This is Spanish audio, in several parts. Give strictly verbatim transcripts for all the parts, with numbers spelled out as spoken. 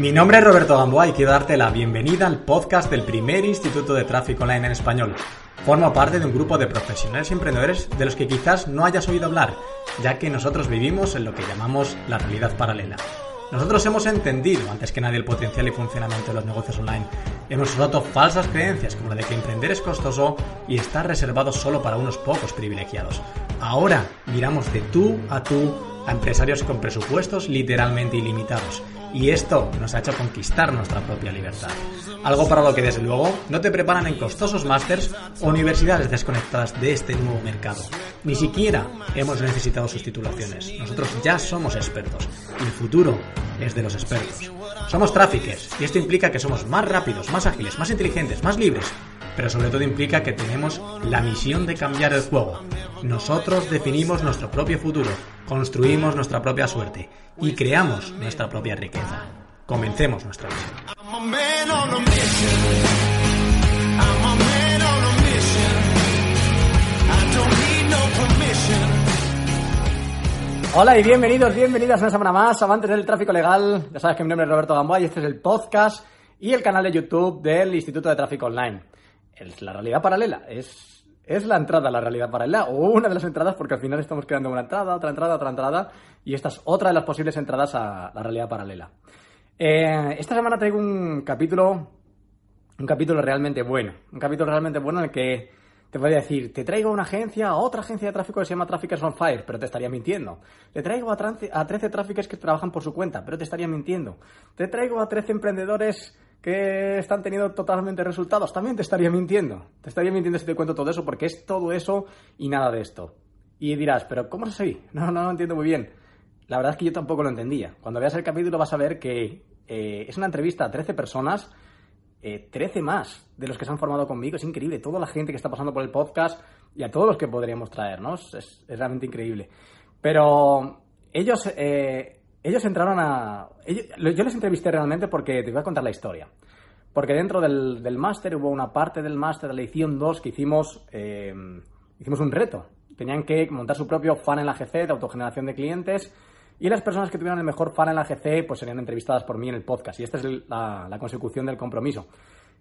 Mi nombre es Roberto Gamboa y quiero darte la bienvenida al podcast del primer Instituto de Tráfico Online en español. Formo parte de un grupo de profesionales y emprendedores de los que quizás no hayas oído hablar, ya que nosotros vivimos en lo que llamamos la realidad paralela. Nosotros hemos entendido antes que nadie el potencial y funcionamiento de los negocios online. Hemos roto falsas creencias como la de que emprender es costoso y está reservado solo para unos pocos privilegiados. Ahora miramos de tú a tú a empresarios con presupuestos literalmente ilimitados. Y esto nos ha hecho conquistar nuestra propia libertad. Algo para lo que desde luego no te preparan en costosos másters o universidades desconectadas de este nuevo mercado. Ni siquiera hemos necesitado sus titulaciones. Nosotros ya somos expertos. Y el futuro es de los expertos. Somos traffickers y esto implica que somos más rápidos, más ágiles, más inteligentes, más libres. Pero sobre todo implica que tenemos la misión de cambiar el juego. Nosotros definimos nuestro propio futuro, construimos nuestra propia suerte y creamos nuestra propia riqueza. Comencemos nuestra misión. Hola y bienvenidos, bienvenidas una semana más, amantes del tráfico legal. Ya sabes que mi nombre es Roberto Gamboa y este es el podcast y el canal de YouTube del Instituto de Tráfico Online. Es la realidad paralela, es, es la entrada a la realidad paralela, o una de las entradas, porque al final estamos creando una entrada, otra entrada, otra entrada, y esta es otra de las posibles entradas a la realidad paralela. Eh, esta semana traigo un capítulo, un capítulo realmente bueno, un capítulo realmente bueno en el que te voy a decir, te traigo a una agencia, a otra agencia de tráfico que se llama Traffickers on Fire, pero te estaría mintiendo. Te traigo a, a trece traffickers que trabajan por su cuenta, pero te estaría mintiendo. Te traigo a trece emprendedores que están teniendo totalmente resultados, también te estaría mintiendo. Te estaría mintiendo si te cuento todo eso, porque es todo eso y nada de esto. Y dirás, ¿pero cómo es así? No, no, no lo entiendo muy bien. La verdad es que yo tampoco lo entendía. Cuando veas el capítulo vas a ver que eh, es una entrevista a trece personas. Eh, trece más de los que se han formado conmigo. Es increíble, toda la gente que está pasando por el podcast y a todos los que podríamos traernos, es, es realmente increíble. Pero ellos eh, ellos entraron a... Ellos, yo les entrevisté realmente porque te voy a contar la historia. Porque dentro del, del máster hubo una parte del máster de la edición dos que hicimos, eh, hicimos un reto. Tenían que montar su propio funnel A G C de autogeneración de clientes. Y las personas que tuvieran el mejor fan en la G C pues serían entrevistadas por mí en el podcast. Y esta es la, la consecución del compromiso.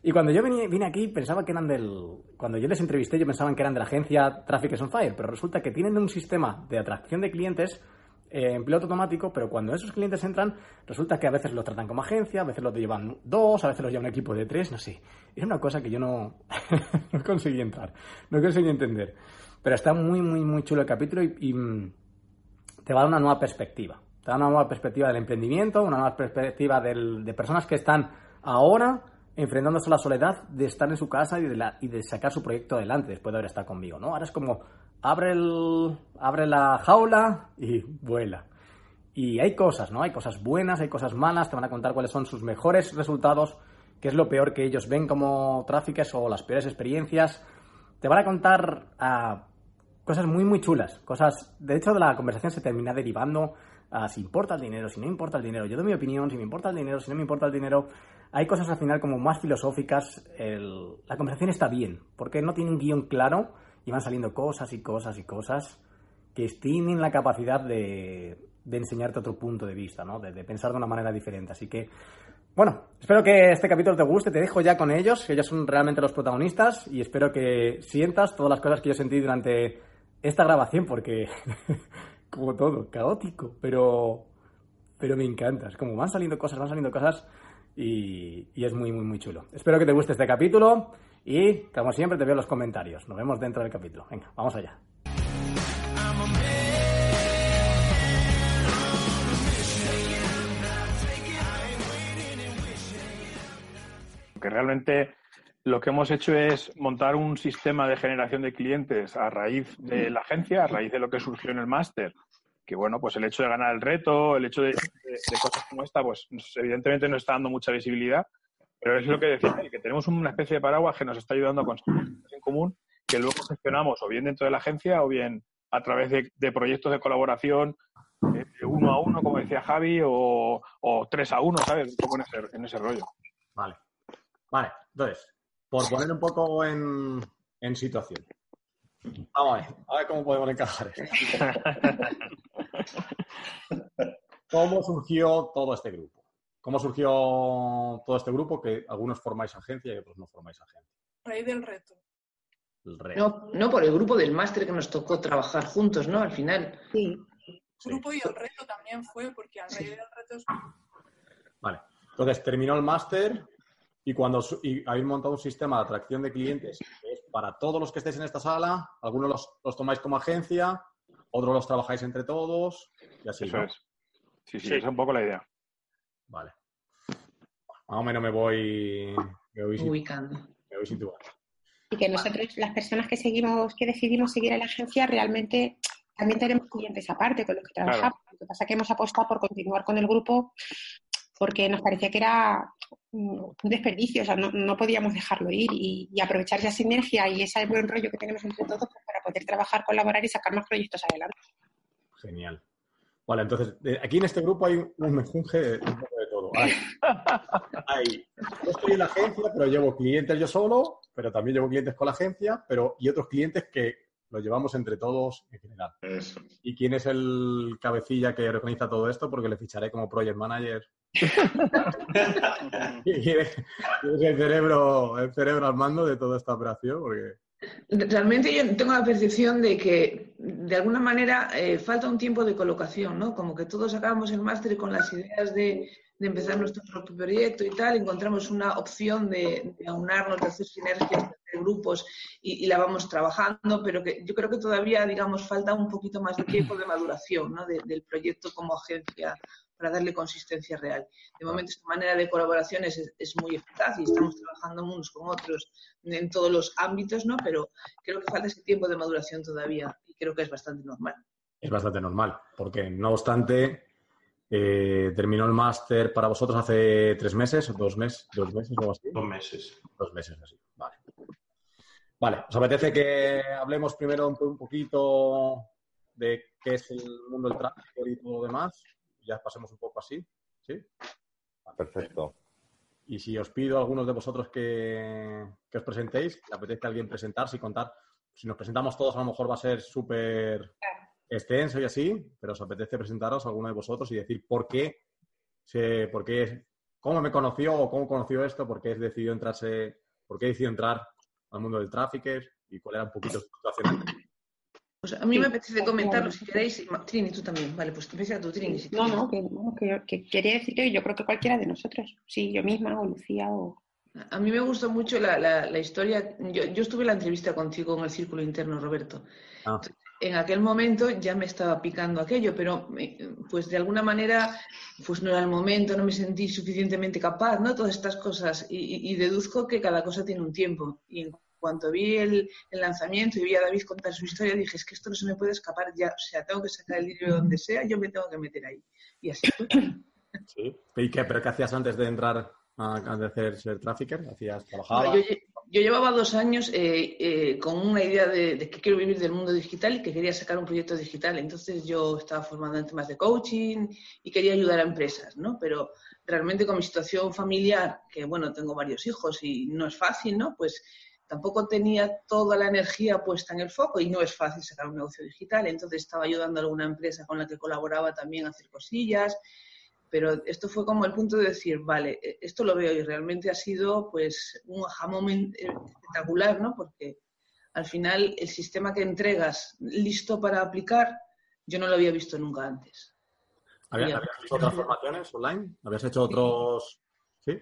Y cuando yo vine, vine aquí, pensaba que eran del... Cuando yo les entrevisté, yo pensaba que eran de la agencia Traffickers on Fire. Pero resulta que tienen un sistema de atracción de clientes eh, en piloto automático. Pero cuando esos clientes entran, resulta que a veces los tratan como agencia, a veces los llevan dos, a veces los llevan un equipo de tres, no sé. Es una cosa que yo no, no conseguí entrar, no conseguí entender. Pero está muy, muy, muy chulo el capítulo y... y te va a dar una nueva perspectiva, te da una nueva perspectiva del emprendimiento, una nueva perspectiva del, de personas que están ahora enfrentándose a la soledad de estar en su casa y de, la, y de sacar su proyecto adelante después de haber estado conmigo, ¿no? Ahora es como abre, el, abre la jaula y vuela. Y hay cosas, ¿no? Hay cosas buenas, hay cosas malas, te van a contar cuáles son sus mejores resultados, qué es lo peor que ellos ven como tráficos o las peores experiencias. Te van a contar a... Uh, Cosas muy, muy chulas. Cosas... De hecho, de la conversación se termina derivando a si importa el dinero, si no importa el dinero. Yo doy mi opinión, si me importa el dinero, si no me importa el dinero. Hay cosas al final como más filosóficas. El... La conversación está bien, porque no tiene un guión claro y van saliendo cosas y cosas y cosas que tienen la capacidad de, de enseñarte otro punto de vista, ¿no? De, de pensar de una manera diferente. Así que, bueno, espero que este capítulo te guste. Te dejo ya con ellos, que ellos son realmente los protagonistas y espero que sientas todas las cosas que yo sentí durante... esta grabación, porque, como todo, caótico, pero pero me encanta. Es como van saliendo cosas, van saliendo cosas y, y es muy, muy, muy chulo. Espero que te guste este capítulo y, como siempre, te veo en los comentarios. Nos vemos dentro del capítulo. Venga, vamos allá. Que realmente... Lo que hemos hecho es montar un sistema de generación de clientes a raíz de la agencia, a raíz de lo que surgió en el máster. Que bueno, pues el hecho de ganar el reto, el hecho de, de, de cosas como esta, pues evidentemente no está dando mucha visibilidad, pero es lo que decimos, que tenemos una especie de paraguas que nos está ayudando a conseguir cosas en común que luego gestionamos o bien dentro de la agencia o bien a través de, de proyectos de colaboración eh, de uno a uno, como decía Javi, o, o tres a uno, ¿sabes? Un poco en ese, en ese rollo. Vale. Vale, entonces... Por poner un poco en, en situación. Vamos a ver, a ver cómo podemos encajar esto. ¿Cómo surgió todo este grupo? ¿Cómo surgió todo este grupo? Que algunos formáis agencia y otros no formáis agencia. Por ahí del reto. El reto. No, no por el grupo del máster que nos tocó trabajar juntos, ¿no? Al final. Sí. El grupo y el reto también fue, porque al raíz del reto... Es... Vale. Entonces, terminó el máster y cuando y habéis montado un sistema de atracción de clientes que es para todos los que estéis en esta sala. Algunos los, los tomáis como agencia, otros los trabajáis entre todos y así. Eso, ¿no? Es. Sí, sí, sí, esa es un poco la idea. Vale. Más o menos me voy... Me voy ubicando. Me voy situando. Y que nosotros, las personas que seguimos, que decidimos seguir en la agencia, realmente... También tenemos clientes aparte con los que trabajamos. Claro. Lo que pasa es que hemos apostado por continuar con el grupo porque nos parecía que era un desperdicio, o sea, no, no podíamos dejarlo ir y, y aprovechar esa sinergia y ese buen rollo que tenemos entre todos pues, para poder trabajar, colaborar y sacar más proyectos adelante. Genial. Vale, entonces, aquí en este grupo hay un mejunje de, de todo. Hay, hay, yo estoy en la agencia, pero llevo clientes yo solo, pero también llevo clientes con la agencia, pero y otros clientes que... Lo llevamos entre todos en general. Eso. ¿Y quién es el cabecilla que organiza todo esto? Porque le ficharé como project manager. ¿Quién es el cerebro, el cerebro al mando de toda esta operación? Porque... Realmente yo tengo la percepción de que, de alguna manera, eh, falta un tiempo de colocación, ¿no? Como que todos acabamos el máster con las ideas de, de empezar nuestro propio proyecto y tal, encontramos una opción de, de aunarnos, de hacer sinergias, grupos y, y la vamos trabajando, pero que yo creo que todavía, digamos, falta un poquito más de tiempo de maduración, ¿no? de, del proyecto como agencia para darle consistencia real. De momento esta manera de colaboración es, es muy eficaz y estamos trabajando unos con otros en todos los ámbitos, ¿no? Pero creo que falta ese tiempo de maduración todavía y creo que es bastante normal. Es bastante normal, porque no obstante eh, terminó el máster para vosotros hace tres meses o dos meses, dos meses o así. Dos meses. Dos meses así, vale. Vale, ¿os apetece que hablemos primero un poquito de qué es el mundo del tráfico y todo lo demás? Ya pasemos un poco así, ¿sí? Vale. Perfecto. Y si os pido a algunos de vosotros que, que os presentéis, ¿le apetece a alguien presentarse y contar? Si nos presentamos todos a lo mejor va a ser súper extenso y así, pero os apetece presentaros a alguno de vosotros y decir por qué, se, por qué, cómo me conoció o cómo conoció esto, por qué decidió entrarse, por qué decidió entrar al mundo del Traffickers y cuál era un poquito su situación. Pues a mí sí, me apetece comentarlo, si queréis. Trini, tú también. Vale, pues empieza tú, Trini. Si no, no, que, no que, que quería decir que yo creo que cualquiera de nosotros. Sí, yo misma o Lucía o... A mí me gustó mucho la, la, la historia. Yo, yo estuve en la entrevista contigo en el Círculo Interno, Roberto. Ah. Entonces, en aquel momento ya me estaba picando aquello, pero pues de alguna manera pues no era el momento, no me sentí suficientemente capaz, ¿no? Todas estas cosas. Y, y deduzco que cada cosa tiene un tiempo. Y en cuanto vi el, el lanzamiento y vi a David contar su historia, dije, es que esto no se me puede escapar ya. O sea, tengo que sacar el libro donde sea, yo me tengo que meter ahí. Y así fue. Sí. ¿Y qué? ¿Pero qué hacías antes de entrar a, de hacer ser Trafficker? ¿Hacías trabajar? Yo llevaba dos años eh, eh, con una idea de, de que quiero vivir del mundo digital y que quería sacar un proyecto digital. Entonces yo estaba formando en temas de coaching y quería ayudar a empresas, ¿no? Pero realmente con mi situación familiar, que bueno, tengo varios hijos y no es fácil, ¿no? Pues tampoco tenía toda la energía puesta en el foco y no es fácil sacar un negocio digital. Entonces estaba ayudando a alguna empresa con la que colaboraba también a hacer cosillas. Pero esto fue como el punto de decir, vale, esto lo veo y realmente ha sido pues un aha moment espectacular, ¿no? Porque al final el sistema que entregas listo para aplicar, yo no lo había visto nunca antes. ¿Habías, ¿habías hecho otras formaciones online? ¿Habías hecho otros...? ¿Sí?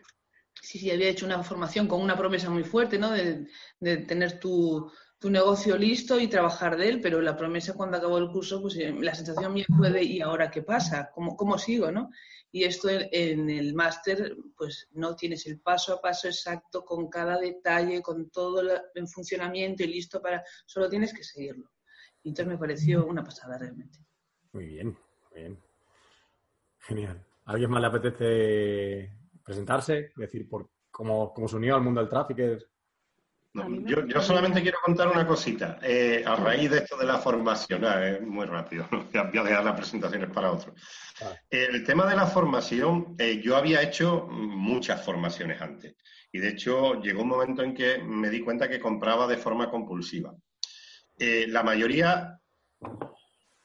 Sí, sí, había hecho una formación con una promesa muy fuerte, ¿no? De, de tener tu... tu negocio listo y trabajar de él, pero la promesa cuando acabó el curso, pues la sensación mía fue de ¿y ahora qué pasa? ¿Cómo, cómo sigo, no? Y esto en, en el máster, pues no tienes el paso a paso exacto con cada detalle, con todo la, en funcionamiento y listo para... Solo tienes que seguirlo. Y entonces me pareció una pasada realmente. Muy bien, muy bien. Genial. ¿A alguien más le apetece presentarse? Decir, por cómo, cómo se unió al mundo del Trafficker. Yo, yo solamente quiero contar una cosita. Eh, a raíz de esto de la formación, ah, es muy rápido, voy a dejar las presentaciones para otro. El tema de la formación, eh, yo había hecho muchas formaciones antes. Y de hecho, llegó un momento en que me di cuenta que compraba de forma compulsiva. Eh, la mayoría,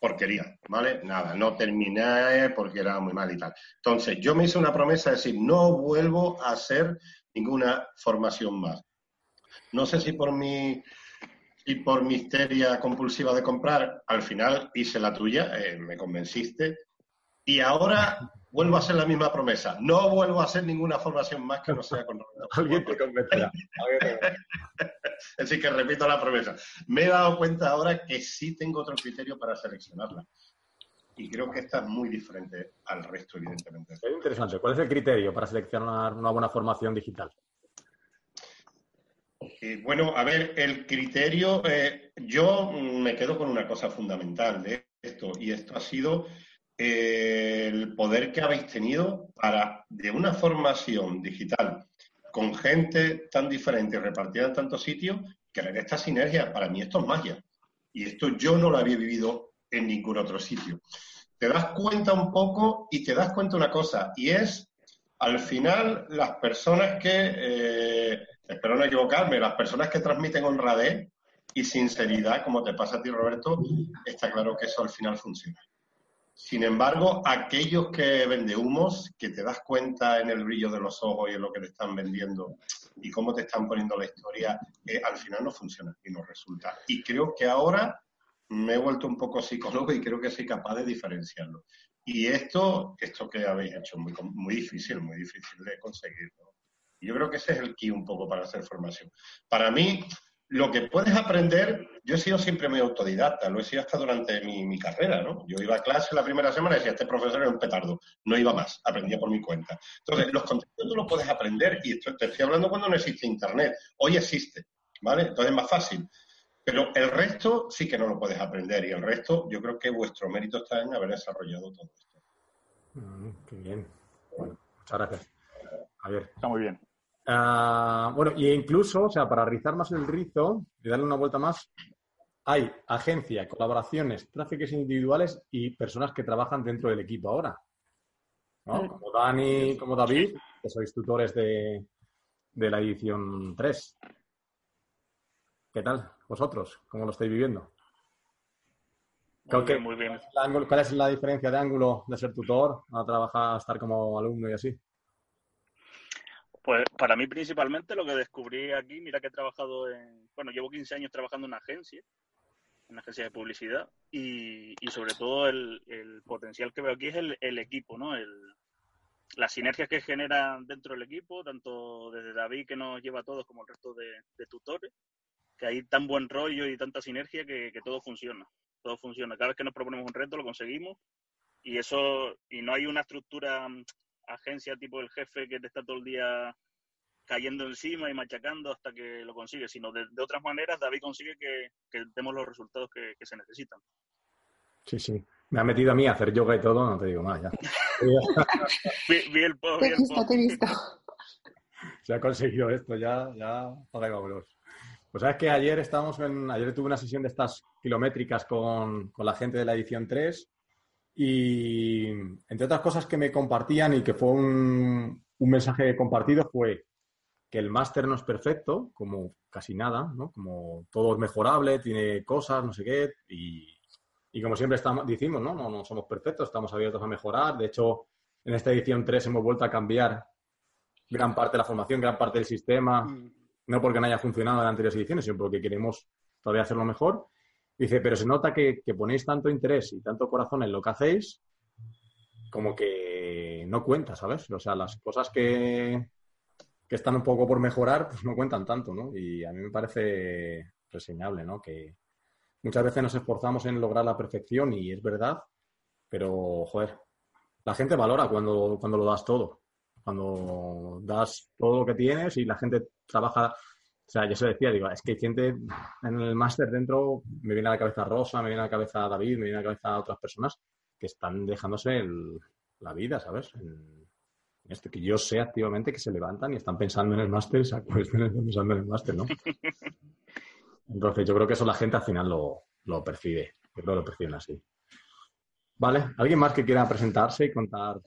porquería. ¿vale? Nada, no terminé porque era muy mal y tal. Entonces, yo me hice una promesa de decir, no vuelvo a hacer ninguna formación más. No sé si por mi... Y por mi histeria compulsiva de comprar, al final hice la tuya, eh, me convenciste, y ahora vuelvo a hacer la misma promesa. No vuelvo a hacer ninguna formación más que no sea con Roberto. Alguien te convencerá. Así que repito la promesa. Me he dado cuenta ahora que sí tengo otro criterio para seleccionarla. Y creo que esta es muy diferente al resto, evidentemente. Es interesante. ¿Cuál es el criterio para seleccionar una buena formación digital? Eh, bueno, a ver, el criterio, eh, yo me quedo con una cosa fundamental de esto, y esto ha sido eh, el poder que habéis tenido para, de una formación digital con gente tan diferente y repartida en tantos sitios, crear esta sinergia. Para mí esto es magia, y esto yo no lo había vivido en ningún otro sitio. Te das cuenta un poco y te das cuenta una cosa, y es, al final, las personas que... Eh, espero no equivocarme, las personas que transmiten honradez y sinceridad, como te pasa a ti, Roberto, está claro que eso al final funciona. Sin embargo, aquellos que venden humos, que te das cuenta en el brillo de los ojos y en lo que te están vendiendo y cómo te están poniendo la historia, eh, al final no funciona y no resulta. Y creo que ahora me he vuelto un poco psicólogo y creo que soy capaz de diferenciarlo. Y esto, esto que habéis hecho es muy, muy difícil, muy difícil de conseguir, ¿no? Yo creo que ese es el key un poco para hacer formación. Para mí, lo que puedes aprender... Yo he sido siempre muy autodidacta, lo he sido hasta durante mi, mi carrera, ¿no? Yo iba a clase la primera semana y decía, este profesor era un petardo. No iba más, aprendía por mi cuenta. Entonces, los contenidos tú los puedes aprender, y esto, te estoy hablando cuando no existe Internet. Hoy existe, ¿vale? Entonces es más fácil. Pero el resto sí que no lo puedes aprender, y el resto yo creo que vuestro mérito está en haber desarrollado todo esto. Mm, qué bien. Bueno, muchas gracias. A ver. Está muy bien. Uh, bueno, y incluso, o sea, para rizar más el rizo y darle una vuelta más, hay agencia, colaboraciones, tráficos individuales y personas que trabajan dentro del equipo ahora, ¿no? Como Dani, como David, que sois tutores de, de la edición tres. ¿Qué tal vosotros? ¿Cómo lo estáis viviendo? Muy bien, muy bien. ¿Cuál es la diferencia de ángulo de ser tutor a trabajar, a estar como alumno y así? Pues para mí principalmente lo que descubrí aquí, mira que he trabajado en... Bueno, llevo quince años trabajando en una agencia, en una agencia de publicidad, y, y sobre todo el, el potencial que veo aquí es el, el equipo, ¿no? El, las sinergias que generan dentro del equipo, tanto desde David, que nos lleva a todos, como el resto de, de tutores, que hay tan buen rollo y tanta sinergia que, que todo funciona, todo funciona. Cada vez que nos proponemos un reto lo conseguimos, y eso, y no hay una estructura... agencia tipo el jefe que te está todo el día cayendo encima y machacando hasta que lo consigue, sino de, de otras maneras David consigue que, que demos los resultados que, que se necesitan. Sí, sí. Me ha metido a mí a hacer yoga y todo, no te digo más, ya. vi, vi el post, vi el post. Te he visto. Se ha conseguido esto, ya, ya, para que vamos. Pues sabes que ayer estábamos en, ayer tuve una sesión de estas kilométricas con, con la gente de la edición tres. Y entre otras cosas que me compartían y que fue un, un mensaje compartido fue que el máster no es perfecto, como casi nada, ¿no? Como todo es mejorable, tiene cosas, no sé qué, y, y como siempre estamos, decimos, ¿no? No, no somos perfectos, estamos abiertos a mejorar. De hecho, en esta edición tres hemos vuelto a cambiar gran parte de la formación, gran parte del sistema, no porque no haya funcionado en las anteriores ediciones, sino porque queremos todavía hacerlo mejor. Dice, pero se nota que, que ponéis tanto interés y tanto corazón en lo que hacéis como que no cuenta, ¿sabes? O sea, las cosas que, que están un poco por mejorar, pues no cuentan tanto, ¿no? Y a mí me parece reseñable, ¿no? Que muchas veces nos esforzamos en lograr la perfección y es verdad, pero, joder, la gente valora cuando, cuando lo das todo. Cuando das todo lo que tienes y la gente trabaja... O sea, yo se decía, digo, es que hay gente en el máster dentro, me viene a la cabeza Rosa, me viene a la cabeza David, me viene a la cabeza otras personas que están dejándose el, la vida, ¿sabes? En esto que yo sé activamente que se levantan y están pensando en el máster, se acuestan y están pensando en el máster, ¿no? Entonces, yo creo que eso la gente al final lo, lo percibe. Yo creo que lo perciben así. Vale, ¿alguien más que quiera presentarse y contar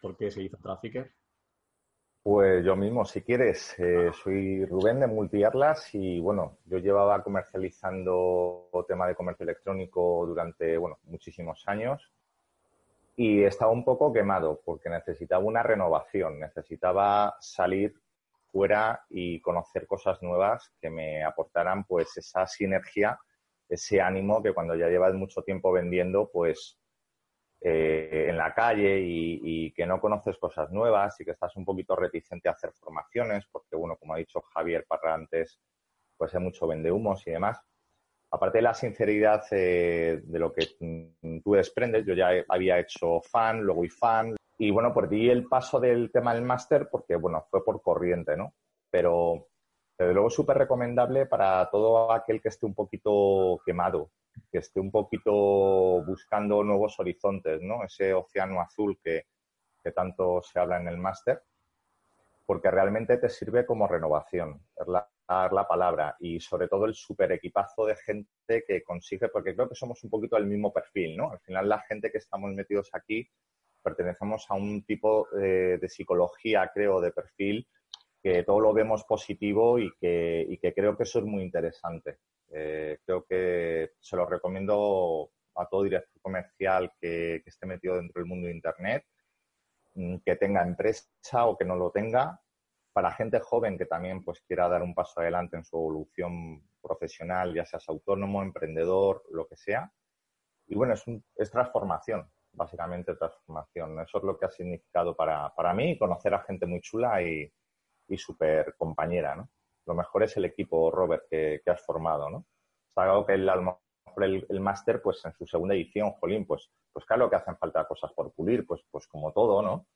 por qué se hizo Trafficker? Pues yo mismo, si quieres. Eh, soy Rubén de Multiarlas y, bueno, yo llevaba comercializando tema de comercio electrónico durante, bueno, muchísimos años y estaba un poco quemado porque necesitaba una renovación, necesitaba salir fuera y conocer cosas nuevas que me aportaran, pues, esa sinergia, ese ánimo que cuando ya llevas mucho tiempo vendiendo, pues, Eh, en la calle y, y que no conoces cosas nuevas y que estás un poquito reticente a hacer formaciones porque, bueno, como ha dicho Javier Parra antes, pues hay mucho vendehumos y demás. Aparte de la sinceridad eh, de lo que tú desprendes, yo ya he, había hecho fan, luego IFAM, y, bueno, pues di el paso del tema del máster porque, bueno, fue por corriente, ¿no? Pero, desde luego, súper recomendable para todo aquel que esté un poquito quemado, que esté un poquito buscando nuevos horizontes, ¿no? Ese océano azul que, que tanto se habla en el máster, porque realmente te sirve como renovación, es la, la palabra, y sobre todo el super equipazo de gente que consigue, porque creo que somos un poquito del mismo perfil, ¿no? Al final la gente que estamos metidos aquí pertenecemos a un tipo de, de psicología, creo, de perfil, que todo lo vemos positivo y que, y que creo que eso es muy interesante. Eh, creo que se lo recomiendo a todo director comercial que, que esté metido dentro del mundo de Internet, que tenga empresa o que no lo tenga, para gente joven que también, pues, quiera dar un paso adelante en su evolución profesional, ya seas autónomo, emprendedor, lo que sea. Y, bueno, es, un, es transformación, básicamente transformación. Eso es lo que ha significado para, para mí, conocer a gente muy chula y, y súper compañera, ¿no? Lo mejor es el equipo, Robert, que, que has formado, ¿no? O sea, algo que el, el, el máster, pues, en su segunda edición, jolín, pues, pues claro que hacen falta cosas por pulir, pues, pues como todo, ¿no?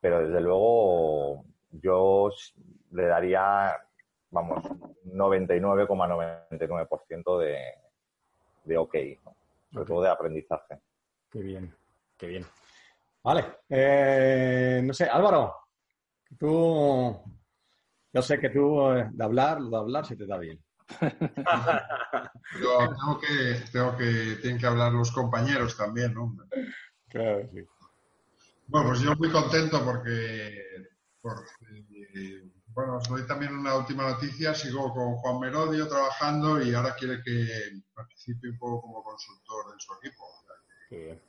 Pero desde luego yo le daría, vamos, noventa y nueve coma noventa y nueve por ciento de, de ok, ¿no? Sobre todo de aprendizaje. Qué bien, qué bien. Vale, eh, no sé, Álvaro, tú... Yo sé que tú, de hablar, lo de hablar se te da bien. Pero tengo que, tengo que, tienen que hablar los compañeros también, ¿no? Claro, sí. Bueno, pues yo muy contento porque, porque, bueno, os doy también una última noticia. Sigo con Juan Merodio trabajando y ahora quiere que participe un poco como consultor en su equipo. Qué bien.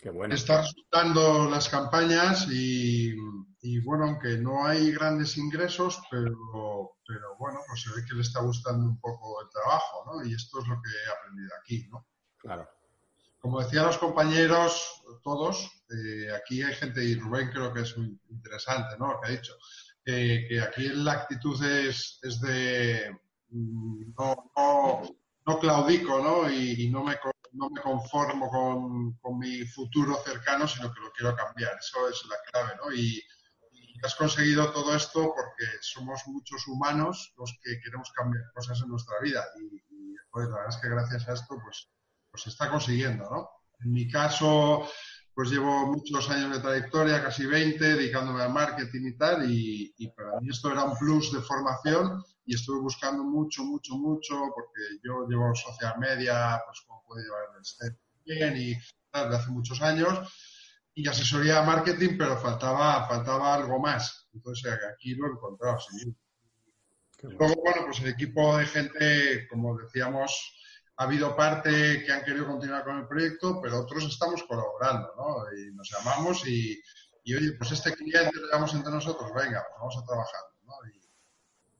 Qué bueno. Está resultando las campañas y, y, bueno, aunque no hay grandes ingresos, pero, pero bueno, pues se ve que le está gustando un poco el trabajo, ¿no? Y esto es lo que he aprendido aquí, ¿no? Claro. Como decían los compañeros, todos, eh, aquí hay gente, y Rubén creo que es muy interesante, ¿no? Lo que ha dicho, eh, que aquí la actitud es, es de no, no, no claudico, ¿no? Y, y no me... no me conformo con, con mi futuro cercano, sino que lo quiero cambiar. Eso es la clave, ¿no? Y, y has conseguido todo esto porque somos muchos humanos los que queremos cambiar cosas en nuestra vida. Y, y pues, la verdad es que gracias a esto, pues, pues se está consiguiendo, ¿no? En mi caso, pues llevo muchos años de trayectoria, casi veinte, dedicándome al marketing y tal, y, y para mí esto era un plus de formación y estuve buscando mucho, mucho, mucho, porque yo llevo social media, pues como puede llevar el Esther bien y tal, desde hace muchos años, y asesoría de marketing, pero faltaba faltaba algo más. Entonces aquí lo he encontrado, sí. Luego, bueno, pues el equipo de gente, como decíamos, ha habido parte que han querido continuar con el proyecto, pero otros estamos colaborando, ¿no? Y nos llamamos y, y oye, pues este cliente lo llamamos entre nosotros, venga, pues vamos a trabajar, ¿no? Y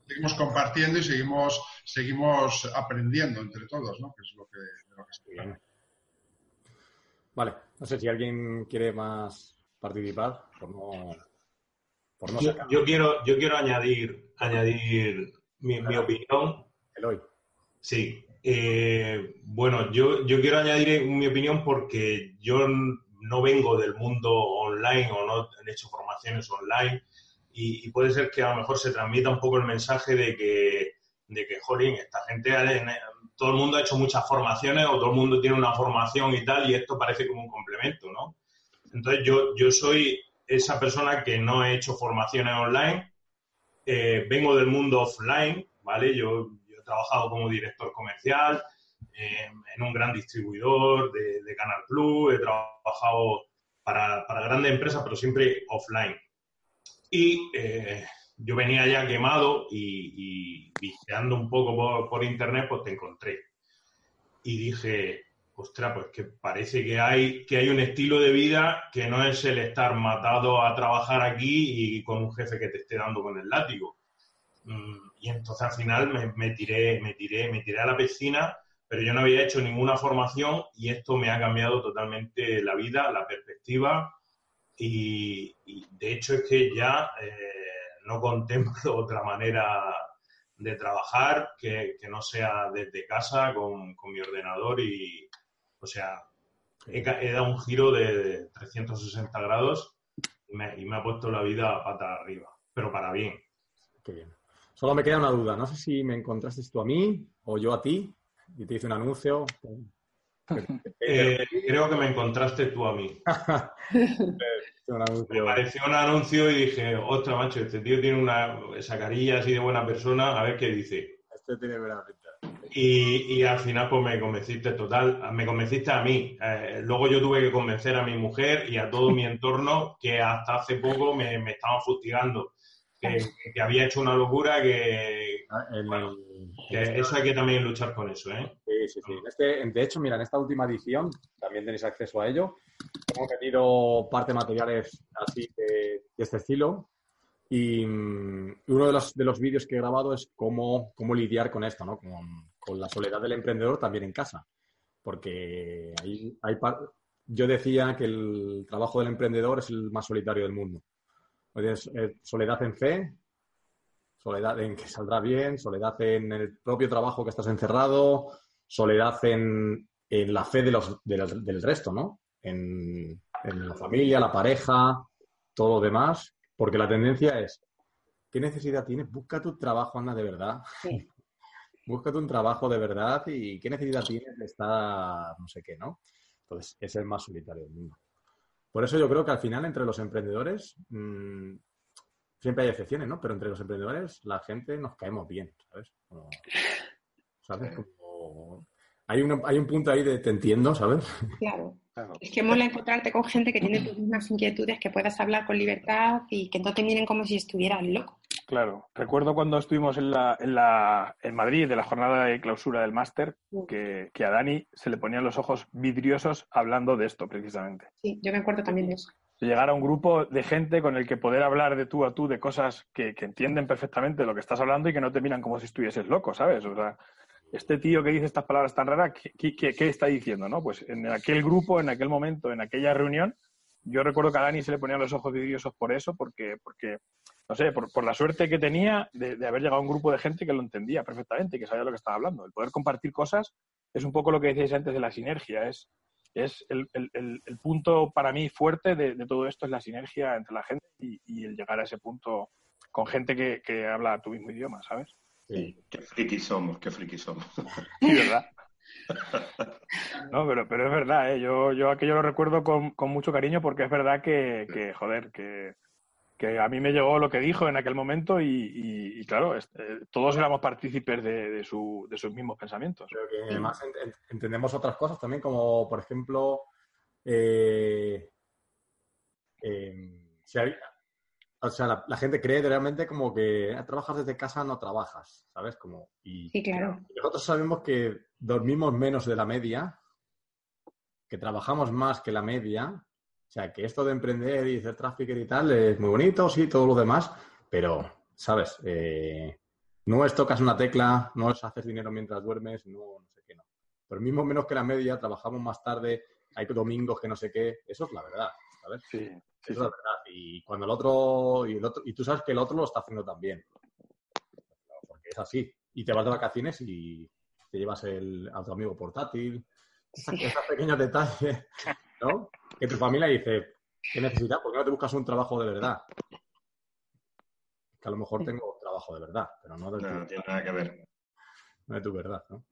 seguimos compartiendo y seguimos seguimos aprendiendo entre todos, ¿no? Que es lo que, lo que estoy hablando. Vale, no sé si alguien quiere más participar, por no, por no yo, yo quiero yo quiero añadir añadir mi, claro. mi opinión. Eloy. Sí. Eh, bueno, yo, yo quiero añadir mi opinión porque yo no vengo del mundo online o no he hecho formaciones online y, y puede ser que a lo mejor se transmita un poco el mensaje de que, de que jolín, esta gente, todo el mundo ha hecho muchas formaciones o todo el mundo tiene una formación y tal y esto parece como un complemento, ¿no? Entonces yo, yo soy esa persona que no he hecho formaciones online, eh, vengo del mundo offline, ¿vale? Yo... He trabajado como director comercial eh, en un gran distribuidor de, de Canal Plus, he trabajado para, para grandes empresas, pero siempre offline. y eh, yo venía ya quemado y, y visitando un poco por, por internet, pues te encontré. Y dije, ostras, pues que parece que hay, que hay un estilo de vida que no es el estar matado a trabajar aquí y con un jefe que te esté dando con el látigo. Y entonces al final me, me tiré, me tiré, me tiré a la piscina, pero yo no había hecho ninguna formación y esto me ha cambiado totalmente la vida, la perspectiva y, y de hecho es que ya eh, no contemplo otra manera de trabajar que, que no sea desde casa con, con mi ordenador y, o sea, he, he dado un giro de, de trescientos sesenta grados y me, y me ha puesto la vida pata arriba, pero para bien. Qué bien. Solo me queda una duda. No sé si me encontraste tú a mí o yo a ti y te hice un anuncio. eh, creo que me encontraste tú a mí. Me pareció un anuncio y dije, ostras, macho, este tío tiene una esa carilla así de buena persona, a ver qué dice. Este tiene buena pinta. Y, y al final pues me convenciste total, me convenciste a mí. Eh, luego yo tuve que convencer a mi mujer y a todo mi entorno que hasta hace poco me, me estaban fustigando. Que, que había hecho una locura que, bueno, que eso hay que también luchar con eso, ¿eh? Sí, sí, sí. Este, de hecho, mira, en esta última edición también tenéis acceso a ello. Hemos tenido parte de materiales así de, de este estilo y uno de los, de los vídeos que he grabado es cómo, cómo lidiar con esto, ¿no? Con, con la soledad del emprendedor también en casa. Porque hay, hay par... yo decía que el trabajo del emprendedor es el más solitario del mundo. Soledad en fe, soledad en que saldrá bien, soledad en el propio trabajo que estás encerrado, soledad en, en la fe de los, de los, del resto, ¿no? En, en la familia, la pareja, todo lo demás. Porque la tendencia es, ¿qué necesidad tienes? Busca tu trabajo, anda, de verdad. Sí. Búscate un trabajo de verdad y ¿qué necesidad tienes de estar no sé qué, no? Entonces, es el más solitario del mundo. Por eso yo creo que al final entre los emprendedores mmm, siempre hay excepciones, ¿no? Pero entre los emprendedores la gente nos caemos bien, ¿sabes? Como, ¿sabes? Como... Hay, un, hay un punto ahí de te entiendo, ¿sabes? Claro. Claro. Es que mola encontrarte con gente que tiene tus mismas inquietudes, que puedas hablar con libertad y que no te miren como si estuvieras loco. Claro. Recuerdo cuando estuvimos en la, en la en Madrid de la jornada de clausura del máster, que, que a Dani se le ponían los ojos vidriosos hablando de esto, precisamente. Sí, yo me acuerdo también de eso. Llegar a un grupo de gente con el que poder hablar de tú a tú de cosas que, que entienden perfectamente lo que estás hablando y que no te miran como si estuvieses loco, ¿sabes? O sea, este tío que dice estas palabras tan raras, ¿qué, qué, qué está diciendo, no? Pues en aquel grupo, en aquel momento, en aquella reunión, yo recuerdo que a Dani se le ponían los ojos vidriosos por eso, porque... porque no sé, por, por la suerte que tenía de, de haber llegado a un grupo de gente que lo entendía perfectamente y que sabía lo que estaba hablando. El poder compartir cosas es un poco lo que decíais antes de la sinergia. Es, es el, el, el, el punto para mí fuerte de, de todo esto es la sinergia entre la gente y, y el llegar a ese punto con gente que, que habla tu mismo idioma, ¿sabes? Sí. Qué frikis somos, qué frikis somos. Sí, ¿verdad? No, pero, pero es verdad, ¿eh? Yo, yo aquello lo recuerdo con, con mucho cariño porque es verdad que, que joder, que... que a mí me llegó lo que dijo en aquel momento y, y, y claro, este, todos éramos partícipes de, de, su, de sus mismos pensamientos. Creo que además ent- entendemos otras cosas también, como por ejemplo, eh, eh, si hay, o sea, la, la gente cree realmente como que trabajas desde casa, no trabajas, ¿sabes? Como, y, sí, claro. Y nosotros sabemos que dormimos menos de la media, que trabajamos más que la media. O sea, que esto de emprender y hacer trafficker y tal es muy bonito, sí, todo lo demás, pero, ¿sabes? Eh, no es tocas una tecla, no es hacer dinero mientras duermes, no, no sé qué, no. Dormimos menos que la media, trabajamos más tarde, hay domingos que no sé qué, eso es la verdad, ¿sabes? Sí. Eso sí, es la verdad. Y cuando el otro, y el otro, y tú sabes que el otro lo está haciendo también. Porque es así. Y te vas de vacaciones y te llevas el, a tu amigo portátil, esas, sí. Esos pequeños detalles, ¿no? Que tu familia dice, ¿qué necesitas? ¿Por qué no te buscas un trabajo de verdad? Que a lo mejor tengo un trabajo de verdad, pero no de no, tu... no tiene nada que ver. No de tu verdad, ¿no?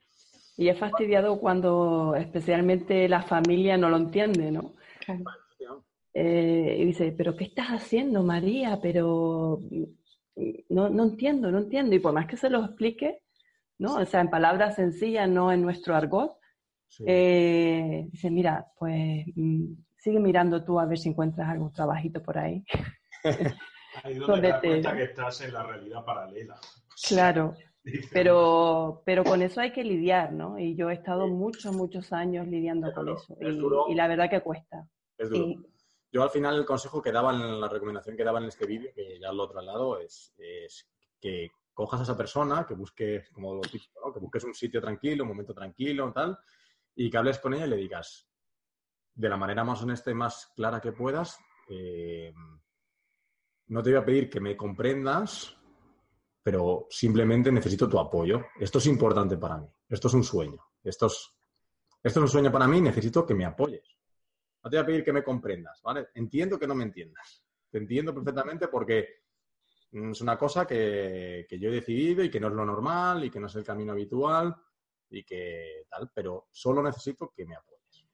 Y es fastidiado cuando especialmente la familia no lo entiende, ¿no? Claro. Eh, y dice, ¿pero qué estás haciendo, María? Pero no, no entiendo, no entiendo. Y por más que se lo explique, ¿no? O sea, en palabras sencillas, no en nuestro argot. Sí. Eh, dice, mira, pues... sigue mirando tú a ver si encuentras algún trabajito por ahí. Ahí donde, donde te das cuenta que estás en la realidad paralela. Claro, pero, pero con eso hay que lidiar, ¿no? Y yo he estado sí. muchos, muchos años lidiando es con duro. eso. Es y, duro. y la verdad que cuesta. Es duro. Y... Yo al final el consejo que daban, la recomendación que daban en este vídeo, que ya lo he trasladado, es, es que cojas a esa persona, que busques, como lo típico, ¿no? Que busques un sitio tranquilo, un momento tranquilo, tal, y que hables con ella y le digas, de la manera más honesta y más clara que puedas, eh, no te voy a pedir que me comprendas, pero simplemente necesito tu apoyo. Esto es importante para mí. Esto es un sueño. Esto es, esto es un sueño para mí y necesito que me apoyes. No te voy a pedir que me comprendas, ¿vale? Entiendo que no me entiendas. Te entiendo perfectamente porque es una cosa que, que yo he decidido y que no es lo normal y que no es el camino habitual y que tal, pero solo necesito que me apoyes.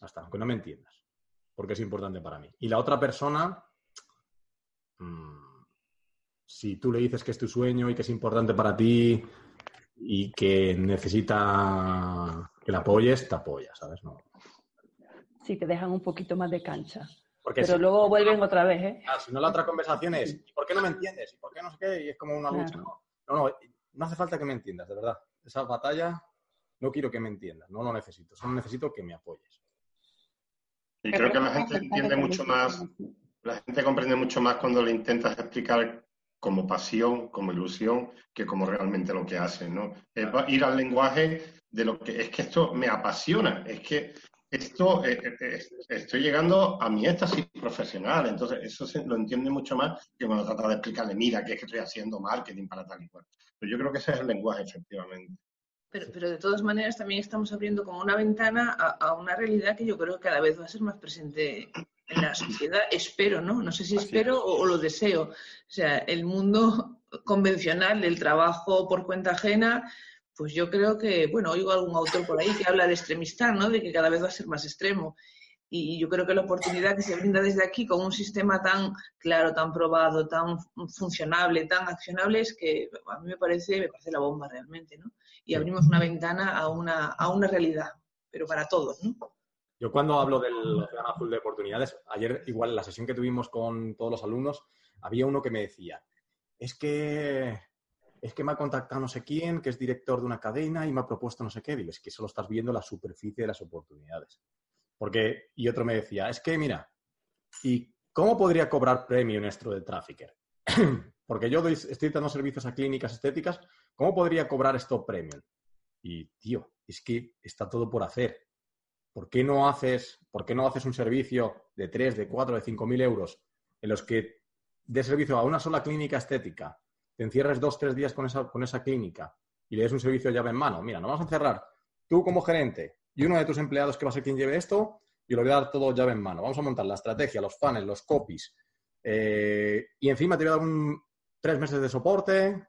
Hasta aunque no me entiendas, porque es importante para mí. Y la otra persona, mmm, si tú le dices que es tu sueño y que es importante para ti y que necesita que la apoyes, te apoya, ¿sabes? No. Sí, te dejan un poquito más de cancha. Porque Pero si luego no, vuelven no, otra vez, ¿eh? Ah, si no, la otra conversación es, ¿y por qué no me entiendes? ¿Y por qué no sé qué? Y es como una claro. lucha, ¿no? No, no, no hace falta que me entiendas, de verdad. Esa batalla, no quiero que me entiendas, no lo necesito. Solo necesito que me apoyes. Y creo que la gente entiende mucho más, la gente comprende mucho más cuando le intentas explicar como pasión, como ilusión, que como realmente lo que hacen, ¿no? Es ir al lenguaje de lo que... Es que esto me apasiona, es que... Esto, eh, eh, estoy llegando a mi éxtasis profesional, entonces eso se, lo entiende mucho más que cuando trata de explicarle, mira, que es que estoy haciendo marketing para tal y cual. Pero yo creo que ese es el lenguaje, efectivamente. Pero, pero de todas maneras también estamos abriendo como una ventana a, a una realidad que yo creo que cada vez va a ser más presente en la sociedad. Espero, ¿no? No sé si espero o, o lo deseo. O sea, el mundo convencional, el trabajo por cuenta ajena... Pues yo creo que, bueno, oigo algún autor por ahí que habla de extremistán, ¿no? De que cada vez va a ser más extremo. Y yo creo que la oportunidad que se brinda desde aquí con un sistema tan claro, tan probado, tan funcionable, tan accionable, es que a mí me parece, me parece la bomba realmente, ¿no? Y abrimos una ventana a una, a una realidad, pero para todos, ¿no? Yo cuando hablo del océano azul de oportunidades, ayer igual en la sesión que tuvimos con todos los alumnos, había uno que me decía, es que... es que me ha contactado no sé quién, que es director de una cadena y me ha propuesto no sé qué. Digo, es que solo estás viendo la superficie de las oportunidades. Porque, y otro me decía, es que mira, ¿y cómo podría cobrar premio nuestro de Trafficker? Porque yo doy, estoy dando servicios a clínicas estéticas, ¿cómo podría cobrar esto premium? Y, tío, es que está todo por hacer. ¿Por qué no haces, por qué no haces un servicio de tres, de cuatro, de cinco mil euros en los que dé servicio a una sola clínica estética? Te encierres dos, tres días con esa, con esa clínica y le des un servicio de llave en mano. Mira, no vamos a encerrar tú como gerente y uno de tus empleados que va a ser quien lleve esto y lo voy a dar todo llave en mano. Vamos a montar la estrategia, los funnels, los copies eh, y encima te voy a dar un, tres meses de soporte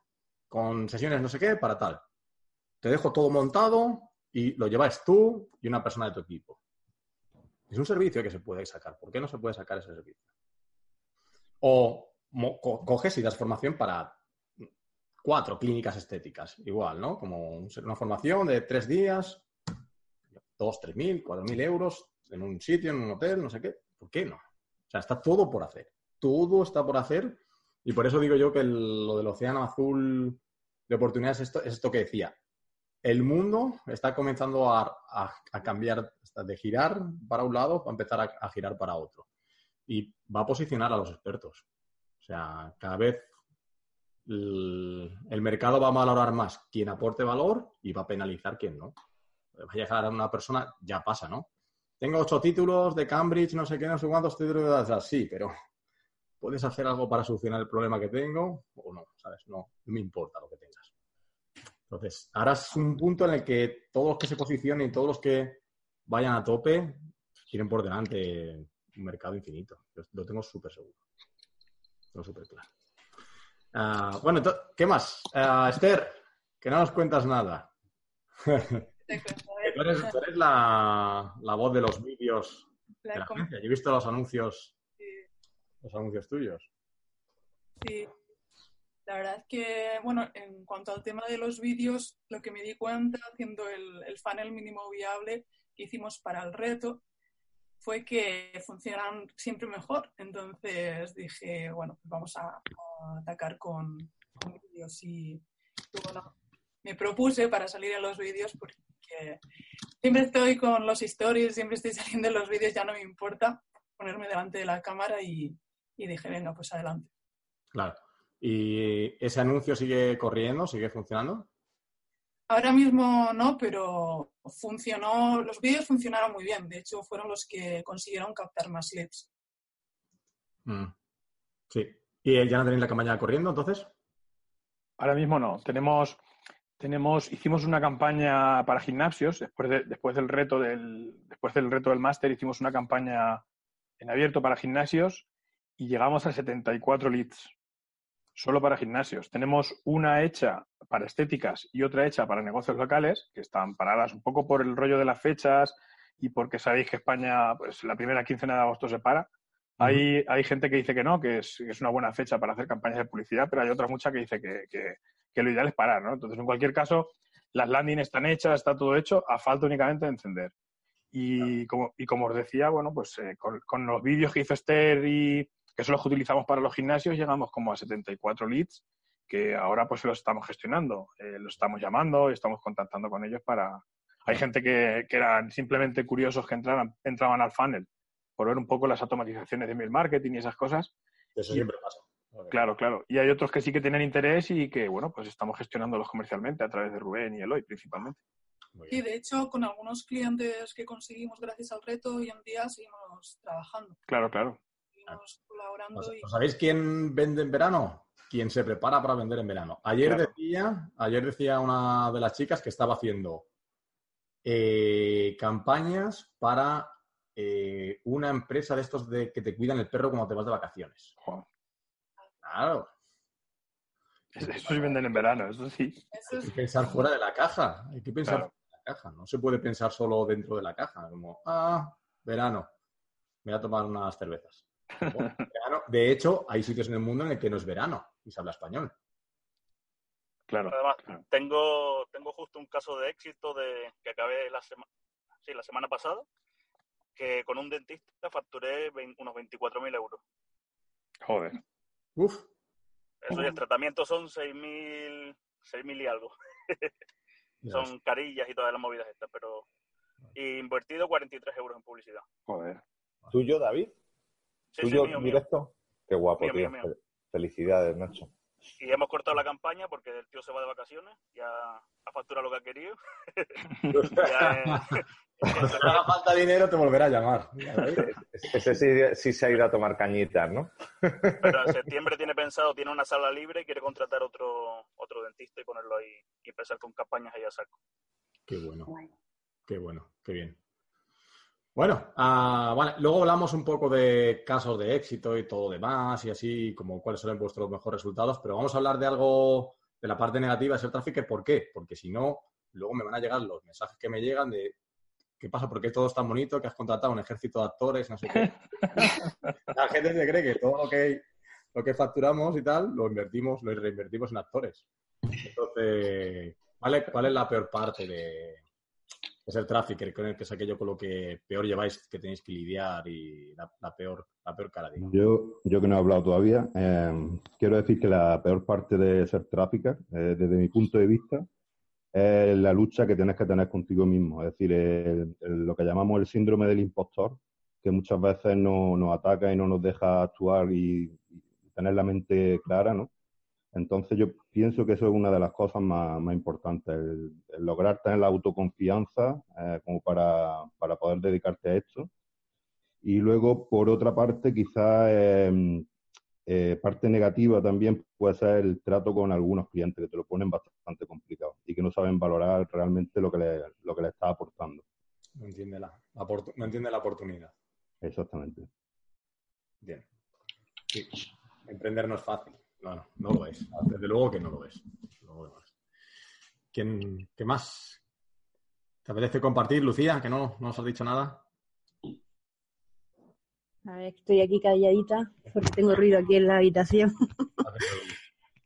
con sesiones no sé qué para tal. Te dejo todo montado y lo llevas tú y una persona de tu equipo. Es un servicio que se puede sacar. ¿Por qué no se puede sacar ese servicio? O co- coges y das formación para... Cuatro clínicas estéticas, igual, ¿no? Como una formación de tres días, dos, tres mil, cuatro mil euros en un sitio, en un hotel, no sé qué. ¿Por qué no? O sea, está todo por hacer. Todo está por hacer. Y por eso digo yo que el, lo del océano azul de oportunidades es esto, es esto que decía. El mundo está comenzando a, a, a cambiar, de girar para un lado, va a empezar a, a girar para otro. Y va a posicionar a los expertos. O sea, cada vez... el mercado va a valorar más quien aporte valor y va a penalizar quien no. Va a llegar a una persona, ya pasa, ¿no? Tengo ocho títulos de Cambridge, no sé qué, no sé cuántos títulos de atrás. Sí, pero ¿puedes hacer algo para solucionar el problema que tengo? O no, ¿sabes? No, no me importa lo que tengas. Entonces, ahora es un punto en el que todos los que se posicionen y todos los que vayan a tope tienen por delante un mercado infinito. Yo lo tengo súper seguro. Lo tengo súper claro. Uh, bueno, ¿qué más? Uh, Esther, que no nos cuentas nada. Tú eres, tú eres la, la voz de los vídeos la de la agencia. Yo he visto los anuncios, sí. los anuncios tuyos. Sí, la verdad es que, bueno, en cuanto al tema de los vídeos, lo que me di cuenta haciendo el, el funnel mínimo viable que hicimos para el reto fue que funcionan siempre mejor. Entonces dije, bueno, pues vamos a, a atacar con, con vídeos. Y, y bueno, me propuse para salir en los vídeos porque siempre estoy con los stories, siempre estoy saliendo en los vídeos, ya no me importa ponerme delante de la cámara y, y dije, venga, pues adelante. Claro. ¿Y ese anuncio sigue corriendo, sigue funcionando? Ahora mismo no, pero funcionó, los vídeos funcionaron muy bien. De hecho, fueron los que consiguieron captar más leads. Mm. Sí. ¿Y ya no tenéis la campaña corriendo, entonces? Ahora mismo no. Tenemos, tenemos, hicimos una campaña para gimnasios. Después, de, después del reto del, después del reto del máster, hicimos una campaña en abierto para gimnasios y llegamos a setenta y cuatro leads. Solo para gimnasios. Tenemos una hecha para estéticas y otra hecha para negocios locales, que están paradas un poco por el rollo de las fechas y porque sabéis que España, pues la primera quincena de agosto se para. Uh-huh. Hay, hay gente que dice que no, que es, que es una buena fecha para hacer campañas de publicidad, pero hay otra mucha que dice que, que, que lo ideal es parar, ¿no? Entonces, en cualquier caso, las landing están hechas, está todo hecho, a falta únicamente de encender. Y, claro. como, y como os decía, bueno, pues eh, con, con los vídeos que hizo Esther y que son los que utilizamos para los gimnasios, llegamos como a setenta y cuatro leads, que ahora pues los estamos gestionando, eh, los estamos llamando y estamos contactando con ellos para... Hay gente que, que eran simplemente curiosos que entraran, entraban al funnel por ver un poco las automatizaciones de email marketing y esas cosas. Eso siempre y, pasa. Okay. Claro, claro. Y hay otros que sí que tienen interés y que, bueno, pues estamos gestionándolos comercialmente a través de Rubén y Eloy principalmente. Y de hecho, con algunos clientes que conseguimos gracias al reto, hoy en día seguimos trabajando. Claro, claro. Colaborando. ¿Sabéis quién vende en verano? ¿Quién se prepara para vender en verano? Ayer, claro. decía, ayer decía una de las chicas que estaba haciendo eh, campañas para eh, una empresa de estos de que te cuidan el perro cuando te vas de vacaciones. Joder. Claro. Eso sí venden en verano, eso sí. Hay que pensar fuera de la caja. Hay que pensar claro. fuera de la caja. No se puede pensar solo dentro de la caja. Como, ah, verano. Me voy a tomar unas cervezas. Bueno, de hecho, hay sitios en el mundo en el que no es verano y se habla español. Claro. Además, claro. Tengo, tengo justo un caso de éxito de que acabé la, sema, sí, la semana pasada, que con un dentista facturé unos veinticuatro mil euros. Joder. Uf. Eso y el tratamiento son seis mil y algo. Son carillas y todas las movidas estas, pero y invertido cuarenta y tres euros en publicidad. Joder. ¿Tuyo, David? Sí, ¿Tuyo sí, mío, directo? Mío. Qué guapo, mío, tío. Mío, mío. Felicidades, Nacho. Y hemos cortado la campaña porque el tío se va de vacaciones, ya ha facturado lo que ha querido. ya, eh, Cuando te haga falta dinero te volverá a llamar. Ese sí, sí se ha ido a tomar cañitas, ¿no? Pero en septiembre tiene pensado, tiene una sala libre y quiere contratar otro, otro dentista y ponerlo ahí y empezar con campañas ahí a saco. Qué bueno, qué bueno, qué bien. Bueno, uh, vale. Luego hablamos un poco de casos de éxito y todo demás y así, como cuáles son vuestros mejores resultados, pero vamos a hablar de algo, de la parte negativa de ser trafficker. ¿Por qué? Porque si no, luego me van a llegar los mensajes que me llegan de ¿qué pasa? ¿Por qué todo es tan bonito? ¿Que has contratado un ejército de actores? No sé qué. La gente se cree que todo lo que, lo que facturamos y tal, lo invertimos, lo reinvertimos en actores. Entonces, ¿vale? ¿Cuál es la peor parte de...? Es el trafficker, que es aquello con lo que peor lleváis, que tenéis que lidiar y la, la, peor, la peor cara. Digamos. Yo, yo que no he hablado todavía, eh, quiero decir que la peor parte de ser trafficker, eh, desde mi punto de vista, es la lucha que tienes que tener contigo mismo. Es decir, el, el, lo que llamamos el síndrome del impostor, que muchas veces no, nos ataca y no nos deja actuar y, y tener la mente clara, ¿no? Entonces yo pienso que eso es una de las cosas más, más importantes, el, el lograr tener la autoconfianza eh, como para, para poder dedicarte a esto. Y luego, por otra parte, quizás eh, eh, parte negativa también puede ser el trato con algunos clientes que te lo ponen bastante complicado y que no saben valorar realmente lo que le, lo que le estás aportando. No entiende la, la, no entiende la oportunidad. Exactamente. Bien. Sí. Emprender no es fácil. No, no, no lo es. Desde luego que no lo es. No lo es. ¿Quién, ¿Qué más? ¿Te apetece compartir, Lucía? Que no, no os has dicho nada. A ver, estoy aquí calladita porque tengo ruido aquí en la habitación.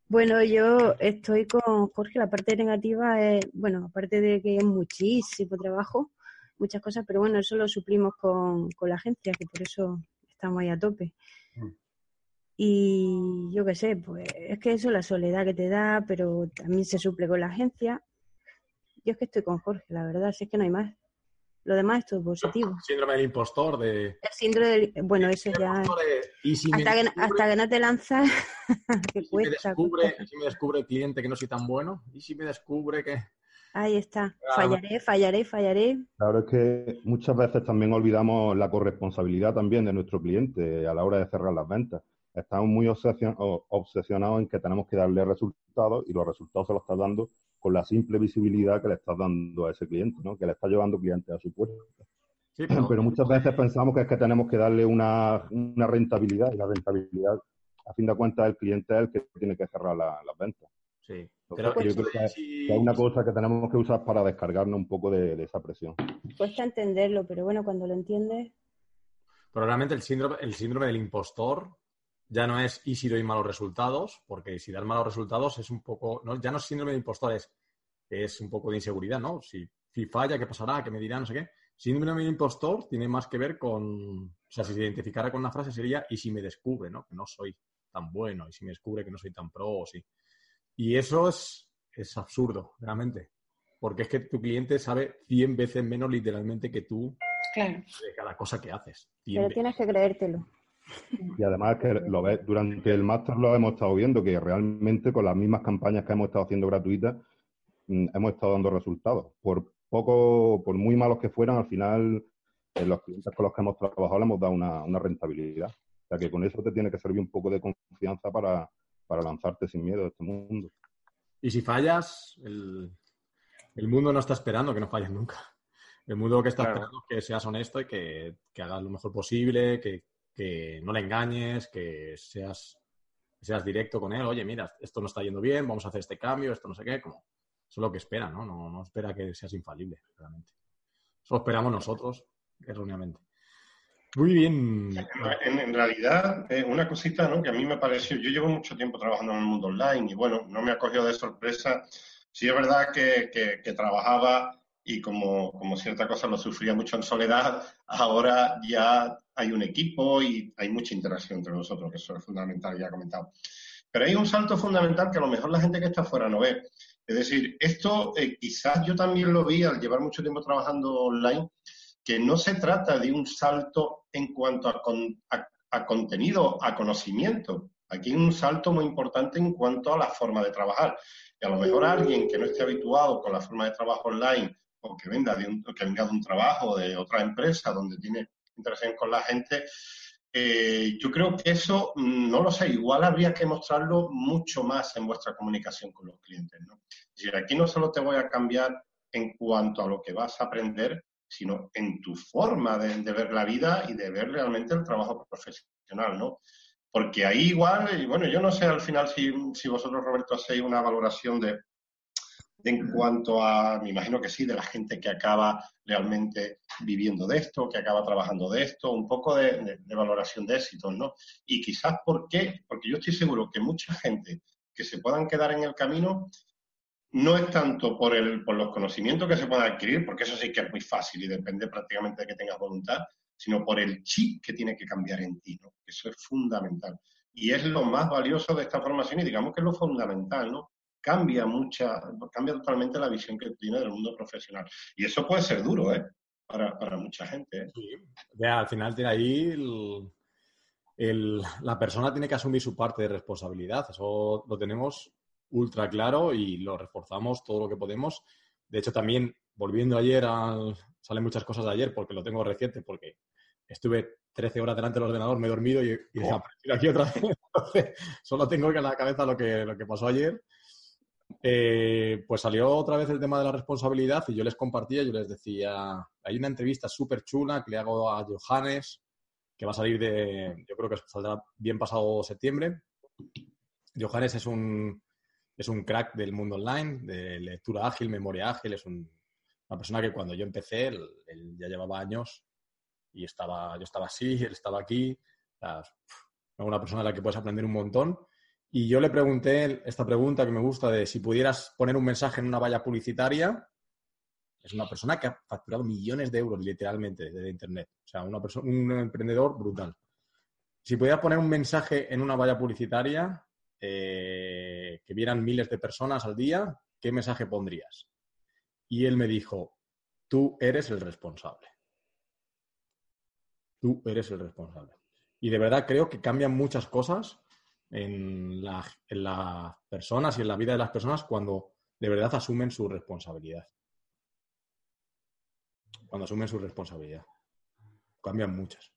Bueno, yo estoy con Jorge. La parte negativa es, bueno, aparte de que es muchísimo trabajo, muchas cosas, pero bueno, eso lo suplimos con, con la agencia, que por eso estamos ahí a tope. Mm. Y yo qué sé, pues es que eso es la soledad que te da, pero también se suple con la agencia. Yo es que estoy con Jorge, la verdad, si es que no hay más. Lo demás es todo positivo. Síndrome del impostor. de El síndrome del... Bueno, eso ya... Es... ¿Y si hasta, que, descubre... hasta que no te lanzas... ¿Y si, cuesta, me descubre, cuesta. ¿Y si me descubre el cliente que no soy tan bueno? ¿Y si me descubre que...? Ahí está. Ah, fallaré, fallaré, fallaré. Claro, es que muchas veces también olvidamos la corresponsabilidad también de nuestro cliente a la hora de cerrar las ventas. Estamos muy obsesionados en que tenemos que darle resultados y los resultados se los estás dando con la simple visibilidad que le estás dando a ese cliente, ¿no? Que le está llevando clientes a su puerta. Sí, pero, pero muchas veces pensamos que es que tenemos que darle una, una rentabilidad, y la rentabilidad, a fin de cuentas, el cliente es el que tiene que cerrar la, las ventas. Sí. Pero yo creo que sí, es una cosa que tenemos que usar para descargarnos un poco de, de esa presión. Cuesta entenderlo, pero bueno, cuando lo entiendes... Pero realmente el síndrome, el síndrome del impostor... Ya no es y si doy malos resultados, porque si dar malos resultados es un poco... No, ya no es síndrome de impostor, es, es un poco de inseguridad, ¿no? Si, si falla, ¿qué pasará? ¿Qué me dirán? No sé qué. Síndrome de impostor tiene más que ver con... O sea, si se identificara con una frase sería y si me descubre, ¿no? Que no soy tan bueno, y si me descubre que no soy tan pro, o sí. Y eso es, es absurdo, realmente. Porque es que tu cliente sabe cien veces menos literalmente que tú claro. de cada cosa que haces. Pero tienes que creértelo. Y además que lo ves, durante el máster lo hemos estado viendo, que realmente con las mismas campañas que hemos estado haciendo gratuitas hemos estado dando resultados. Por poco, por muy malos que fueran, al final en los clientes con los que hemos trabajado le hemos dado una, una rentabilidad. O sea que con eso te tiene que servir un poco de confianza para, para lanzarte sin miedo a este mundo. Y si fallas, el, el mundo no está esperando que no falles nunca. El mundo que está claro. esperando es que seas honesto y que, que hagas lo mejor posible, que que no le engañes, que seas, seas directo con él. Oye, mira, esto no está yendo bien, vamos a hacer este cambio, esto no sé qué. Como, eso es lo que espera, ¿no? ¿no? No espera que seas infalible, realmente. Eso lo esperamos nosotros, erróneamente. Muy bien. En, en realidad, eh, una cosita, ¿no? Que a mí me pareció... Yo llevo mucho tiempo trabajando en el mundo online y, bueno, no me ha cogido de sorpresa. Sí es verdad que, que, que trabajaba... y como, como cierta cosa lo sufría mucho en soledad, ahora ya hay un equipo y hay mucha interacción entre nosotros, que eso es fundamental, ya he comentado. Pero hay un salto fundamental que a lo mejor la gente que está fuera no ve. Es decir, esto eh, quizás yo también lo vi al llevar mucho tiempo trabajando online, que no se trata de un salto en cuanto a, con, a, a contenido, a conocimiento. Aquí hay un salto muy importante en cuanto a la forma de trabajar. Y a lo mejor alguien que no esté habituado con la forma de trabajo online, o que venga de un, que venga de un trabajo, de otra empresa, donde tiene interacción con la gente, eh, yo creo que eso, no lo sé, igual habría que mostrarlo mucho más en vuestra comunicación con los clientes, ¿no? Es decir, aquí no solo te voy a cambiar en cuanto a lo que vas a aprender, sino en tu forma de, de ver la vida y de ver realmente el trabajo profesional, ¿no? Porque ahí igual, y bueno, yo no sé al final si, si vosotros, Roberto, hacéis una valoración de... En cuanto a, me imagino que sí, de la gente que acaba realmente viviendo de esto, que acaba trabajando de esto, un poco de, de, de valoración de éxitos, ¿no? Y quizás, ¿por qué? Porque yo estoy seguro que mucha gente que se puedan quedar en el camino no es tanto por, el, por los conocimientos que se puedan adquirir, porque eso sí que es muy fácil y depende prácticamente de que tengas voluntad, sino por el chip que tiene que cambiar en ti, ¿no? Eso es fundamental. Y es lo más valioso de esta formación y digamos que es lo fundamental, ¿no? Cambia mucha, cambia totalmente la visión que tiene del mundo profesional. Y eso puede ser duro, ¿eh? Para, para mucha gente, ¿eh? Sí. Ya, al final tiene ahí el, el, la persona tiene que asumir su parte de responsabilidad. Eso lo tenemos ultra claro y lo reforzamos todo lo que podemos. De hecho, también, volviendo ayer, al, salen muchas cosas de ayer porque lo tengo reciente, porque estuve trece horas delante del ordenador, me he dormido y, y oh. desaparecido aquí otra vez. Entonces, solo tengo en la cabeza lo que, lo que pasó ayer. Eh, pues salió otra vez el tema de la responsabilidad y yo les compartía, yo les decía, hay una entrevista súper chula que le hago a Johannes, que va a salir de, yo creo que saldrá bien pasado septiembre. Johannes es un, es un crack del mundo online, de lectura ágil, memoria ágil, es un, una persona que cuando yo empecé, él, él ya llevaba años y estaba, yo estaba así, él estaba aquí, era una persona de la que puedes aprender un montón. Y yo le pregunté esta pregunta que me gusta de si pudieras poner un mensaje en una valla publicitaria, es una persona que ha facturado millones de euros literalmente desde Internet. O sea, una persona, un emprendedor brutal. Si pudieras poner un mensaje en una valla publicitaria eh, que vieran miles de personas al día, ¿qué mensaje pondrías? Y él me dijo, tú eres el responsable. Tú eres el responsable. Y de verdad creo que cambian muchas cosas en la, en las personas y en la vida de las personas cuando de verdad asumen su responsabilidad. Cuando asumen su responsabilidad. Cambian muchas.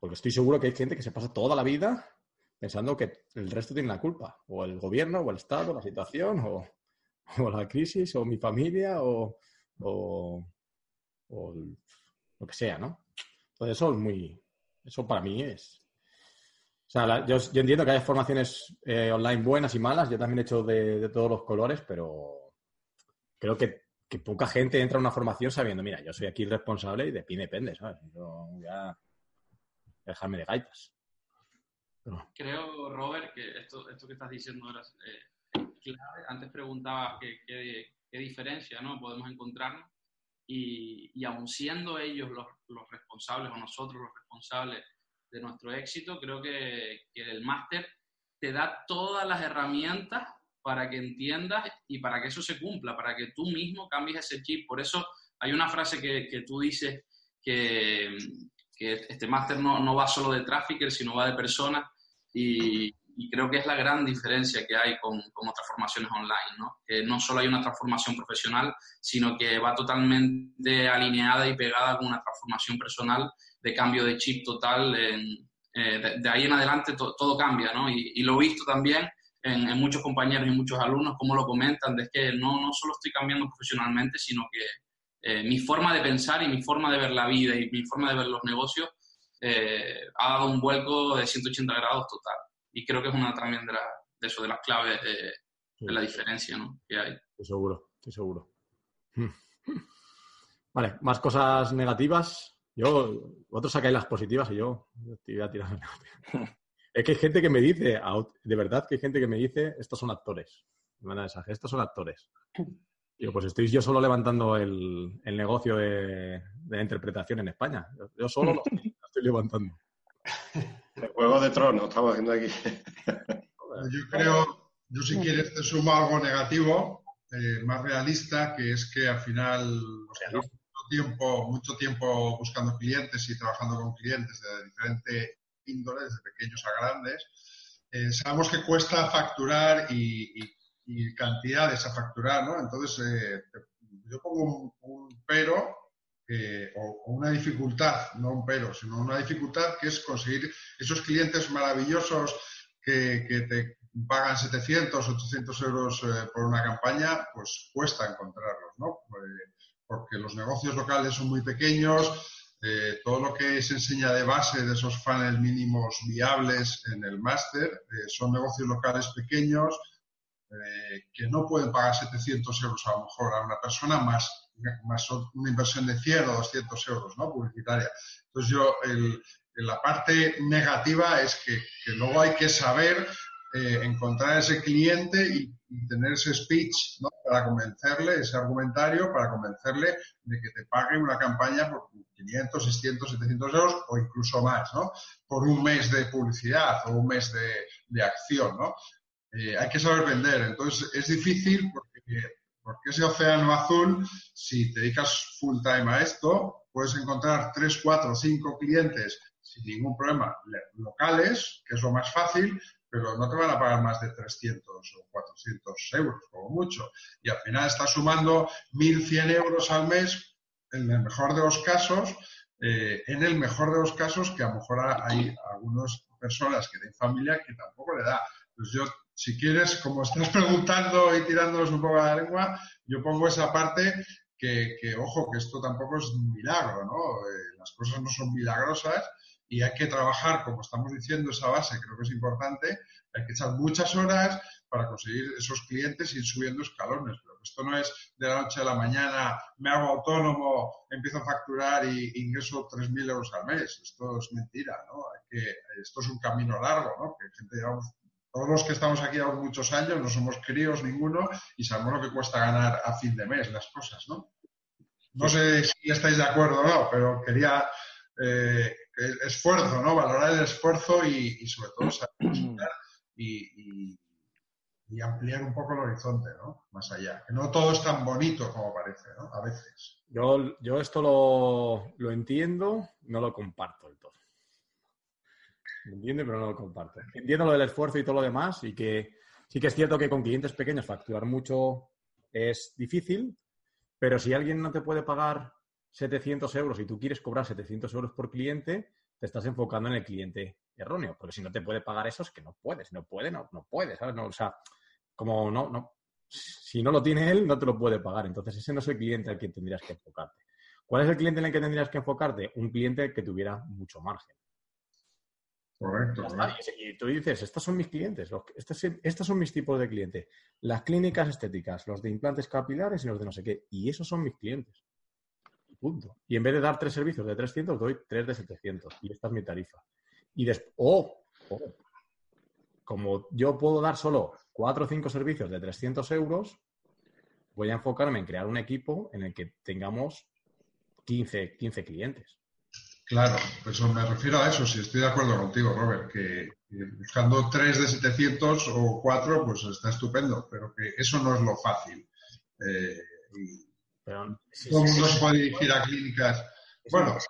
Porque estoy seguro que hay gente que se pasa toda la vida pensando que el resto tiene la culpa. O el gobierno, o el Estado, la situación, o, o la crisis, o mi familia, o, o, o el, lo que sea, ¿no? Entonces eso es muy... Eso para mí es... O sea, la, yo, yo entiendo que hay formaciones eh, online buenas y malas. Yo también he hecho de, de todos los colores, pero creo que que poca gente entra a una formación sabiendo, mira, yo soy aquí el responsable y de pie depende, ¿sabes? Yo ya dejarme de gaitas. Pero... Creo, Robert, que esto, esto que estás diciendo ahora es eh, clave. Antes preguntaba qué, qué, qué diferencia, ¿no?, podemos encontrarnos y, y aun siendo ellos los, los responsables o nosotros los responsables de nuestro éxito, creo que, que el máster te da todas las herramientas para que entiendas y para que eso se cumpla, para que tú mismo cambies ese chip. Por eso hay una frase que, que tú dices que, que este máster no, no va solo de traffickers, sino va de personas, y, y creo que es la gran diferencia que hay con, con otras formaciones online, ¿no? Que no solo hay una transformación profesional, sino que va totalmente alineada y pegada con una transformación personal de cambio de chip total. En, eh, de, de ahí en adelante to, todo cambia, ¿no? Y, y lo he visto también En, en muchos compañeros y muchos alumnos, como lo comentan, de que no, no solo estoy cambiando profesionalmente, sino que eh, mi forma de pensar y mi forma de ver la vida y mi forma de ver los negocios eh, ha dado un vuelco de ciento ochenta grados total. Y creo que es una también de, la, de eso, de las claves eh, sí, de la diferencia, ¿no?, que hay. Estoy seguro, estoy seguro. Vale, más cosas negativas. Yo, vosotros sacáis las positivas y yo, yo te voy a tirar. Es que hay gente que me dice, de verdad que hay gente que me dice, estos son actores. Me manda mensaje, estos son actores. Digo, pues estoy yo solo levantando el, el negocio de, de la interpretación en España. Yo, yo solo lo estoy, lo estoy levantando. El Juego de Tronos estamos haciendo aquí. Yo creo, yo si quieres te sumo algo negativo, eh, más realista, que es que al final, o sea, mucho tiempo, mucho tiempo buscando clientes y trabajando con clientes de diferente índole, desde pequeños a grandes, eh, sabemos que cuesta facturar y, y, y cantidades a facturar, ¿no? Entonces, eh, yo pongo un, un pero, eh, o, o una dificultad, no un pero, sino una dificultad que es conseguir esos clientes maravillosos que, que te pagan setecientos, ochocientos euros eh, por una campaña, pues cuesta encontrarlos, ¿no? Eh, porque los negocios locales son muy pequeños. Eh, todo lo que se enseña de base de esos funnels mínimos viables en el máster eh, son negocios locales pequeños eh, que no pueden pagar setecientos euros a lo mejor a una persona más, más una inversión de cien o doscientos euros, ¿no?, publicitaria. Entonces yo, el, la parte negativa es que, que luego hay que saber eh, encontrar ese cliente y, y tener ese speech, ¿no?, para convencerle, ese argumentario para convencerle de que te pague una campaña por quinientos, seiscientos, setecientos euros o incluso más, ¿no?, por un mes de publicidad o un mes de, de acción, ¿no? Eh, hay que saber vender. Entonces, es difícil porque, porque ese océano azul, si te dedicas full time a esto, puedes encontrar tres, cuatro, cinco clientes sin ningún problema locales, que es lo más fácil, pero no te van a pagar más de trescientos o cuatrocientos euros, como mucho. Y al final estás sumando mil cien euros al mes, en el mejor de los casos, eh, en el mejor de los casos, que a lo mejor hay algunas personas que tienen familia que tampoco le da. Pues yo, si quieres, como estás preguntando y tirándonos un poco la lengua, yo pongo esa parte que, que ojo, que esto tampoco es un milagro, ¿no? Eh, las cosas no son milagrosas y hay que trabajar, como estamos diciendo, esa base creo que es importante, hay que echar muchas horas para conseguir esos clientes y ir subiendo escalones. Pero esto no es de la noche a la mañana, me hago autónomo, empiezo a facturar y ingreso tres mil euros al mes. Esto es mentira, ¿no? Hay que, esto es un camino largo, ¿no? Que gente, digamos, todos los que estamos aquí llevamos muchos años, no somos críos ninguno y sabemos lo que cuesta ganar a fin de mes las cosas, ¿no? No sé si estáis de acuerdo o no, pero quería eh, el esfuerzo, ¿no? Valorar el esfuerzo y, y sobre todo saber y, y, y ampliar un poco el horizonte, ¿no? Más allá. Que no todo es tan bonito como parece, ¿no? A veces. Yo, yo esto lo, lo entiendo, no lo comparto del todo. Lo entiendo, pero no lo comparto. Entiendo lo del esfuerzo y todo lo demás, y que sí que es cierto que con clientes pequeños facturar mucho es difícil, pero si alguien no te puede pagar setecientos euros y tú quieres cobrar setecientos euros por cliente, te estás enfocando en el cliente erróneo, porque si no te puede pagar eso es que no puedes, no puede, no, no puedes, ¿sabes? No, o sea, como no, no, si no lo tiene él, no te lo puede pagar. Entonces ese no es el cliente al que tendrías que enfocarte. ¿Cuál es el cliente en el que tendrías que enfocarte? Un cliente que tuviera mucho margen. Correcto. Y tú dices, estos son mis clientes, los, estos, estos son mis tipos de clientes. Las clínicas estéticas, los de implantes capilares y los de no sé qué. Y esos son mis clientes. Punto. Y en vez de dar tres servicios de trescientos, doy tres de setecientos. Y esta es mi tarifa. Y después, oh, oh, como yo puedo dar solo cuatro o cinco servicios de trescientos euros, voy a enfocarme en crear un equipo en el que tengamos quince, quince clientes. Claro, pues me refiero a eso, si estoy de acuerdo contigo, Robert, que buscando tres de setecientos o cuatro, pues está estupendo, pero que eso no es lo fácil. Eh, pero, sí, ¿Cómo sí, sí, nos sí, puede dirigir a clínicas? Es bueno, igual.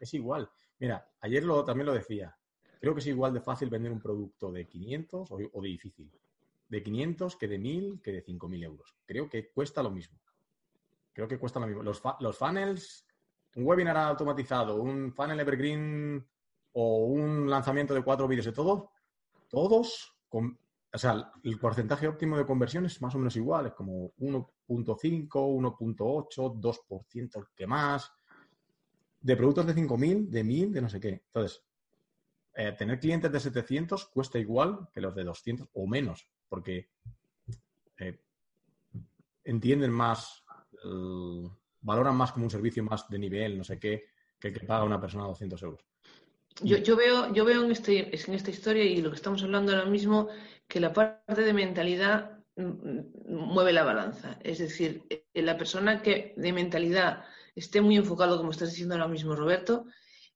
Es igual. Mira, ayer lo, también lo decía, creo que es igual de fácil vender un producto de quinientos o, o de difícil, de quinientos que de mil, que de cinco mil euros. Creo que cuesta lo mismo. Creo que cuesta lo mismo. Los, fa- los funnels... Un webinar automatizado, un funnel evergreen o un lanzamiento de cuatro vídeos de todo, todos, con, o sea, el porcentaje óptimo de conversión es más o menos igual, es como uno punto cinco, uno punto ocho, dos por ciento el que más, de productos de cinco mil, de mil, de no sé qué. Entonces, eh, tener clientes de setecientos cuesta igual que los de doscientos o menos, porque eh, entienden más... El, valoran más como un servicio más de nivel, no sé qué, que el que paga una persona doscientos euros. Yo, yo veo, yo veo en, este, en esta historia y lo que estamos hablando ahora mismo, que la parte de mentalidad mueve la balanza. Es decir, la persona que de mentalidad esté muy enfocado, como estás diciendo ahora mismo, Roberto,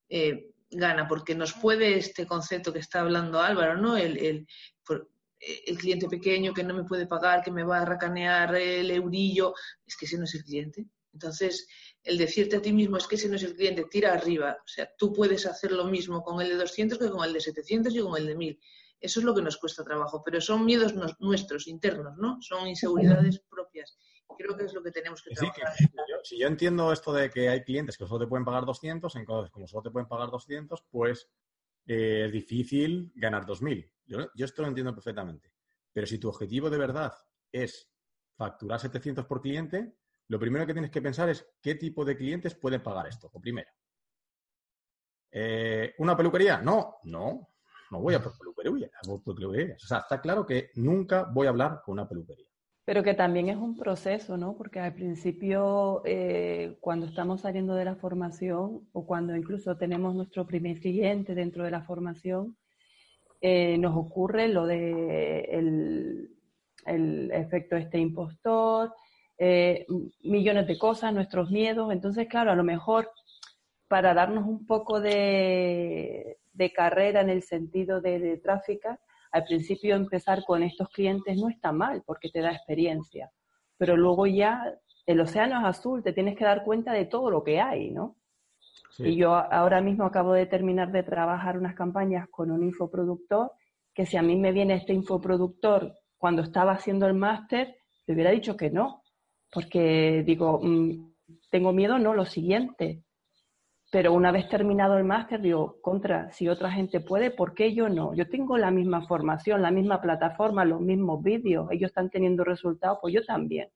eh, gana, porque nos puede este concepto que está hablando Álvaro, ¿no? El, el, por, el cliente pequeño que no me puede pagar, que me va a racanear el eurillo. Es que ese no es el cliente. Entonces, el decirte a ti mismo es que ese no es el cliente, tira arriba. O sea, tú puedes hacer lo mismo con el de doscientos que con el de setecientos y con el de mil. Eso es lo que nos cuesta trabajo, pero son miedos no, nuestros, internos, ¿no? Son inseguridades propias. Creo que es lo que tenemos que trabajar. Sí, que, yo, si yo entiendo esto de que hay clientes que solo te pueden pagar doscientos, entonces, como solo te pueden pagar doscientos, pues eh, es difícil ganar dos mil. Yo, yo esto lo entiendo perfectamente. Pero si tu objetivo de verdad es facturar setecientos por cliente, lo primero que tienes que pensar es qué tipo de clientes pueden pagar esto, lo primero. Eh, ¿Una peluquería? No, no, no voy a por peluquería, por peluquería. O sea, está claro que nunca voy a hablar con una peluquería. Pero que también es un proceso, ¿no? Porque al principio, eh, cuando estamos saliendo de la formación o cuando incluso tenemos nuestro primer cliente dentro de la formación, eh, nos ocurre lo de el, el efecto este impostor, Eh, millones de cosas, nuestros miedos. Entonces, claro, a lo mejor para darnos un poco de, de carrera en el sentido de, de tráfico, al principio empezar con estos clientes no está mal porque te da experiencia, pero luego ya el océano es azul, te tienes que dar cuenta de todo lo que hay, ¿no? Sí. Y yo ahora mismo acabo de terminar de trabajar unas campañas con un infoproductor, que si a mí me viene este infoproductor cuando estaba haciendo el máster, le hubiera dicho que no. Porque digo, tengo miedo, no, lo siguiente. Pero una vez terminado el máster, digo, contra, si otra gente puede, ¿por qué yo no? Yo tengo la misma formación, la misma plataforma, los mismos vídeos, ellos están teniendo resultados, pues yo también.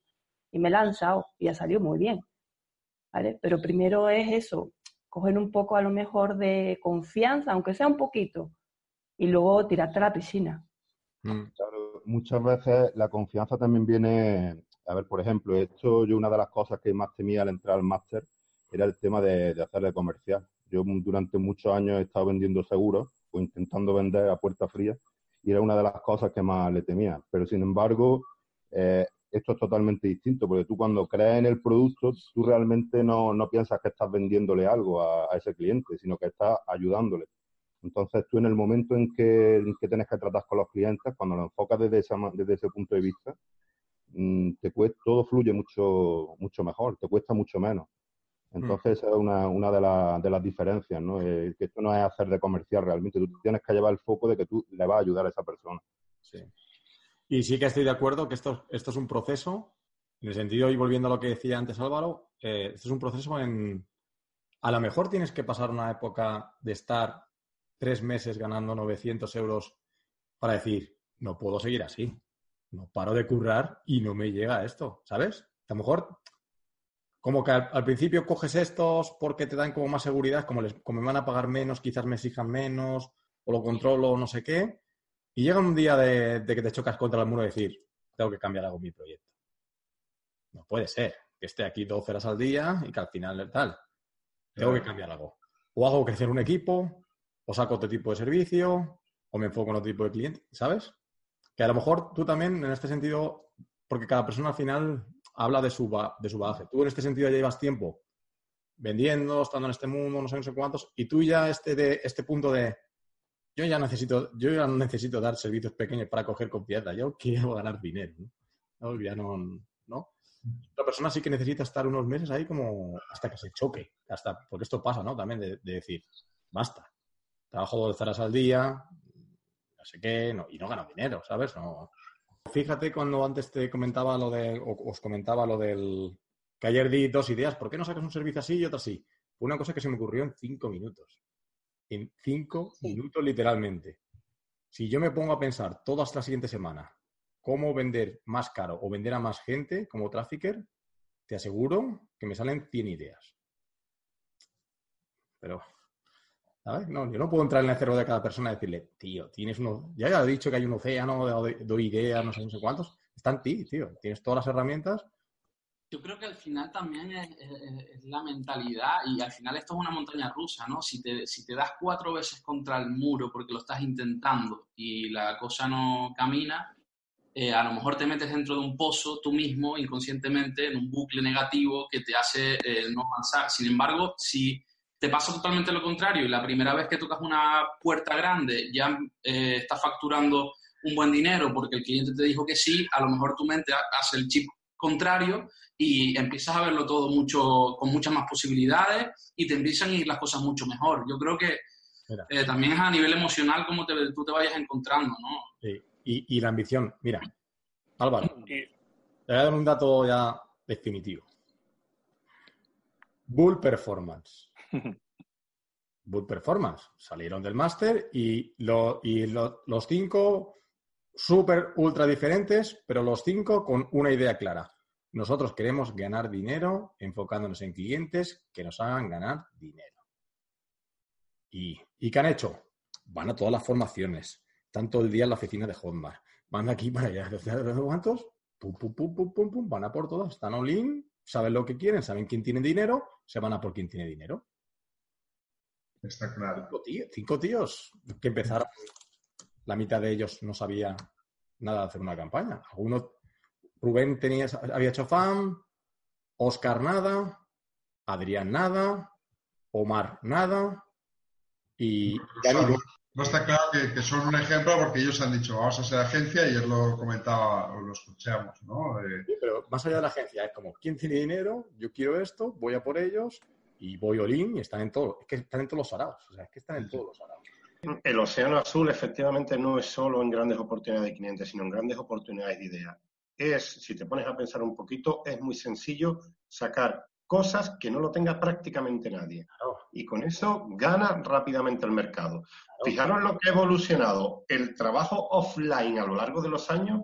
Y me he lanzado y ha salido muy bien, ¿vale? Pero primero es eso, coger un poco a lo mejor de confianza, aunque sea un poquito, y luego tirarte a la piscina. Claro, muchas veces la confianza también viene... A ver, por ejemplo, esto yo una de las cosas que más temía al entrar al máster era el tema de, de hacer de comercial. Yo durante muchos años he estado vendiendo seguros o intentando vender a puerta fría y era una de las cosas que más le temía. Pero, sin embargo, eh, esto es totalmente distinto, porque tú cuando creas en el producto, tú realmente no, no piensas que estás vendiéndole algo a, a ese cliente, sino que estás ayudándole. Entonces tú en el momento en que, en que tienes que tratar con los clientes, cuando lo enfocas desde, esa, desde ese punto de vista, mmm, te cuesta, todo fluye mucho mucho mejor, te cuesta mucho menos. Entonces mm. esa es una, una de, la, de las diferencias, ¿no? Eh, que esto no es hacer de comercial realmente, tú tienes que llevar el foco de que tú le vas a ayudar a esa persona. Sí. Y sí que estoy de acuerdo que esto, esto es un proceso, en el sentido, y volviendo a lo que decía antes Álvaro, eh, esto es un proceso en... A lo mejor tienes que pasar una época de estar tres meses ganando novecientos euros para decir, no puedo seguir así, no paro de currar y no me llega esto, ¿sabes? A lo mejor, como que al, al principio coges estos porque te dan como más seguridad, como, les, como me van a pagar menos, quizás me exijan menos, o lo controlo, no sé qué... Y llega un día de, de que te chocas contra el muro y decir, tengo que cambiar algo mi proyecto. No puede ser que esté aquí doce horas al día y que al final tal. Tengo que cambiar algo. O hago crecer un equipo, o saco otro tipo de servicio, o me enfoco en otro tipo de cliente, ¿sabes? Que a lo mejor tú también, en este sentido, porque cada persona al final habla de su, de su bagaje. Tú en este sentido ya llevas tiempo vendiendo, estando en este mundo, no sé, no sé cuántos, y tú ya este, de, este punto de... Yo ya necesito, yo ya no necesito dar servicios pequeños para coger confianza. Yo quiero ganar dinero, ¿no? No, ya no, ¿no? La persona sí que necesita estar unos meses ahí como hasta que se choque. Hasta, porque esto pasa, ¿no? También de, de decir, basta. Trabajo doce horas al día, no sé qué, no, y no gano dinero, ¿sabes? No. Fíjate cuando antes te comentaba lo de, o os comentaba lo del, que ayer di dos ideas. ¿Por qué no sacas un servicio así y otro así? Fue una cosa que se me ocurrió en cinco minutos. En cinco minutos, literalmente. Si yo me pongo a pensar toda la siguiente semana cómo vender más caro o vender a más gente como trafficker, te aseguro que me salen cien ideas. Pero, ¿sabes? No, yo no puedo entrar en el cerebro de cada persona y decirle, tío, tienes uno... Ya ya he dicho que hay un océano de, de ideas, no sé, no sé cuántos. Está en ti, tío. Tienes todas las herramientas. Yo creo que al final también es, es, es la mentalidad, y al final esto es una montaña rusa, ¿no? Si te, si te das cuatro veces contra el muro porque lo estás intentando y la cosa no camina, eh, a lo mejor te metes dentro de un pozo tú mismo, inconscientemente, en un bucle negativo que te hace eh, no avanzar. Sin embargo, si te pasa totalmente lo contrario y la primera vez que tocas una puerta grande ya eh, estás facturando un buen dinero porque el cliente te dijo que sí, a lo mejor tu mente hace el chip contrario y empiezas a verlo todo mucho con muchas más posibilidades y te empiezan a ir las cosas mucho mejor. Yo creo que eh, también es a nivel emocional como te, tú te vayas encontrando, ¿no? Sí. Y, y la ambición. Mira, Álvaro, sí. Te voy a dar un dato ya definitivo. Bull Performance. Bull Performance. Salieron del máster y, lo, y lo, los cinco... súper ultra diferentes, pero los cinco con una idea clara. Nosotros queremos ganar dinero enfocándonos en clientes que nos hagan ganar dinero. ¿Y, ¿y qué han hecho? Van a todas las formaciones. Están todo el día en la oficina de Hotmart. Van de aquí para allá. ¿Cuántos? Pum, pum, pum, pum, pum, pum. Van a por todas. Están all-in. Saben lo que quieren. Saben quién tiene dinero. Se van a por quién tiene dinero. Está claro. Cinco tíos. Cinco tíos que empezar... La mitad de ellos no sabía nada de hacer una campaña. Algunos, Rubén tenía, había hecho fan, Óscar nada, Adrián nada, Omar nada y... Dani, no, no está claro que, que son un ejemplo porque ellos han dicho vamos a ser agencia y él lo comentaba o lo escuchamos, ¿no? Eh... Sí, pero más allá de la agencia es como, ¿quién tiene dinero? Yo quiero esto, voy a por ellos y voy all-in y están en todo. Es que están en todos los araos. O sea, es que están en todos los araos. El océano azul efectivamente no es solo en grandes oportunidades de clientes, sino en grandes oportunidades de ideas. Es, si te pones a pensar un poquito, es muy sencillo sacar cosas que no lo tenga prácticamente nadie. Claro. Y con eso gana rápidamente el mercado. Claro. Fijaros lo que ha evolucionado el trabajo offline a lo largo de los años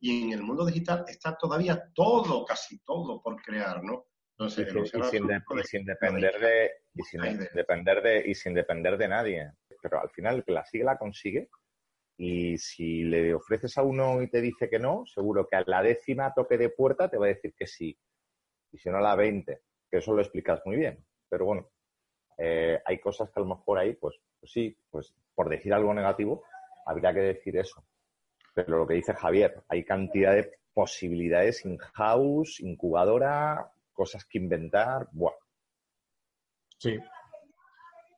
y en el mundo digital está todavía todo, casi todo por crear, ¿no? Entonces, y, sin, y, sin de, y sin depender de y sin de, depender de y sin depender de nadie. Pero al final el que la sigue, la consigue. Y si le ofreces a uno y te dice que no, seguro que a la décima toque de puerta te va a decir que sí. Y si no, a la veinte. Que eso lo explicas muy bien. Pero bueno, eh, hay cosas que a lo mejor ahí, pues, pues sí, pues por decir algo negativo, habría que decir eso. Pero lo que dice Javier, hay cantidad de posibilidades in-house, incubadora, cosas que inventar, ¡buah! Sí,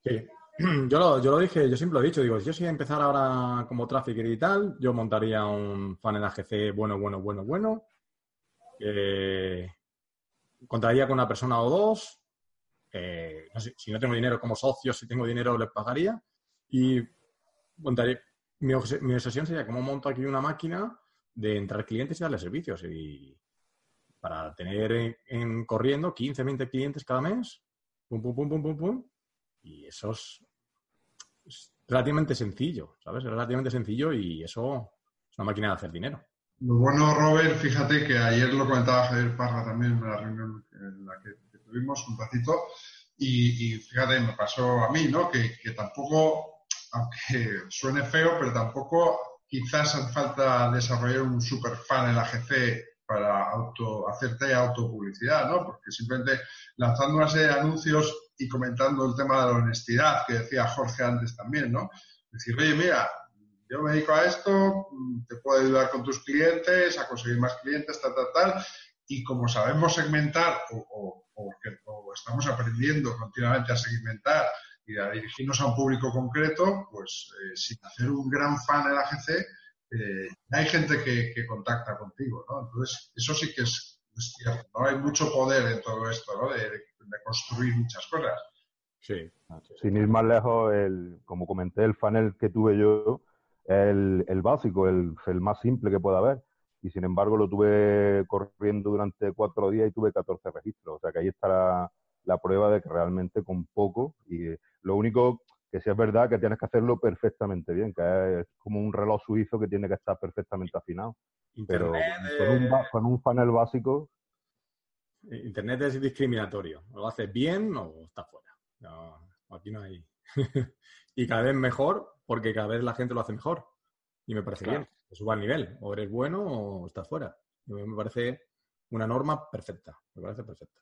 sí. Yo lo, yo lo dije, yo siempre lo he dicho, digo, yo si empezar ahora como trafficker y tal, yo montaría un funnel A G C bueno, bueno, bueno, bueno. Eh, contaría con una persona o dos. Eh, no sé, si no tengo dinero como socio, si tengo dinero les pagaría. Y montaría, mi, mi obsesión sería cómo monto aquí una máquina de entrar clientes y darles servicios. Y para tener en, en corriendo quince, veinte clientes cada mes, pum, pum, pum, pum, pum, pum. Y eso es, es relativamente sencillo, ¿sabes? Es relativamente sencillo y eso es una máquina de hacer dinero. Lo bueno, Robert, fíjate que ayer lo comentaba Javier Parra también en la reunión en la que tuvimos un ratito y, y fíjate, me pasó a mí, ¿no? Que, que tampoco, aunque suene feo, pero tampoco quizás hace falta desarrollar un super funnel A G C para auto, hacerte autopublicidad, ¿no? Porque simplemente lanzando una serie de anuncios y comentando el tema de la honestidad que decía Jorge antes también, ¿no? Decir, oye, mira, yo me dedico a esto, te puedo ayudar con tus clientes, a conseguir más clientes, tal, tal, tal. Y como sabemos segmentar o, o, o, o estamos aprendiendo continuamente a segmentar y a dirigirnos a un público concreto, pues eh, sin hacer un gran funnel A G C, eh, hay gente que, que contacta contigo, ¿no? Entonces, eso sí que es... Es cierto, ¿no? Hay mucho poder en todo esto, ¿no? De, de construir muchas cosas. Sí. Sin ir más lejos, el, como comenté, el funnel que tuve yo es el, el básico, el, el más simple que pueda haber. Y sin embargo lo tuve corriendo durante cuatro días y tuve catorce registros. O sea que ahí está la, la prueba de que realmente con poco. Y lo único que sí es verdad que tienes que hacerlo perfectamente bien, que es como un reloj suizo que tiene que estar perfectamente afinado. Internet, pero con un, con un panel básico... Internet es discriminatorio. O lo haces bien o estás fuera. No, aquí no hay... Y cada vez mejor, porque cada vez la gente lo hace mejor. Y me parece claro. Bien. Que suba el nivel. O eres bueno o estás fuera. Y me parece una norma perfecta. Me parece perfecta.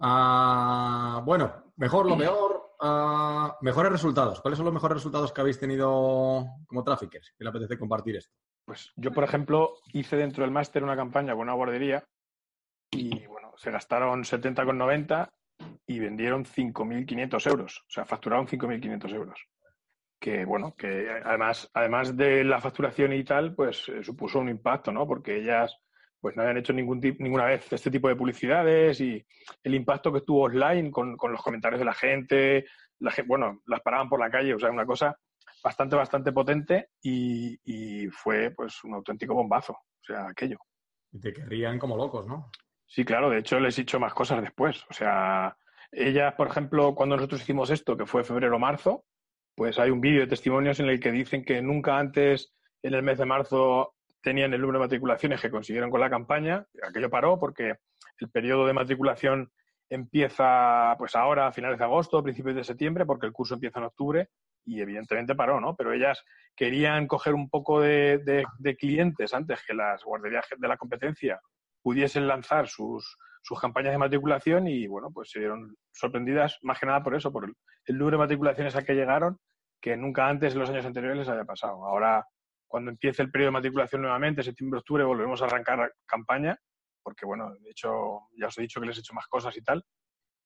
Ah, bueno, mejor lo peor. Ah, mejores resultados. ¿Cuáles son los mejores resultados que habéis tenido como traffickers? ¿Qué le apetece compartir esto? Pues yo, por ejemplo, hice dentro del máster una campaña con una guardería y, bueno, se gastaron setenta con noventa y vendieron cinco mil quinientos euros. O sea, facturaron cinco mil quinientos euros. Que, bueno, que además además de la facturación y tal, pues eh, supuso un impacto, ¿no? Porque ellas, pues, no habían hecho ningún tip, ninguna vez este tipo de publicidades y el impacto que tuvo online con, con los comentarios de la gente, la gente, bueno, las paraban por la calle, o sea, una cosa... Bastante, bastante potente y, y fue pues un auténtico bombazo, o sea, aquello. Y te querrían como locos, ¿no? Sí, claro, de hecho les he hecho más cosas después. O sea, ellas, por ejemplo, cuando nosotros hicimos esto, que fue febrero-marzo, pues hay un vídeo de testimonios en el que dicen que nunca antes, en el mes de marzo, tenían el número de matriculaciones que consiguieron con la campaña. Aquello paró porque el periodo de matriculación empieza pues ahora, a finales de agosto, principios de septiembre, porque el curso empieza en octubre. Y evidentemente paró, ¿no? Pero ellas querían coger un poco de, de, de clientes antes que las guarderías de la competencia pudiesen lanzar sus, sus campañas de matriculación y, bueno, pues se vieron sorprendidas más que nada por eso, por el, el número de matriculaciones a que llegaron que nunca antes en los años anteriores les había pasado. Ahora, cuando empiece el periodo de matriculación nuevamente, septiembre-octubre, volveremos a arrancar campaña porque, bueno, de hecho, ya os he dicho que les he hecho más cosas y tal.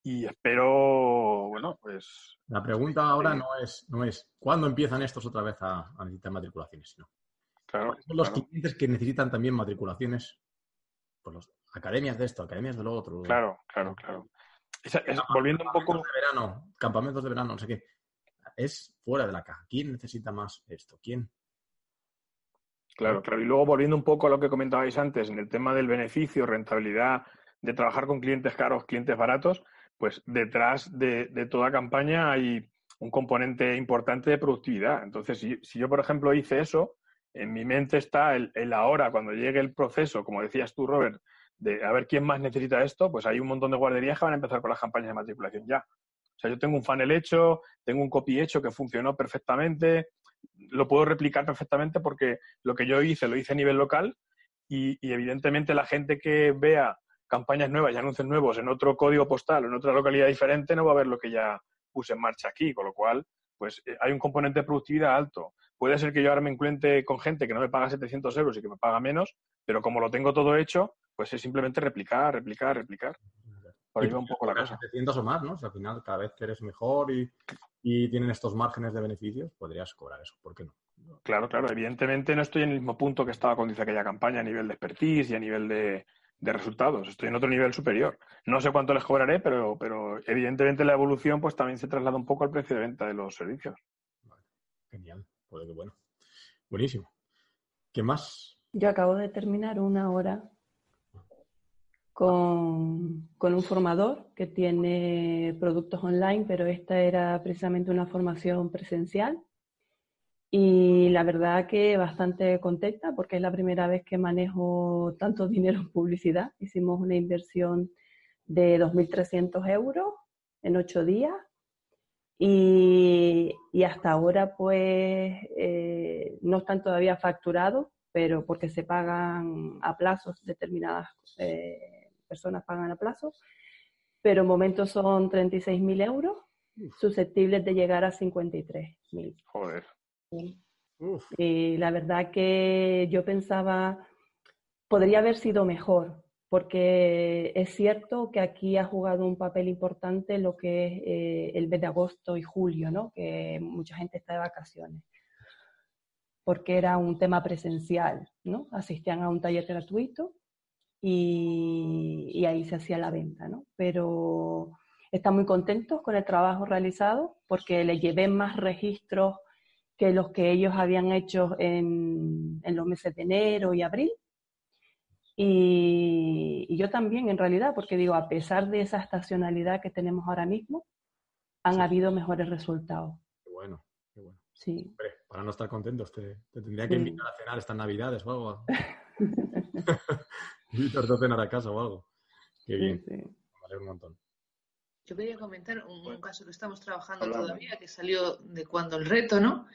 Y espero, bueno, pues... La pregunta ahora no es, no es ¿cuándo empiezan estos otra vez a, a necesitar matriculaciones? Sino, claro, son los claro. clientes que necesitan también matriculaciones. Pues las academias de esto, academias de lo otro. Claro, claro, claro. Es, es, volviendo un poco... de verano, campamentos de verano, no sé qué. Es fuera de la caja. ¿Quién necesita más esto? ¿Quién? Claro, claro. Y luego volviendo un poco a lo que comentabais antes, en el tema del beneficio, rentabilidad, de trabajar con clientes caros, clientes baratos... Pues detrás de, de toda campaña hay un componente importante de productividad. Entonces, si, si yo, por ejemplo, hice eso, en mi mente está el, el ahora, cuando llegue el proceso, como decías tú, Robert, de a ver quién más necesita esto, pues hay un montón de guarderías que van a empezar con las campañas de matriculación ya. O sea, yo tengo un funnel hecho, tengo un copy hecho que funcionó perfectamente, lo puedo replicar perfectamente porque lo que yo hice, lo hice a nivel local y, y evidentemente la gente que vea campañas nuevas y anuncios nuevos en otro código postal o en otra localidad diferente no va a haber lo que ya puse en marcha aquí, con lo cual pues hay un componente de productividad alto. Puede ser que yo ahora me encuentre con gente que no me paga setecientos euros y que me paga menos, pero como lo tengo todo hecho, pues es simplemente replicar, replicar, replicar. Por ahí va un poco la cosa. setecientos o más, ¿no? O sea, al final, cada vez que eres mejor y, y tienen estos márgenes de beneficios, podrías cobrar eso. ¿Por qué no? Claro, claro. Evidentemente no estoy en el mismo punto que estaba cuando hice aquella campaña a nivel de expertise y a nivel de, de resultados. Estoy en otro nivel superior. No sé cuánto les cobraré, pero, pero evidentemente la evolución pues también se traslada un poco al precio de venta de los servicios. Vale. Genial. Pues bueno. Buenísimo. ¿Qué más? Yo acabo de terminar una hora Con, con un formador que tiene productos online, pero esta era precisamente una formación presencial. Y la verdad que bastante contenta, porque es la primera vez que manejo tanto dinero en publicidad. Hicimos una inversión de dos mil trescientos euros en ocho días. Y, y hasta ahora, pues, eh, no están todavía facturados, pero porque se pagan a plazos, determinadas eh, personas pagan a plazo, pero en momento son treinta y seis mil euros susceptibles de llegar a cincuenta y tres mil. Joder. Sí. Uf. Y la verdad que yo pensaba, podría haber sido mejor, porque es cierto que aquí ha jugado un papel importante lo que es eh, el mes de agosto y julio, ¿no? Que mucha gente está de vacaciones, porque era un tema presencial, ¿no? Asistían a un taller gratuito Y, y ahí se hacía la venta, ¿no? Pero están muy contentos con el trabajo realizado porque les llevé más registros que los que ellos habían hecho en, en los meses de enero y abril. Y, y yo también, en realidad, porque digo, a pesar de esa estacionalidad que tenemos ahora mismo, han sí. habido mejores resultados. Qué bueno, qué bueno. Sí. Hombre, para no estar contentos, te, te tendría que sí. invitar a cenar estas Navidades o algo. Y tardó cenar a casa o algo. Qué bien. Sí, sí. Vale un montón. Yo quería comentar un, un caso que estamos trabajando Hola. todavía, que salió de cuando el reto, ¿no?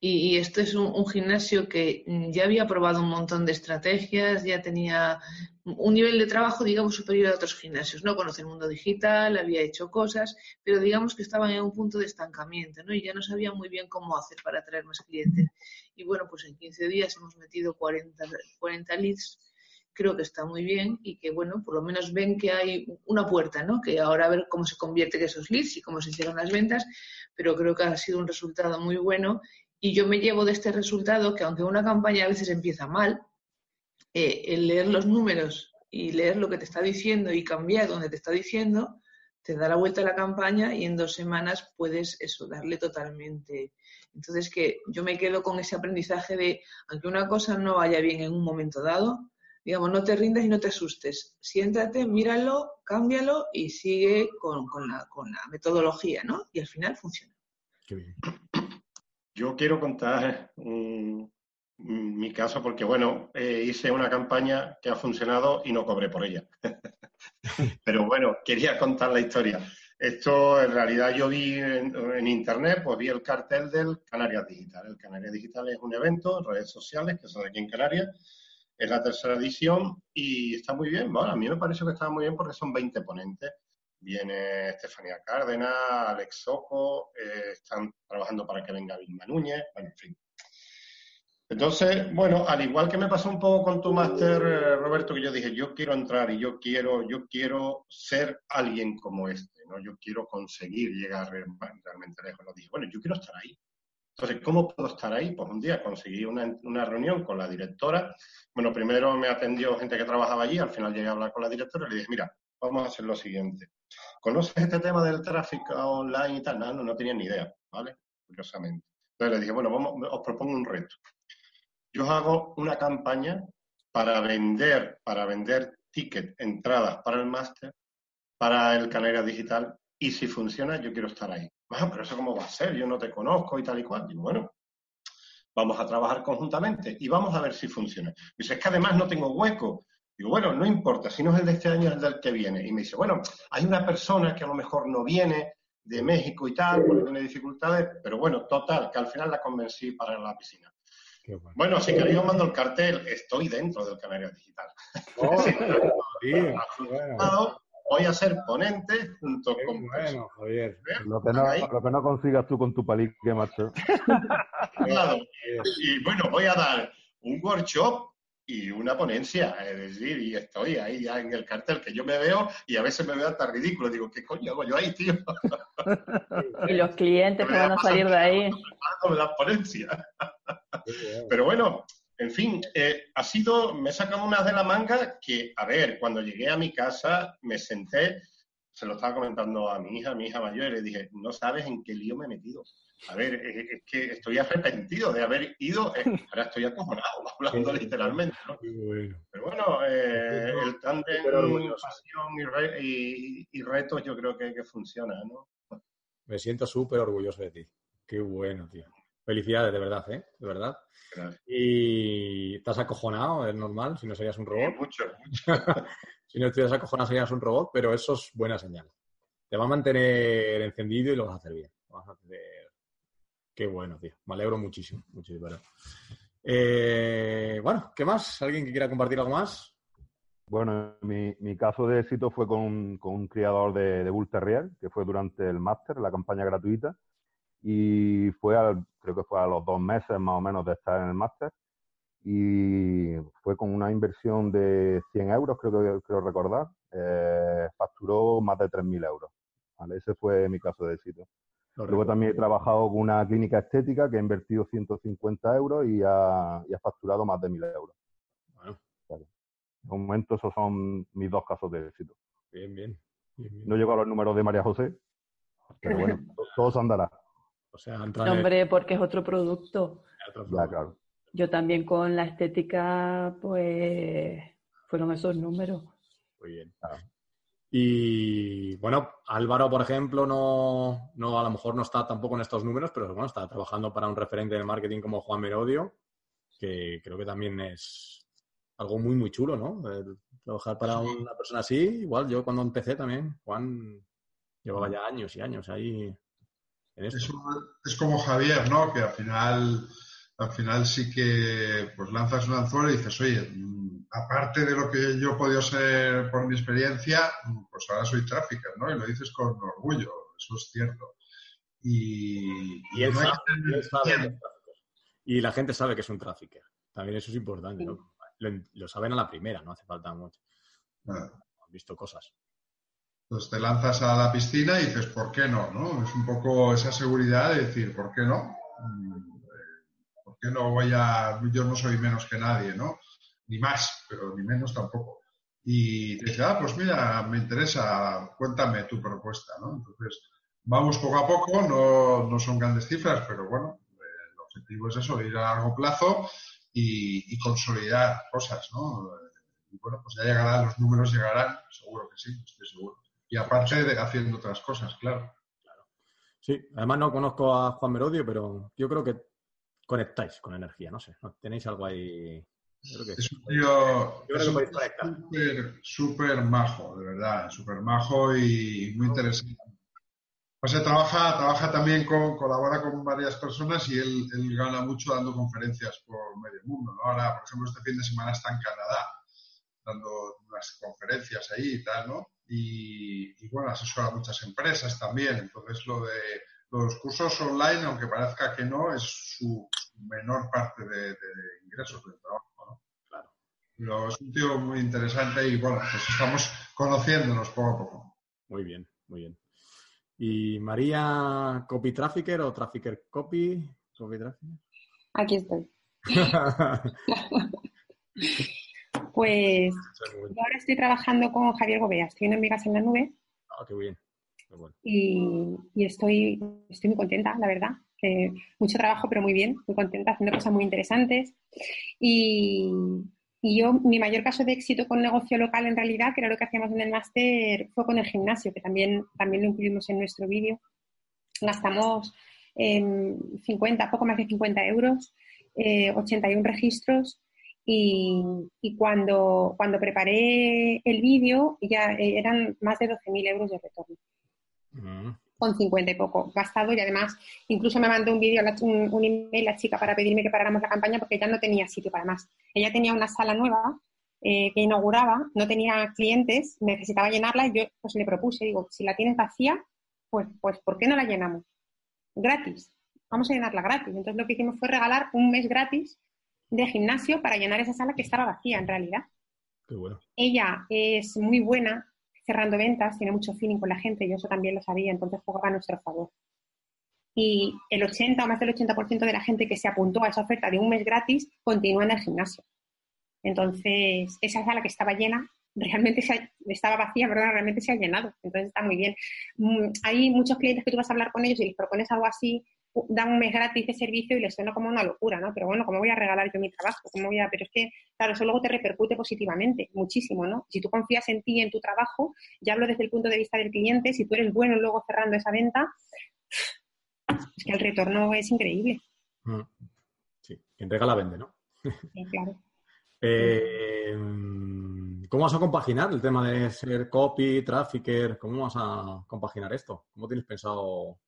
Y, y esto es un, un gimnasio que ya había probado un montón de estrategias, ya tenía un nivel de trabajo, digamos, superior a otros gimnasios, ¿no? Conoce el mundo digital, había hecho cosas, pero digamos que estaban en un punto de estancamiento, ¿no? Y ya no sabía muy bien cómo hacer para atraer más clientes. Y bueno, pues en quince días hemos metido cuarenta leads. Creo que está muy bien y que, bueno, por lo menos ven que hay una puerta, ¿no? Que ahora a ver cómo se convierten esos leads y cómo se hicieron las ventas, pero creo que ha sido un resultado muy bueno. Y yo me llevo de este resultado que, aunque una campaña a veces empieza mal, eh, el leer los números y leer lo que te está diciendo y cambiar donde te está diciendo, te da la vuelta a la campaña y en dos semanas puedes eso, darle totalmente. Entonces, que yo me quedo con ese aprendizaje de, aunque una cosa no vaya bien en un momento dado, digamos, no te rindas y no te asustes. Siéntate, míralo, cámbialo y sigue con, con, la, con la metodología, ¿no? Y al final funciona. Qué bien. Yo quiero contar um, mi caso porque, bueno, eh, hice una campaña que ha funcionado y no cobré por ella. Pero bueno, quería contar la historia. Esto, en realidad, yo vi en, en internet, pues vi el cartel del Canarias Digital. El Canarias Digital es un evento en redes sociales que son aquí en Canarias. Es la tercera edición y está muy bien. Bueno, a mí me pareció que estaba muy bien porque son veinte ponentes. Viene Estefanía Cárdenas, Alex Soco, eh, están trabajando para que venga Vilma Núñez, bueno, en fin. Entonces, bueno, al igual que me pasó un poco con tu máster, eh, Roberto, que yo dije, yo quiero entrar y yo quiero, yo quiero ser alguien como este, ¿no? Yo quiero conseguir llegar realmente lejos. Lo dije, bueno, yo quiero estar ahí. Entonces, ¿cómo puedo estar ahí? Pues un día conseguí una, una reunión con la directora. Bueno, primero me atendió gente que trabajaba allí, al final llegué a hablar con la directora y le dije, mira, vamos a hacer lo siguiente. ¿Conoces este tema del tráfico online y tal? No, no, no tenía ni idea, ¿vale? Curiosamente. Entonces le dije, bueno, vamos, os propongo un reto. Yo os hago una campaña para vender, para vender tickets, entradas para el máster, para el Canarias Digital, y si funciona, yo quiero estar ahí. Ah, pero eso cómo va a ser, yo no te conozco y tal y cual. Digo, bueno, vamos a trabajar conjuntamente y vamos a ver si funciona. Me dice, es que además no tengo hueco. Digo, bueno, no importa, si no es el de este año, es el del que viene. Y me dice, bueno, hay una persona que a lo mejor no viene de México y tal, porque tiene dificultades, pero bueno, total, que al final la convencí para la piscina. Bueno. bueno, si queréis os mando el cartel, estoy dentro del Canarias Digital. Oh, sí, tío, bueno. voy a ser ponente junto Qué con... Bueno, Javier, lo que, no, lo que no consigas tú con tu palique, macho. Claro. Y bueno, voy a dar un workshop y una ponencia, es decir, y estoy ahí ya en el cartel que yo me veo y a veces me veo hasta ridículo, digo, ¿qué coño hago yo ahí, tío? Y los clientes que van a salir de ahí. La ponencia. Pero bueno... En fin, eh, ha sido, me he sacado unas de la manga que, a ver, cuando llegué a mi casa, me senté, se lo estaba comentando a mi hija, a mi hija mayor, y le dije, no sabes en qué lío me he metido. A ver, es, es que estoy arrepentido de haber ido, eh, ahora estoy acojonado, hablando literalmente, ¿no? Pero bueno, eh, el tándem, pasión y, re, y, y retos yo creo que, que funciona, ¿no? Me siento súper orgulloso de ti. Qué bueno, tío. Felicidades, de verdad, ¿eh? De verdad. Gracias. Y estás acojonado, es normal, si no serías un robot. Sí, mucho, mucho. Si no estuvieras acojonado serías un robot, pero eso es buena señal. Te va a mantener encendido y lo vas a hacer bien. Lo vas a hacer... Qué bueno, tío. Me alegro muchísimo. muchísimo. Bueno. Eh, bueno, ¿qué más? ¿Alguien que quiera compartir algo más? Bueno, mi, mi caso de éxito fue con, con un criador de, de Bull Terrier, que fue durante el máster, la campaña gratuita. Y fue, al, creo que fue a los dos meses más o menos de estar en el máster, y fue con una inversión de cien euros, creo que creo recordar, eh, facturó más de tres mil euros. ¿Vale? Ese fue mi caso de éxito. No Luego recuerdo. También he trabajado con una clínica estética que ha invertido ciento cincuenta euros y ha, y ha facturado más de mil euros. Bueno. Vale. De momento esos son mis dos casos de éxito. Bien, bien. bien, bien. No llego a los números de María José, pero bueno, todo se andará. O sea, no, hombre, porque es otro producto. Otro producto. Ya, claro. Yo también con la estética, pues, fueron esos números. Muy bien. Claro. Y, bueno, Álvaro, por ejemplo, no, no a lo mejor no está tampoco en estos números, pero bueno, está trabajando para un referente de marketing como Juan Merodio, que creo que también es algo muy, muy chulo, ¿no? El trabajar para sí. una persona así. Igual yo cuando empecé también, Juan llevaba ya años y años ahí... Es, un, es como Javier, ¿no? Que al final, al final sí que pues lanzas un anzuelo y dices, oye, aparte de lo que yo he podido ser por mi experiencia, pues ahora soy Trafficker, ¿no? Y lo dices con orgullo, eso es cierto. Y, y, él no sabe, él sabe y la gente sabe que es un Trafficker. También eso es importante, ¿no? Lo, lo saben a la primera, no hace falta mucho. Ah. Han visto cosas. Entonces te lanzas a la piscina y dices, ¿por qué no? ¿No? Es un poco esa seguridad de decir, ¿por qué no? ¿Por qué no voy a...? Yo no soy menos que nadie, ¿no? Ni más, pero ni menos tampoco. Y te dice, ah, pues mira, me interesa, cuéntame tu propuesta, ¿no? Entonces, vamos poco a poco, no, no son grandes cifras, pero bueno, el objetivo es eso, ir a largo plazo y, y consolidar cosas, ¿no? Y bueno, pues ya llegarán, los números llegarán, seguro que sí, estoy seguro. Y aparte de haciendo otras cosas, claro. claro. Sí, además no conozco a Juan Merodio, pero yo creo que conectáis con energía, no sé. Tenéis algo ahí... Creo que... Es un tío súper, súper majo, de verdad. Súper majo y muy interesante. O sea, trabaja, trabaja también con, colabora con varias personas y él, él gana mucho dando conferencias por medio mundo, ¿no? Ahora, por ejemplo, este fin de semana está en Canadá, dando unas conferencias ahí y tal, ¿no? Y, y bueno, asesora a muchas empresas también. Entonces, lo de los cursos online, aunque parezca que no, es su, su menor parte de, de ingresos del trabajo, ¿no? Claro. Pero es un tío muy interesante y bueno, pues estamos conociéndonos poco a poco. Muy bien, muy bien. ¿Y María, copy trafficker o trafficker copy? ¿Copy trafficker? Aquí estoy. Pues yo ahora estoy trabajando con Javier Gobea, estoy en Amigas en la Nube. Ah, qué bien. Qué bueno. Y, y estoy, estoy muy contenta, la verdad. Eh, mucho trabajo, pero muy bien, muy contenta, haciendo cosas muy interesantes. Y, y yo, mi mayor caso de éxito con negocio local, en realidad, que era lo que hacíamos en el máster, fue con el gimnasio, que también, también lo incluimos en nuestro vídeo. Gastamos eh, cincuenta, poco más de cincuenta euros, eh, ochenta y un registros. Y, y cuando, cuando preparé el vídeo ya eran más de doce mil euros de retorno. Uh-huh. Con cincuenta y poco gastado, y además incluso me mandó un vídeo, un, un email la chica para pedirme que paráramos la campaña porque ya no tenía sitio para más. Ella tenía una sala nueva eh, que inauguraba, no tenía clientes, necesitaba llenarla y yo pues le propuse, digo, si la tienes vacía, pues, pues ¿por qué no la llenamos? Gratis, vamos a llenarla gratis. Entonces lo que hicimos fue regalar un mes gratis de gimnasio para llenar esa sala que estaba vacía en realidad. Qué bueno. Ella es muy buena cerrando ventas, tiene mucho feeling con la gente, yo eso también lo sabía, entonces jugaba a nuestro favor. Y el ochenta o más del ochenta por ciento de la gente que se apuntó a esa oferta de un mes gratis continúa en el gimnasio. Entonces, esa sala que estaba llena, realmente se ha, estaba vacía, perdón, realmente se ha llenado. Entonces, está muy bien. Hay muchos clientes que tú vas a hablar con ellos y les propones algo así, dan un mes gratis de servicio y les suena como una locura, ¿no? Pero bueno, ¿cómo voy a regalar yo mi trabajo? ¿Cómo voy a...? Pero es que, claro, eso luego te repercute positivamente, muchísimo, ¿no? Si tú confías en ti y en tu trabajo, ya hablo desde el punto de vista del cliente, si tú eres bueno luego cerrando esa venta, es que el retorno es increíble. Sí, quien regala vende, ¿no? Sí, claro. eh, ¿Cómo vas a compaginar el tema de ser copy, trafficker? ¿Cómo vas a compaginar esto? ¿Cómo tienes pensado...?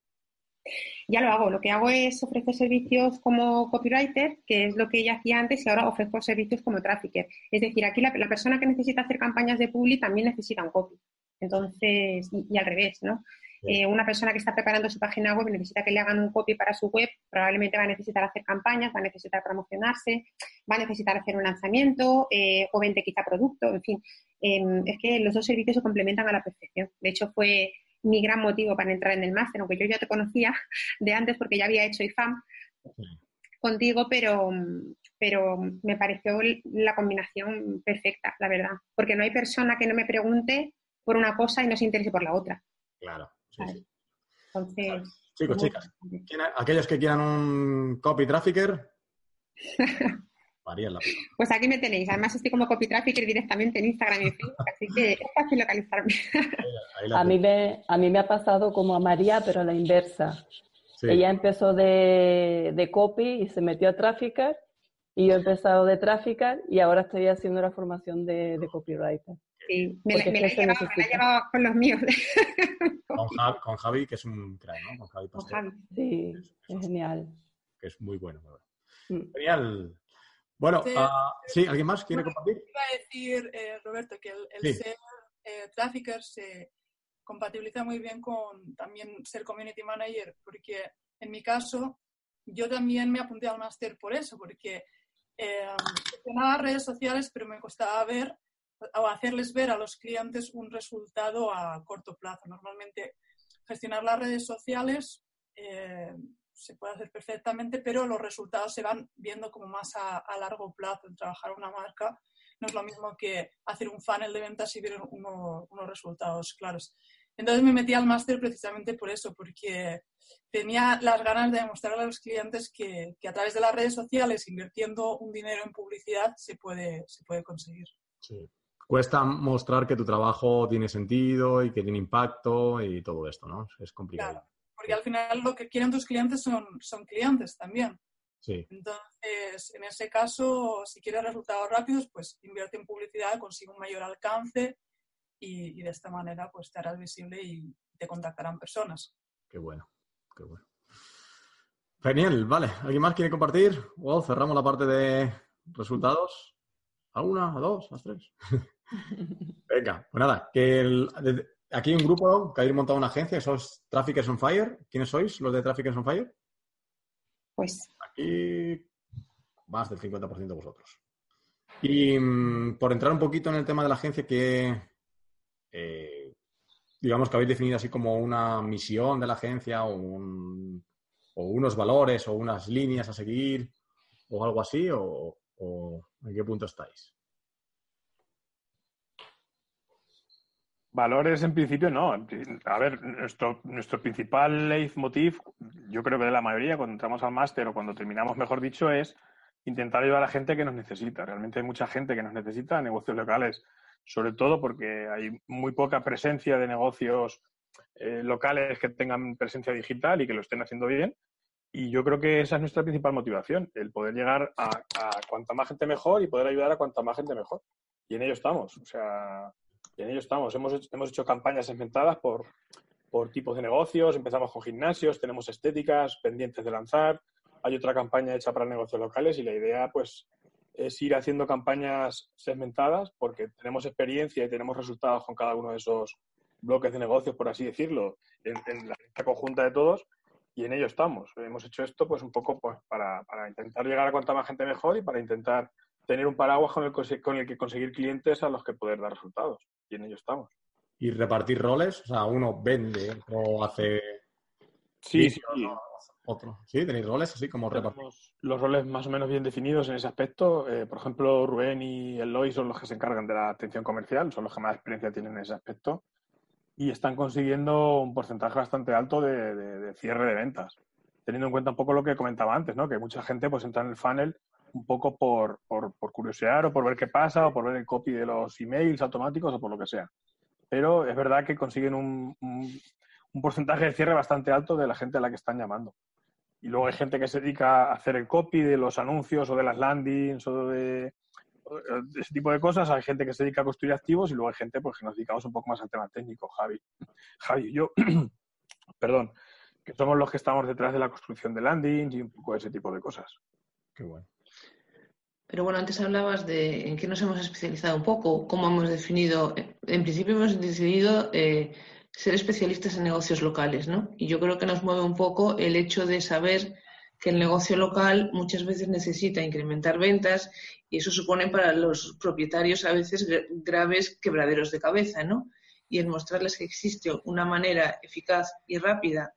Ya lo hago. Lo que hago es ofrecer servicios como copywriter, que es lo que ella hacía antes, y ahora ofrezco servicios como trafficker. Es decir, aquí la, la persona que necesita hacer campañas de publi también necesita un copy. Entonces, y, y al revés, ¿no? Eh, una persona que está preparando su página web necesita que le hagan un copy para su web, probablemente va a necesitar hacer campañas, va a necesitar promocionarse, va a necesitar hacer un lanzamiento eh, o vende quizá producto, en fin. Eh, es que los dos servicios se complementan a la perfección. De hecho, fue... mi gran motivo para entrar en el máster, aunque yo ya te conocía de antes porque ya había hecho I F A M contigo, pero, pero me pareció la combinación perfecta, la verdad. Porque no hay persona que no me pregunte por una cosa y no se interese por la otra. Claro, sí, sí. Entonces, claro. Chicos, chicas, aquellos que quieran un copy trafficker... Pues aquí me tenéis. Además estoy como copy trafficker directamente en Instagram y Facebook, así que es fácil localizarme. A mí me, a mí me ha pasado como a María, pero a la inversa. Sí. Ella empezó de, de copy y se metió a trafficker y yo he empezado de trafficker y ahora estoy haciendo la formación de, de copywriter. Sí, me la, me, la he llevado, me la he llevado con los míos. Con Javi, con Javi, que es un crack, ¿no? Con Javi Pastor. Con Javi. Sí, es, es, es genial. Que es muy bueno. Muy bueno. Mm. Genial. Bueno, ser, uh, sí, ¿alguien más quiere compartir? Iba a decir, eh, Roberto, que el, el sí. ser eh, trafficker se compatibiliza muy bien con también ser community manager, porque en mi caso, yo también me apunté al máster por eso, porque gestionaba eh, redes sociales, pero me costaba ver o hacerles ver a los clientes un resultado a corto plazo. Normalmente, gestionar las redes sociales... Eh, se puede hacer perfectamente, pero los resultados se van viendo como más a, a largo plazo. Trabajar una marca no es lo mismo que hacer un funnel de ventas y ver uno, unos resultados claros. Entonces me metí al máster precisamente por eso, porque tenía las ganas de demostrarle a los clientes que, que a través de las redes sociales, invirtiendo un dinero en publicidad, se puede, se puede conseguir. Sí. Cuesta mostrar que tu trabajo tiene sentido y que tiene impacto y todo esto, ¿no? Es complicado. Claro. Porque al final lo que quieren tus clientes son, son clientes también. Sí. Entonces, en ese caso, si quieres resultados rápidos, pues invierte en publicidad, consigue un mayor alcance y, y de esta manera pues te harás visible y te contactarán personas. Qué bueno, qué bueno. Genial, vale. ¿Alguien más quiere compartir? Wow, cerramos la parte de resultados. ¿A una, a dos, a tres? Venga, pues nada, que el... De, aquí hay un grupo que habéis montado una agencia, que sois Traffickers on Fire. ¿Quiénes sois los de Traffickers on Fire? Pues aquí más del cincuenta por ciento de vosotros. Y mmm, por entrar un poquito en el tema de la agencia que, eh, digamos que habéis definido así como una misión de la agencia o, un, o unos valores o unas líneas a seguir o algo así, o, o ¿en qué punto estáis? Valores en principio no. A ver, nuestro, nuestro principal leitmotiv, yo creo que de la mayoría, cuando entramos al máster o cuando terminamos, mejor dicho, es intentar ayudar a la gente que nos necesita. Realmente hay mucha gente que nos necesita, negocios locales, sobre todo porque hay muy poca presencia de negocios eh, locales que tengan presencia digital y que lo estén haciendo bien. Y yo creo que esa es nuestra principal motivación, el poder llegar a, a cuanta más gente mejor y poder ayudar a cuanta más gente mejor. Y en ello estamos, o sea... Y en ello estamos. Hemos hecho, hemos hecho campañas segmentadas por, por tipos de negocios. Empezamos con gimnasios, tenemos estéticas pendientes de lanzar. Hay otra campaña hecha para negocios locales y la idea, pues, es ir haciendo campañas segmentadas, porque tenemos experiencia y tenemos resultados con cada uno de esos bloques de negocios, por así decirlo, en, en la lista conjunta de todos, y en ello estamos. Hemos hecho esto pues un poco pues, para, para intentar llegar a cuanta más gente mejor y para intentar tener un paraguas con el, con el que conseguir clientes a los que poder dar resultados, y en ello estamos. ¿Y repartir roles? O sea, uno vende, o hace... Sí, sí, sí. Otro. Sí, tenéis roles así como repartimos. Los roles más o menos bien definidos en ese aspecto. Eh, por ejemplo, Rubén y Eloy son los que se encargan de la atención comercial, son los que más experiencia tienen en ese aspecto y están consiguiendo un porcentaje bastante alto de, de, de cierre de ventas. Teniendo en cuenta un poco lo que comentaba antes, ¿no? Que mucha gente pues entra en el funnel un poco por, por, por curiosear o por ver qué pasa o por ver el copy de los emails automáticos o por lo que sea. Pero es verdad que consiguen un... un un porcentaje de cierre bastante alto de la gente a la que están llamando. Y luego hay gente que se dedica a hacer el copy de los anuncios o de las landings o de, de ese tipo de cosas. Hay gente que se dedica a construir activos y luego hay gente pues, que nos dedicamos un poco más al tema técnico. Javi, Javi y yo, perdón, que somos los que estamos detrás de la construcción de landings y un poco ese tipo de cosas. Qué bueno. Pero bueno, antes hablabas de en qué nos hemos especializado un poco, cómo hemos definido... En principio hemos decidido... Eh, ser especialistas en negocios locales, ¿no? Y yo creo que nos mueve un poco el hecho de saber que el negocio local muchas veces necesita incrementar ventas y eso supone para los propietarios a veces graves quebraderos de cabeza, ¿no? Y el mostrarles que existe una manera eficaz y rápida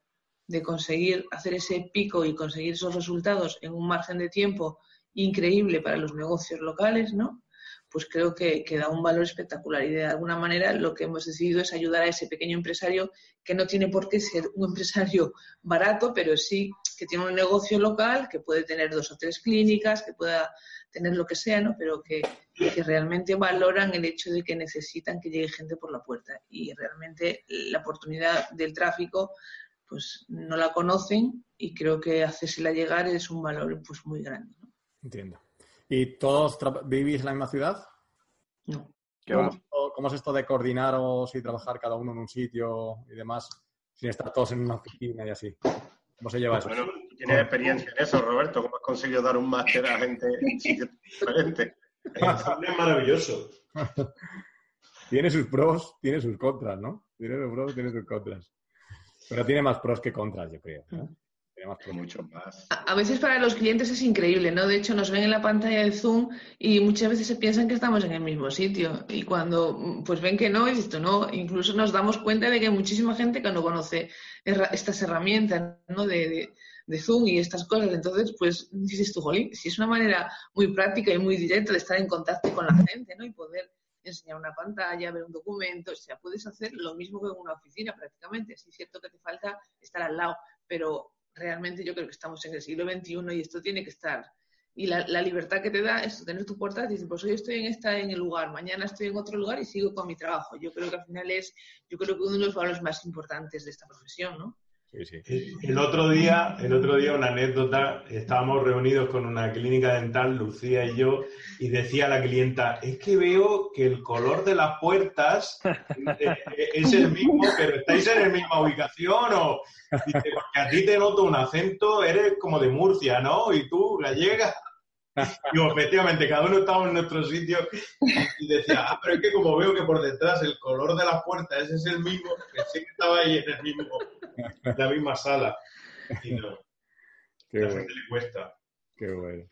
de conseguir hacer ese pico y conseguir esos resultados en un margen de tiempo increíble para los negocios locales, ¿no? Pues creo que, que da un valor espectacular y de alguna manera lo que hemos decidido es ayudar a ese pequeño empresario que no tiene por qué ser un empresario barato, pero sí que tiene un negocio local, que puede tener dos o tres clínicas, que pueda tener lo que sea, ¿no? Pero que, que realmente valoran el hecho de que necesitan que llegue gente por la puerta y realmente la oportunidad del tráfico pues no la conocen y creo que hacérsela llegar es un valor pues muy grande, ¿no? Entiendo. ¿Y todos vivís en la misma ciudad? No. ¿Qué ¿Cómo, es esto, ¿Cómo es esto de coordinaros y trabajar cada uno en un sitio y demás sin estar todos en una oficina y así? ¿Cómo se lleva eso? Bueno, tú tienes experiencia en eso, Roberto. ¿Cómo has conseguido dar un máster a gente en sitios diferentes? Es maravilloso. Tiene sus pros, tiene sus contras, ¿no? Tiene sus pros, tiene sus contras. Pero tiene más pros que contras, yo creo, ¿no? Mucho más. A, a veces para los clientes es increíble, ¿no? De hecho, nos ven en la pantalla de Zoom y muchas veces se piensan que estamos en el mismo sitio. Y cuando pues ven que no, esto no. Incluso nos damos cuenta de que hay muchísima gente que no conoce erra- estas herramientas, ¿no? De, de, de Zoom y estas cosas. Entonces, pues dices tú, jolín, si es una manera muy práctica y muy directa de estar en contacto con la gente, ¿no? Y poder enseñar una pantalla, ver un documento, o sea, puedes hacer lo mismo que en una oficina prácticamente. Sí, es cierto que te falta estar al lado, pero realmente yo creo que estamos en el siglo veintiuno y esto tiene que estar. Y la, la libertad que te da es tener tu portátil y decir, pues hoy estoy en esta en el lugar, mañana estoy en otro lugar y sigo con mi trabajo. Yo creo que al final es, yo creo que uno de los valores más importantes de esta profesión, ¿no? Sí, sí. El, el otro día, el otro día una anécdota, estábamos reunidos con una clínica dental, Lucía y yo, y decía la clienta, es que veo que el color de las puertas es el mismo, pero estáis en la misma ubicación, o dice, porque a ti te noto un acento, eres como de Murcia, ¿no? Y tú, gallega. Digo, efectivamente, cada uno estaba en nuestro sitio y decía, ah, pero es que como veo que por detrás el color de las puertas ese es el mismo, pensé que estaba ahí en el mismo, en la misma sala. Y no, qué la bueno. Gente le cuesta. Qué bueno.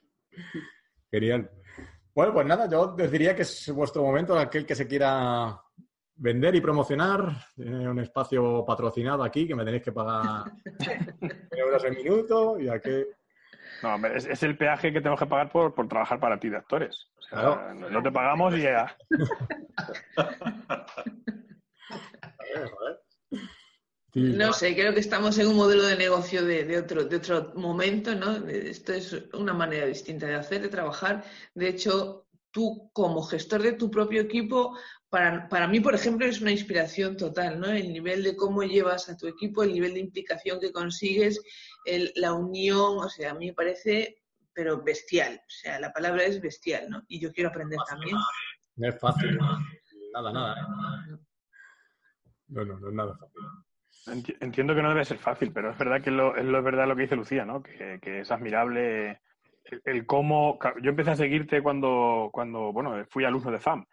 Genial. Bueno, pues nada, yo os diría que es vuestro momento, aquel que se quiera vender y promocionar. Tiene un espacio patrocinado aquí que me tenéis que pagar euros el minuto y aquí... No, es, es el peaje que tenemos que pagar por, por trabajar para ti de actores. O sea, claro. No, no te pagamos y ya. No sé, creo que estamos en un modelo de negocio de, de, otro, de otro momento, ¿no? Esto es una manera distinta de hacer, de trabajar. De hecho, tú como gestor de tu propio equipo, para, para mí, por ejemplo, es una inspiración total, ¿no? El nivel de cómo llevas a tu equipo, el nivel de implicación que consigues, el, la unión, o sea, a mí me parece, pero bestial. O sea, la palabra es bestial, ¿no? Y yo quiero aprender no también. No es fácil, ¿no? Nada, nada. ¿Eh? No, no, no es nada fácil. Entiendo que no debe ser fácil, pero es verdad que lo, es, lo, es verdad lo que dice Lucía, ¿no? Que, que es admirable el cómo... Yo empecé a seguirte cuando, cuando bueno, fui alumno de I F A M.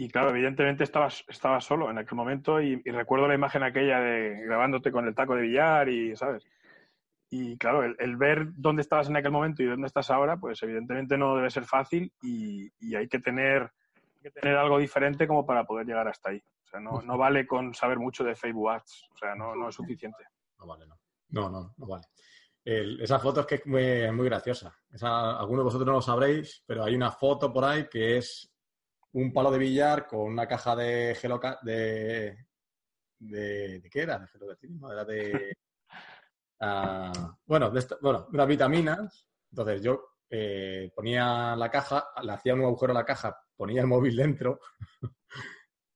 Y claro, evidentemente estabas, estabas solo en aquel momento y, y recuerdo la imagen aquella de grabándote con el taco de billar y, ¿sabes? Y claro, el, el ver dónde estabas en aquel momento y dónde estás ahora, pues evidentemente no debe ser fácil y, y hay que tener, hay que tener algo diferente como para poder llegar hasta ahí. O sea, no, no vale con saber mucho de Facebook Ads. O sea, no, no es suficiente. No vale, no. No, no, no vale. El, esa foto es que es muy, muy graciosa. Esa, algunos de vosotros no lo sabréis, pero hay una foto por ahí que es un palo de billar con una caja de gelo... De, de, ¿de qué era? ¿De gelocatismo? Era de... uh, bueno, de esta, bueno, unas vitaminas. Entonces yo eh, ponía la caja, le hacía un agujero a la caja, ponía el móvil dentro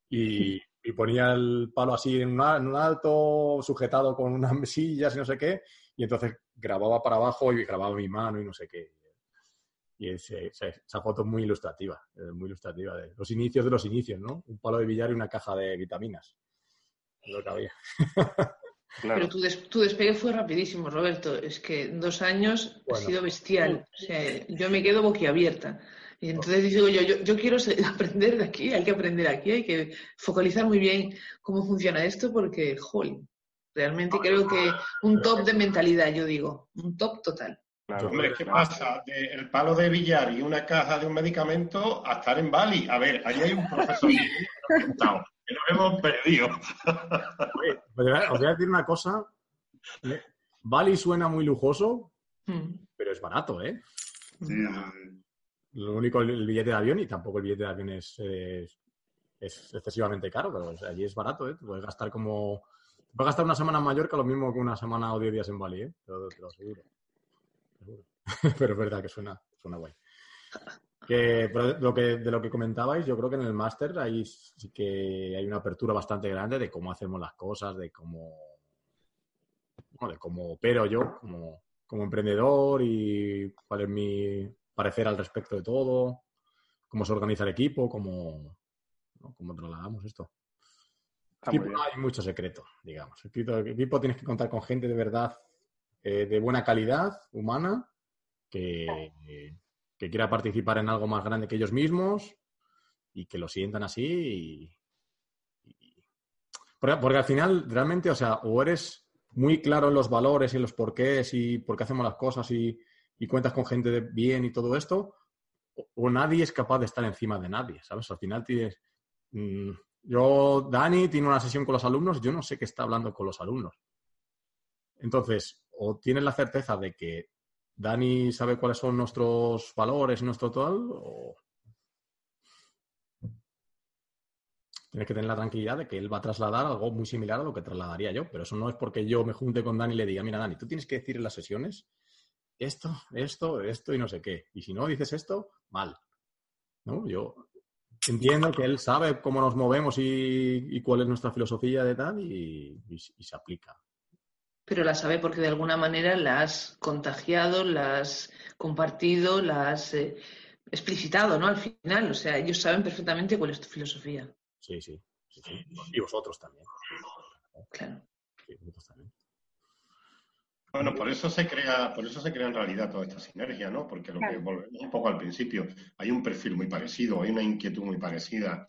y, y ponía el palo así en, una, en un alto, sujetado con unas mesillas y no sé qué. Y entonces grababa para abajo y grababa mi mano y no sé qué. Y ese, esa foto es muy ilustrativa, muy ilustrativa de los inicios de los inicios, ¿no? Un palo de billar y una caja de vitaminas. Es lo que había. Claro. Pero tu, des, tu despegue fue rapidísimo, Roberto. Es que en dos años bueno. ha sido bestial. O sea, yo me quedo boquiabierta. Y entonces digo yo, yo, yo quiero aprender de aquí, hay que aprender aquí, hay que focalizar muy bien cómo funciona esto porque, jolín, realmente creo que un top de mentalidad, yo digo, un top total. Claro. Hombre, ¿qué pasa? De el palo de billar y una caja de un medicamento a estar en Bali. A ver, ahí hay un profesor que nos hemos perdido. Os voy a decir una cosa. Bali suena muy lujoso, pero es barato, ¿eh? Sí. Lo único, el billete de avión, y tampoco el billete de avión es, es, es excesivamente caro, pero o sea, allí es barato, ¿eh? Te puedes gastar como... Te puedes gastar una semana en Mallorca lo mismo que una semana o diez días en Bali, ¿eh? Te lo, te lo aseguro. Pero es verdad que suena, suena guay. Que, pero de, lo que, de lo que comentabais, yo creo que en el máster ahí sí que hay una apertura bastante grande de cómo hacemos las cosas, de cómo, bueno, de cómo opero yo como, como emprendedor y cuál es mi parecer al respecto de todo, cómo se organiza el equipo, cómo, ¿no? cómo trasladamos esto. Equipo, hay mucho secreto, digamos. El equipo, el equipo tienes que contar con gente de verdad. Eh, de buena calidad, humana, que, que quiera participar en algo más grande que ellos mismos y que lo sientan así. Y, y... Porque, porque al final, realmente, o sea, o eres muy claro en los valores y en los porqués y por qué hacemos las cosas y, y cuentas con gente de bien y todo esto, o, o nadie es capaz de estar encima de nadie, ¿sabes? Al final tienes... Mmm, yo, Dani, tiene una sesión con los alumnos, yo no sé qué está hablando con los alumnos. Entonces... o tienes la certeza de que Dani sabe cuáles son nuestros valores, nuestro total, o tienes que tener la tranquilidad de que él va a trasladar algo muy similar a lo que trasladaría yo. Pero eso no es porque yo me junte con Dani y le diga, mira, Dani, tú tienes que decir en las sesiones esto, esto, esto y no sé qué. Y si no dices esto, mal. ¿No? Yo entiendo que él sabe cómo nos movemos y, y cuál es nuestra filosofía de tal y, y, y se aplica. Pero la sabe porque de alguna manera la has contagiado, la has compartido, la has eh, explicitado, ¿no? Al final, o sea, ellos saben perfectamente cuál es tu filosofía. Sí, sí. sí, sí. Y vosotros también. Claro. Sí, vosotros también. Bueno, por eso se crea, por eso se crea en realidad toda esta sinergia, ¿no? Porque lo claro. que volvemos un poco al principio, hay un perfil muy parecido, hay una inquietud muy parecida.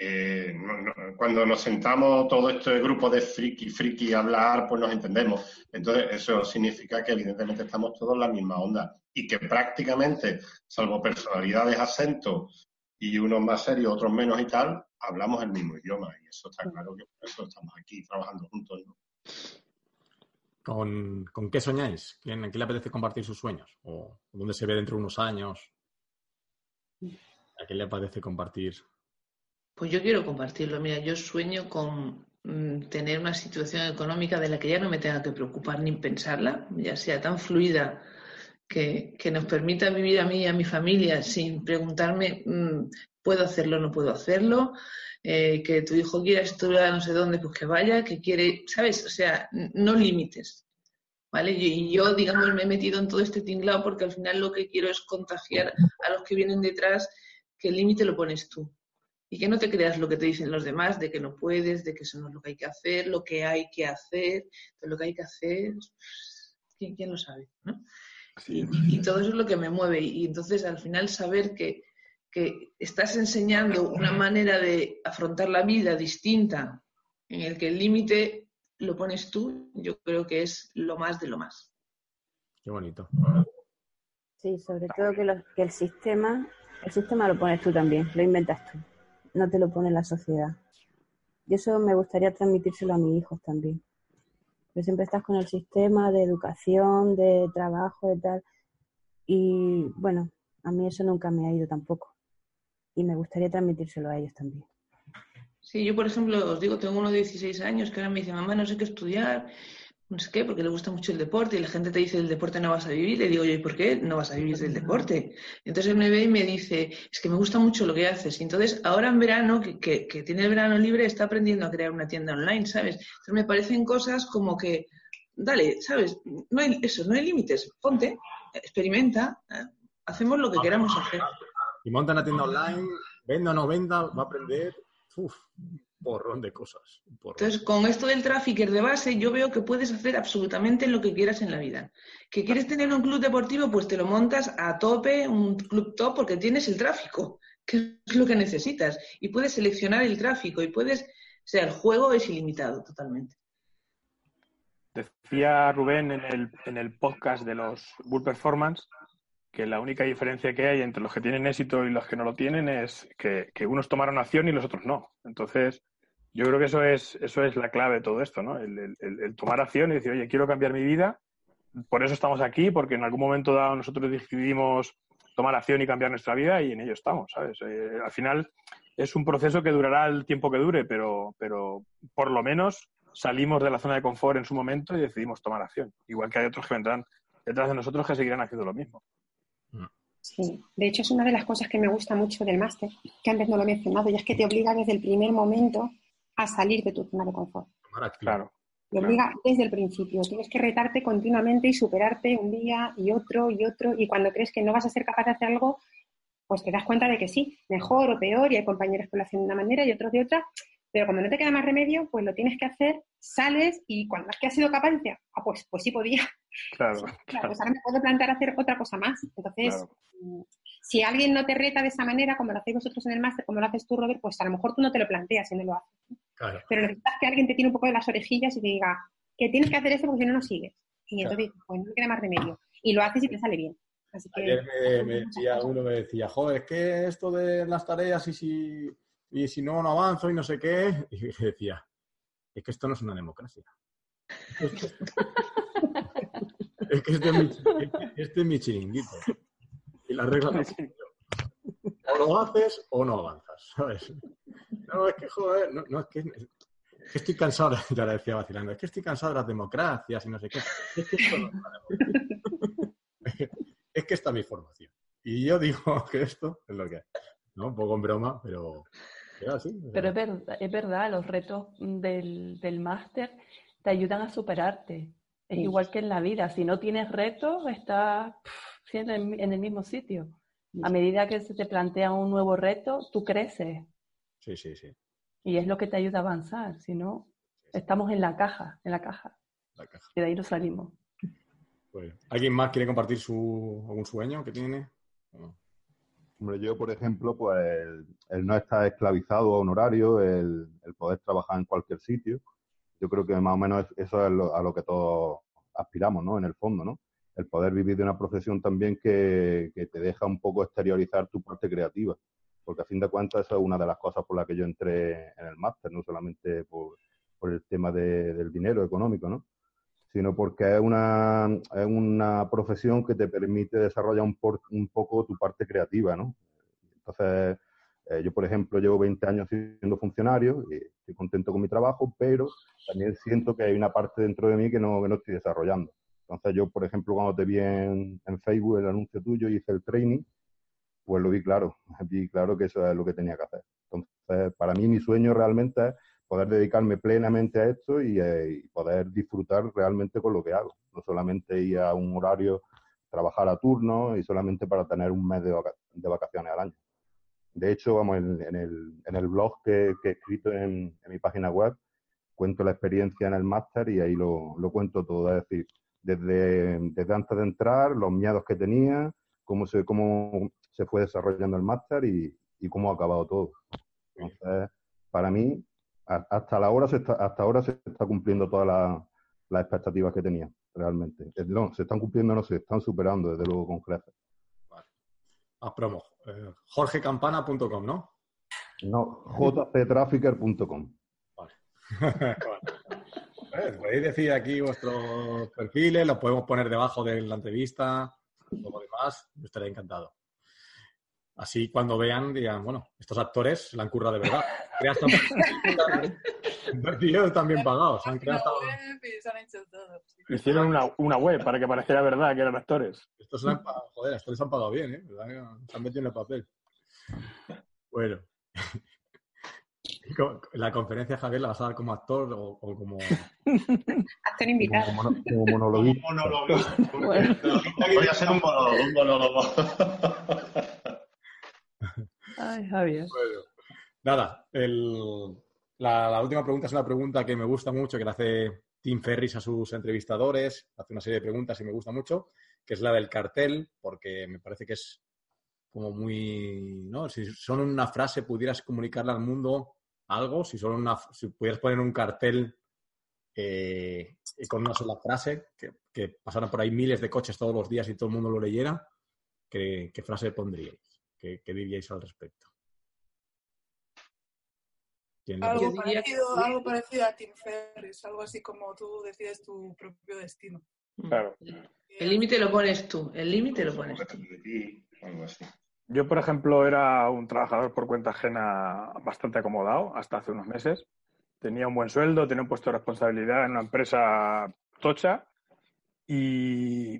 Eh, no, no, cuando nos sentamos todo este grupo de friki, friki a hablar, pues nos entendemos. Entonces eso significa que evidentemente estamos todos en la misma onda y que prácticamente, salvo personalidades, acentos y unos más serios, otros menos y tal, hablamos el mismo idioma y eso está claro que por eso estamos aquí trabajando juntos, ¿no? ¿Con, con qué soñáis? ¿Quién, ¿quién le apetece compartir sus sueños? ¿O dónde se ve dentro de unos años? ¿A quién le apetece compartir? Pues yo quiero compartirlo. Mira, yo sueño con mmm, tener una situación económica de la que ya no me tenga que preocupar ni pensarla, ya sea tan fluida que, que nos permita vivir a mí y a mi familia sin preguntarme mmm, ¿puedo hacerlo o no puedo hacerlo? Eh, que tu hijo quiera estudiar no sé dónde, pues que vaya, que quiere... ¿Sabes? O sea, no límites, ¿vale? Y yo, digamos, me he metido en todo este tinglado porque al final lo que quiero es contagiar a los que vienen detrás que el límite lo pones tú. Y que no te creas lo que te dicen los demás, de que no puedes, de que eso no es lo que hay que hacer, lo que hay que hacer, lo que hay que hacer, ¿quién, quién lo sabe, ¿no? Sí. Y, y todo eso es lo que me mueve. Y entonces, al final, saber que, que estás enseñando una manera de afrontar la vida distinta, en el que el límite lo pones tú, yo creo que es lo más de lo más. Qué bonito. Sí, sobre todo que, lo, que el sistema, el sistema lo pones tú también, lo inventas tú. No te lo pone la sociedad. Y eso me gustaría transmitírselo a mis hijos también. Pero siempre estás con el sistema de educación, de trabajo, de tal. Y bueno, a mí eso nunca me ha ido tampoco. Y me gustaría transmitírselo a ellos también. Sí, yo por ejemplo, os digo, tengo uno de dieciséis años que ahora me dice, mamá, no sé qué estudiar, no sé qué, porque le gusta mucho el deporte. Y la gente te dice, del deporte no vas a vivir. Le digo yo, ¿y por qué no vas a vivir del deporte? Entonces él me ve y me dice, es que me gusta mucho lo que haces. Y entonces ahora en verano, que, que, que tiene el verano libre, está aprendiendo a crear una tienda online, ¿sabes? Entonces me parecen cosas como que, dale, ¿sabes? No hay, eso, no hay límites. Ponte, experimenta, ¿eh? Hacemos lo que queramos hacer. Y monta una tienda online, venda o no venda, va a aprender... Uf, borrón de cosas. Borrón. Entonces, con esto del trafficker de base, yo veo que puedes hacer absolutamente lo que quieras en la vida. ¿Que quieres tener un club deportivo? Pues te lo montas a tope, un club top, porque tienes el tráfico, que es lo que necesitas. Y puedes seleccionar el tráfico y puedes... O sea, el juego es ilimitado totalmente. Decía Rubén en el, en el podcast de los Bull Performance que la única diferencia que hay entre los que tienen éxito y los que no lo tienen es que, que unos tomaron acción y los otros no. Entonces, yo creo que eso es eso es la clave de todo esto, ¿no? El, el, el tomar acción y decir, oye, quiero cambiar mi vida, por eso estamos aquí, porque en algún momento dado nosotros decidimos tomar acción y cambiar nuestra vida y en ello estamos, ¿sabes? Eh, al final es un proceso que durará el tiempo que dure, pero, pero por lo menos salimos de la zona de confort en su momento y decidimos tomar acción. Igual que hay otros que vendrán detrás de nosotros que seguirán haciendo lo mismo. Sí, de hecho es una de las cosas que me gusta mucho del máster, que antes no lo he mencionado, y es que te obliga desde el primer momento a salir de tu zona de confort. Claro. Te obliga claro. Desde el principio, tienes que retarte continuamente y superarte un día y otro y otro, y cuando crees que no vas a ser capaz de hacer algo, pues te das cuenta de que sí, mejor o peor, y hay compañeros que lo hacen de una manera y otros de otra, pero cuando no te queda más remedio, pues lo tienes que hacer, sales, y cuando has que has sido capaz, dices, ah, pues, pues sí podía. Claro, claro, claro. Pues ahora me puedo plantear hacer otra cosa más. Entonces, claro. Si alguien no te reta de esa manera, como lo hacéis vosotros en el máster, como lo haces tú, Robert, pues a lo mejor tú no te lo planteas y no lo haces. Claro. Pero necesitas que alguien te tire un poco de las orejillas y te diga que tienes que hacer esto porque si no, no sigues. Y entonces, claro. Pues no te queda más remedio. Y lo haces y te sale bien. Así que, ayer me, me decía, uno me decía, joder, es que esto de las tareas y si, y si no, no avanzo y no sé qué. Y decía, es que esto no es una democracia. Es que este es, mi, este es mi chiringuito. Y las reglas o lo haces o no avanzas, ¿sabes? No, es que joder, no, no es, que, es que estoy cansado, ya la decía vacilando, es que estoy cansado de las democracias y no sé qué. Es que esto no es una democracia. Es que esta es mi formación. Y yo digo que esto es lo que es, ¿no? Un poco en broma, pero... Pero, así, pero... pero es, verdad, es verdad, los retos del, del máster te ayudan a superarte. Es igual que en la vida, si no tienes retos, estás en el mismo sitio. A medida que se te plantea un nuevo reto, tú creces. Sí, sí, sí. Y es lo que te ayuda a avanzar, si no, estamos en la caja, en la caja. La caja. Y de ahí no salimos. Bueno. ¿Alguien más quiere compartir su algún sueño que tiene? No. Hombre, yo, por ejemplo, pues el, el no estar esclavizado a un horario, el, el poder trabajar en cualquier sitio. Yo creo que más o menos eso es lo, a lo que todos aspiramos, ¿no? En el fondo, ¿no? El poder vivir de una profesión también que, que te deja un poco exteriorizar tu parte creativa. Porque a fin de cuentas esa es una de las cosas por las que yo entré en el máster, no solamente por, por el tema de, del dinero económico, ¿no? Sino porque es una, es una profesión que te permite desarrollar un, por, un poco tu parte creativa, ¿no? Entonces, eh, yo, por ejemplo, llevo veinte años siendo funcionario y estoy contento con mi trabajo, pero también siento que hay una parte dentro de mí que no, que no estoy desarrollando. Entonces yo, por ejemplo, cuando te vi en, en Facebook el anuncio tuyo y hice el training, pues lo vi claro, vi claro que eso es lo que tenía que hacer. Entonces, para mí mi sueño realmente es poder dedicarme plenamente a esto y, eh, y poder disfrutar realmente con lo que hago. No solamente ir a un horario, trabajar a turno y solamente para tener un mes de, vac- de vacaciones al año. De hecho, vamos, en, en, el, en el blog que, que he escrito en, en mi página web, cuento la experiencia en el máster y ahí lo, lo cuento todo. Es decir, desde, desde antes de entrar, los miedos que tenía, cómo se, cómo se fue desarrollando el máster y, y cómo ha acabado todo. Entonces, para mí, hasta, la hora se está, hasta ahora se está cumpliendo todas las, las expectativas que tenía, realmente. No, se están cumpliendo, no se están superando, desde luego, con creces. Vale. Más promos. Eh, jorge campana punto com, ¿no? No, j c trafficker punto com. Vale. Pues, podéis decir aquí vuestros perfiles, los podemos poner debajo de la entrevista, todo lo demás, yo estaré encantado. Así cuando vean, digan, bueno, estos actores se la han currado de verdad. Perfiles también pagados. Han creado todo. Hicieron una, una web para que pareciera verdad que eran actores. Estos se han pagado, joder, actores han pagado bien, ¿eh? Se han metido en el papel. Bueno. La conferencia, Javier, ¿la vas a dar como actor o, o como... actor invitado. Como, mono, como monologuista. Como monologuista. Bueno. Voy a ser un monólogo. Un monólogo. Ay, Javier. Bueno, nada, el, la, la última pregunta es una pregunta que me gusta mucho, que le hace Tim Ferriss a sus entrevistadores, hace una serie de preguntas y me gusta mucho, que es la del cartel, porque me parece que es como muy... ¿no? Si solo en una frase pudieras comunicarle al mundo algo, si solo una, si pudieras poner un cartel eh, con una sola frase, que, que pasaran por ahí miles de coches todos los días y todo el mundo lo leyera, ¿qué, qué frase pondríais? ¿Qué, qué diríais al respecto? Algo parecido, algo parecido a Tim Ferriss, algo así como tú decides tu propio destino. Claro. El límite lo pones tú, el límite lo pones tú. Algo así. Yo, por ejemplo, era un trabajador por cuenta ajena bastante acomodado hasta hace unos meses. Tenía un buen sueldo, tenía un puesto de responsabilidad en una empresa tocha y,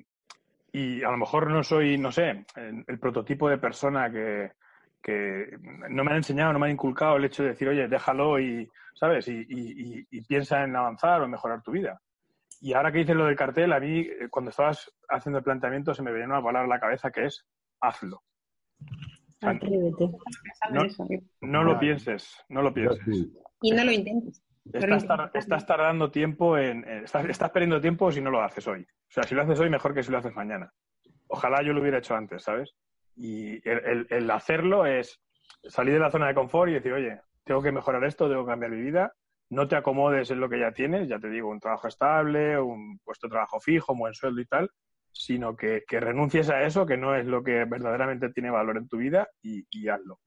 y a lo mejor no soy, no sé, el, el prototipo de persona que, que no me han enseñado, no me han inculcado el hecho de decir, oye, déjalo y, ¿sabes? Y, y, y, y piensa en avanzar o mejorar tu vida. Y ahora que dices lo del cartel, a mí, cuando estabas haciendo el planteamiento, se me venía una palabra a la cabeza que es hazlo. Atrévete. No, no lo pienses, no lo pienses. Y no lo intentes. Estás, tar, estás tardando tiempo en... Estás, estás perdiendo tiempo si no lo haces hoy. O sea, si lo haces hoy, mejor que si lo haces mañana. Ojalá yo lo hubiera hecho antes, ¿sabes? Y el, el, el hacerlo es salir de la zona de confort y decir, oye, tengo que mejorar esto, tengo que cambiar mi vida. No te acomodes en lo que ya tienes, ya te digo, un trabajo estable, un puesto de trabajo fijo, un buen sueldo y tal, sino que, que renuncies a eso, que no es lo que verdaderamente tiene valor en tu vida, y, y hazlo.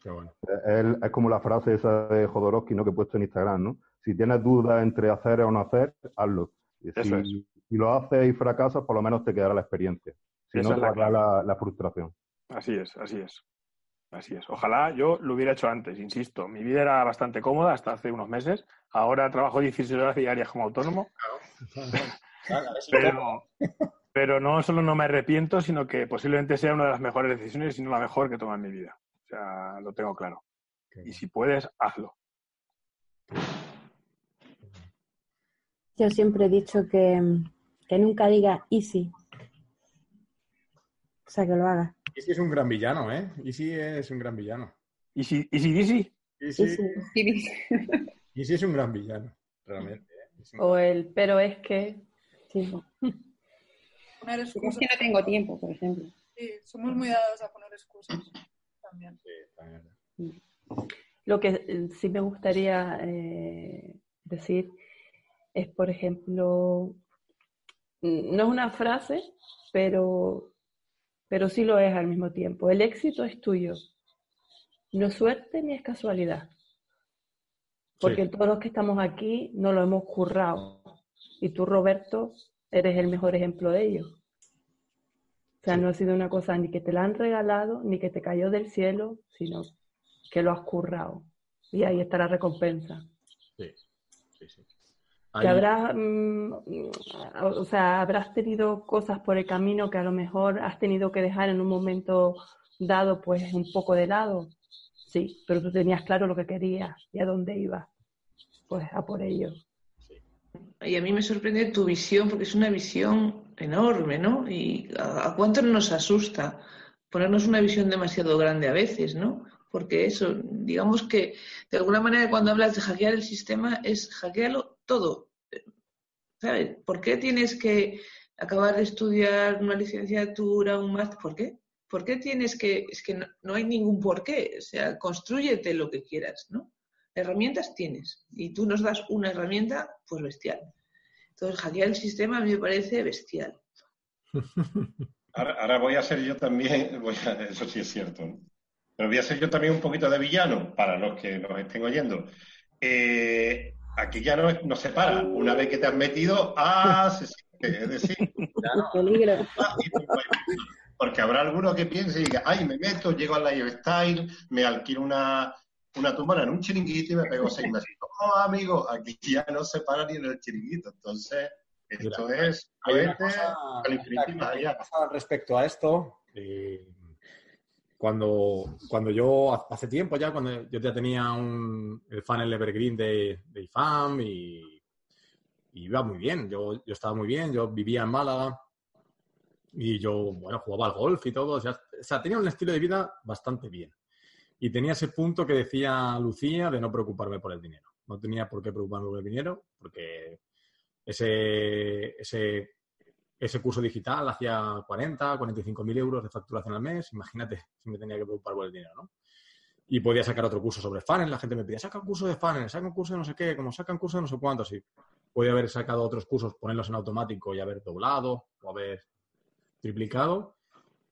Qué bueno. Es, es como la frase esa de Jodorowsky, ¿no?, que he puesto en Instagram, ¿no? Si tienes dudas entre hacer o no hacer, hazlo. Eso si, es. Si lo haces y fracasas, por lo menos te quedará la experiencia. Si esa no, te quedará la, la frustración. Así es, así es. Así es. Ojalá yo lo hubiera hecho antes, insisto. Mi vida era bastante cómoda hasta hace unos meses. Ahora trabajo dieciséis horas diarias como autónomo. Claro. Pero, pero no solo no me arrepiento, sino que posiblemente sea una de las mejores decisiones, si no la mejor que toma en mi vida. O sea, lo tengo claro. Okay. Y si puedes, hazlo. Yo siempre he dicho que, que nunca diga easy. O sea, que lo haga. Easy es un gran villano, ¿eh? Easy es un gran villano. Easy, easy, easy. Easy, easy, easy. Easy es un gran villano, realmente. ¿Eh? Un... O el pero es que... Sí. Poner excusas. Es que no tengo tiempo, por ejemplo. Sí, somos muy dados a poner excusas también. Sí, también. Lo que sí me gustaría eh, decir es, por ejemplo, no es una frase, pero, pero sí lo es al mismo tiempo. El éxito es tuyo. No es suerte ni es casualidad. Porque sí. Todos los que estamos aquí no lo hemos currado. Y tú, Roberto, eres el mejor ejemplo de ello. O sea, sí. No ha sido una cosa ni que te la han regalado, ni que te cayó del cielo, sino que lo has currado. Y ahí está la recompensa. Sí, sí, sí. Ahí... Que habrás, mm, o sea, habrás tenido cosas por el camino que a lo mejor has tenido que dejar en un momento dado, pues, un poco de lado. Sí, pero tú tenías claro lo que querías y a dónde ibas. Pues a por ello. Y a mí me sorprende tu visión, porque es una visión enorme, ¿no? ¿Y a cuánto nos asusta ponernos una visión demasiado grande a veces, ¿no? Porque eso, digamos que de alguna manera cuando hablas de hackear el sistema es hackearlo todo. ¿Sabes? ¿Por qué tienes que acabar de estudiar una licenciatura, un máster? ¿Por qué? ¿Por qué tienes que...? Es que no, no hay ningún por qué. O sea, constrúyete lo que quieras, ¿no? Herramientas tienes. Y tú nos das una herramienta, pues bestial. Entonces, hackear el sistema a mí me parece bestial. Ahora, ahora voy a ser yo también... Voy a, eso sí es cierto, ¿no? Pero voy a ser yo también un poquito de villano, para los que nos estén oyendo. Eh... Aquí ya no nos separa. Una vez que te has metido, ¡ah! Se siente. Es decir, ya no. Peligro. Porque habrá alguno que piense y diga, ¡ay! Me meto, llego al lifestyle, me alquilo una, una tumbona en un chiringuito y me pego seis meses. ¡Oh, amigo! Aquí ya no se para ni en el chiringuito. Entonces, esto mira, es. Hay una cosa, al infinito, hay una cosa respecto a esto. Eh, Cuando, cuando yo, hace tiempo ya, cuando yo ya tenía un, el funnel evergreen de, de IFAM y, y iba muy bien, yo, yo estaba muy bien, yo vivía en Málaga y yo, bueno, jugaba al golf y todo, o sea, o sea, tenía un estilo de vida bastante bien. Y tenía ese punto que decía Lucía de no preocuparme por el dinero. No tenía por qué preocuparme por el dinero porque ese... ese Ese curso digital hacía cuarenta, cuarenta y cinco mil euros de facturación al mes. Imagínate si me tenía que preocupar por el dinero, ¿no? Y podía sacar otro curso sobre funnels. La gente me pedía, saca un curso de funnels, saca un curso de no sé qué, como saca un curso de no sé cuánto, así. Podía haber sacado otros cursos, ponerlos en automático y haber doblado o haber triplicado.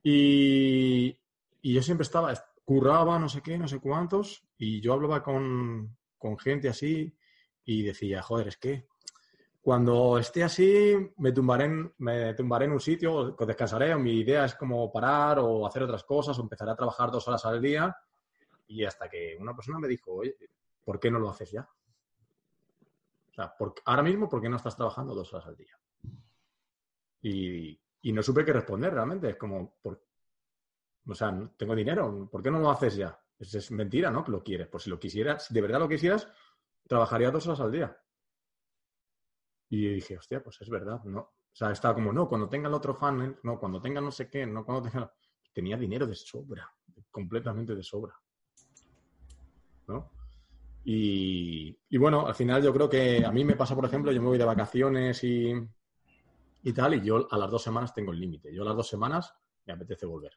Y, y yo siempre estaba, curraba no sé qué, no sé cuántos. Y yo hablaba con, con gente así y decía, joder, es que... Cuando esté así, me tumbaré, en, me tumbaré en un sitio, o descansaré, o mi idea es como parar o hacer otras cosas, o empezaré a trabajar dos horas al día. Y hasta que una persona me dijo, oye, ¿por qué no lo haces ya? O sea, por, ahora mismo, ¿por qué no estás trabajando dos horas al día? Y, y no supe qué responder realmente. Es como, por, o sea, tengo dinero, ¿por qué no lo haces ya? Es, es mentira, ¿no? Que lo quieres. Pues si lo quisieras, si de verdad lo quisieras, trabajaría dos horas al día. Y dije, hostia, pues es verdad, ¿no? O sea, estaba como, no, cuando tenga el otro funnel, no, cuando tenga no sé qué, no, cuando tenga... Tenía dinero de sobra, completamente de sobra, ¿no? Y, y bueno, al final yo creo que a mí me pasa, por ejemplo, yo me voy de vacaciones y, y tal, y yo a las dos semanas tengo el límite. Yo a las dos semanas me apetece volver.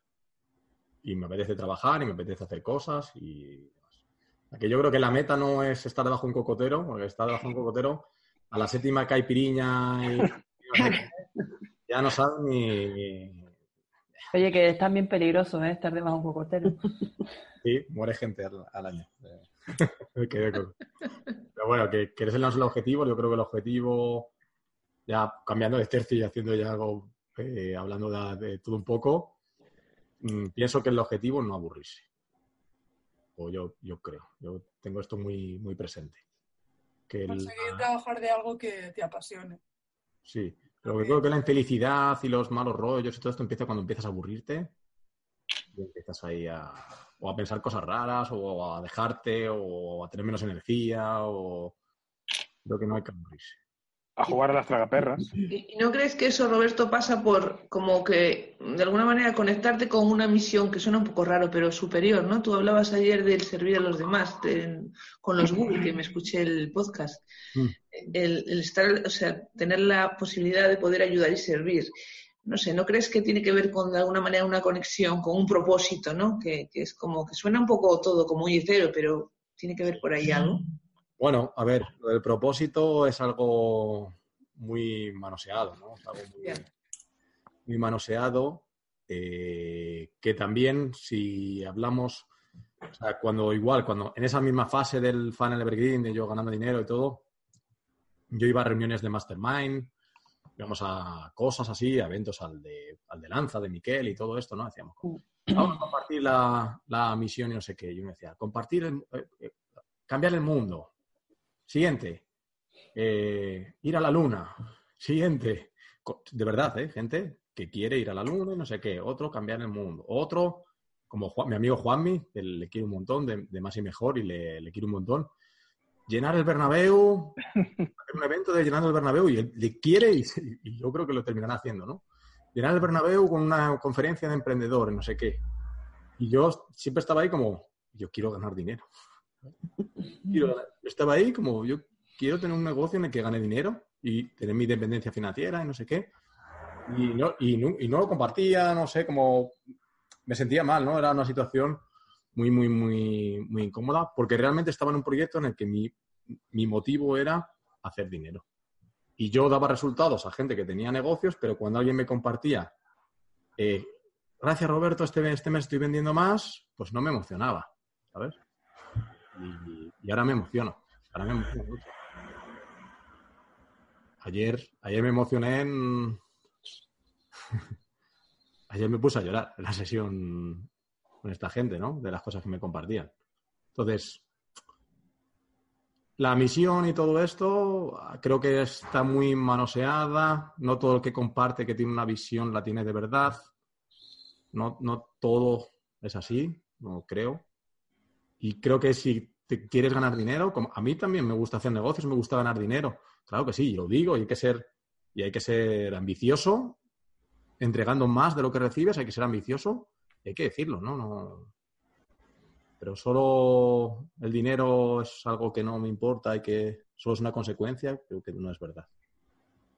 Y me apetece trabajar y me apetece hacer cosas y demás. Aquí yo creo que la meta no es estar debajo de un cocotero, porque estar debajo de un cocotero... A la séptima caipiriña y... Ya no saben ni... Oye, que es también peligroso, ¿eh? Estar debajo de un cocotero. Sí, muere gente al, al año. Pero bueno, que querés el objetivo. Yo creo que el objetivo... Ya cambiando de tercio y haciendo ya algo... Eh, hablando de, de todo un poco... Mm, pienso que el objetivo es no aburrirse. O yo, yo creo. Yo tengo esto muy, muy presente. Que el... Conseguir trabajar de algo que te apasione. Sí, pero okay. Creo que la infelicidad y los malos rollos y todo esto empieza cuando empiezas a aburrirte y empiezas ahí a, o a pensar cosas raras o a dejarte o a tener menos energía o... Creo que no hay que aburrirse. A jugar a las tragaperras. ¿Y no crees que eso, Roberto, pasa por como que de alguna manera conectarte con una misión que suena un poco raro, pero superior, ¿no? Tú hablabas ayer del servir a los demás, de, con los Google, que me escuché el podcast. Mm. El, el estar, o sea, tener la posibilidad de poder ayudar y servir. No sé, ¿no crees que tiene que ver con de alguna manera una conexión, con un propósito, ¿no? Que, que es como que suena un poco todo como muy etéreo, pero tiene que ver por ahí algo. Bueno, a ver, el propósito es algo muy manoseado, ¿no? Es algo muy, muy manoseado, eh, que también si hablamos, o sea, cuando igual, cuando en esa misma fase del funnel evergreen, de yo ganando dinero y todo, yo iba a reuniones de mastermind, íbamos a cosas así, a eventos al de, al de Lanza, de Miquel y todo esto, ¿no? Decíamos, vamos a compartir la, la misión y no sé qué. Y uno decía, compartir, el, eh, cambiar el mundo. Siguiente, eh, ir a la luna. Siguiente, de verdad, ¿eh? Gente que quiere ir a la luna y no sé qué. Otro, cambiar el mundo. Otro, como Juan, mi amigo Juanmi, que le quiero un montón, de, de más y mejor, y le, le quiero un montón. Llenar el Bernabéu, hacer un evento de llenando el Bernabéu, y él le quiere, y, y yo creo que lo terminará haciendo, ¿no? Llenar el Bernabéu con una conferencia de emprendedores, no sé qué. Y yo siempre estaba ahí como, yo quiero ganar dinero. Yo estaba ahí como, yo quiero tener un negocio en el que gane dinero y tener mi independencia financiera y no sé qué. Y no, y, no, y no lo compartía, no sé, como me sentía mal, ¿no? Era una situación muy, muy, muy, muy incómoda, porque realmente estaba en un proyecto en el que mi, mi motivo era hacer dinero. Y yo daba resultados a gente que tenía negocios, pero cuando alguien me compartía, eh, gracias Roberto, este, este mes estoy vendiendo más, pues no me emocionaba, ¿sabes? Y, y ahora me emociono, ahora me emociono mucho. Ayer, ayer me emocioné en... Ayer me puse a llorar en la sesión con esta gente, ¿no? De las cosas que me compartían. Entonces, la misión y todo esto creo que está muy manoseada. No todo el que comparte que tiene una visión la tiene de verdad. No, no todo es así, no creo. Y creo que si te quieres ganar dinero, como a mí también me gusta hacer negocios, me gusta ganar dinero. Claro que sí, lo digo, y hay que ser, y hay que ser ambicioso, entregando más de lo que recibes, hay que ser ambicioso, y hay que decirlo, ¿no? No, pero solo el dinero es algo que no me importa y que solo es una consecuencia, creo que no es verdad.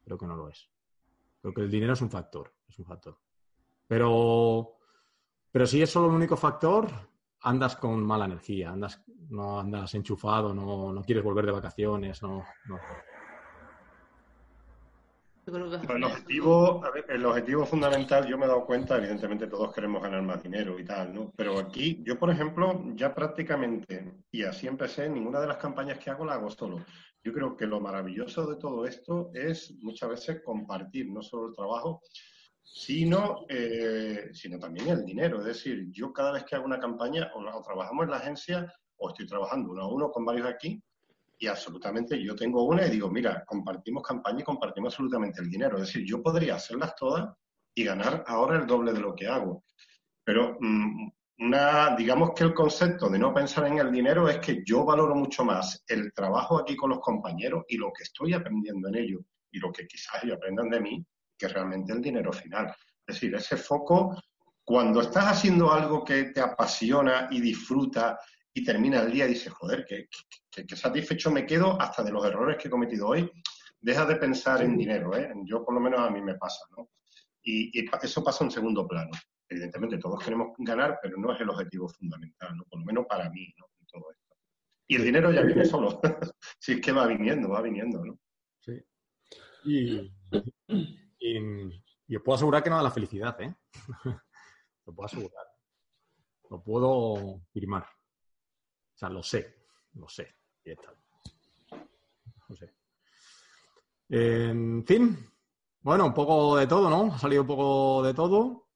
Creo que no lo es. Creo que el dinero es un factor, es un factor. Pero, pero si es solo el único factor, andas con mala energía, andas, no andas enchufado, no, no quieres volver de vacaciones, no, no. El objetivo, a ver, el objetivo fundamental, yo me he dado cuenta, evidentemente todos queremos ganar más dinero y tal, ¿no? Pero aquí, yo por ejemplo, ya prácticamente, y así empecé, ninguna de las campañas que hago la hago solo. Yo creo que lo maravilloso de todo esto es muchas veces compartir no solo el trabajo, sino, eh, sino también el dinero. Es decir, yo cada vez que hago una campaña, o, o trabajamos en la agencia, o estoy trabajando uno a uno con varios aquí, y absolutamente yo tengo una y digo, mira, compartimos campaña y compartimos absolutamente el dinero. Es decir, yo podría hacerlas todas y ganar ahora el doble de lo que hago. Pero mmm, una, digamos que el concepto de no pensar en el dinero es que yo valoro mucho más el trabajo aquí con los compañeros y lo que estoy aprendiendo en ello y lo que quizás ellos aprendan de mí, que realmente el dinero final. Es decir, ese foco, cuando estás haciendo algo que te apasiona y disfruta y termina el día y dices, joder, que, que, que satisfecho me quedo hasta de los errores que he cometido hoy. Deja de pensar en dinero, ¿eh? Yo, por lo menos, a mí me pasa, ¿no? Y, y eso pasa en segundo plano. Evidentemente, todos queremos ganar, pero no es el objetivo fundamental, ¿no? Por lo menos para mí, ¿no? Y todo esto. Y el dinero ya viene solo. Si es que va viniendo, va viniendo, ¿no? Sí. Y, y, y os puedo asegurar que no da la felicidad, ¿eh? Lo puedo asegurar. Lo puedo firmar. O sea, lo sé, lo sé, directamente. Lo sé. En fin, bueno, un poco de todo, ¿no? Ha salido un poco de todo.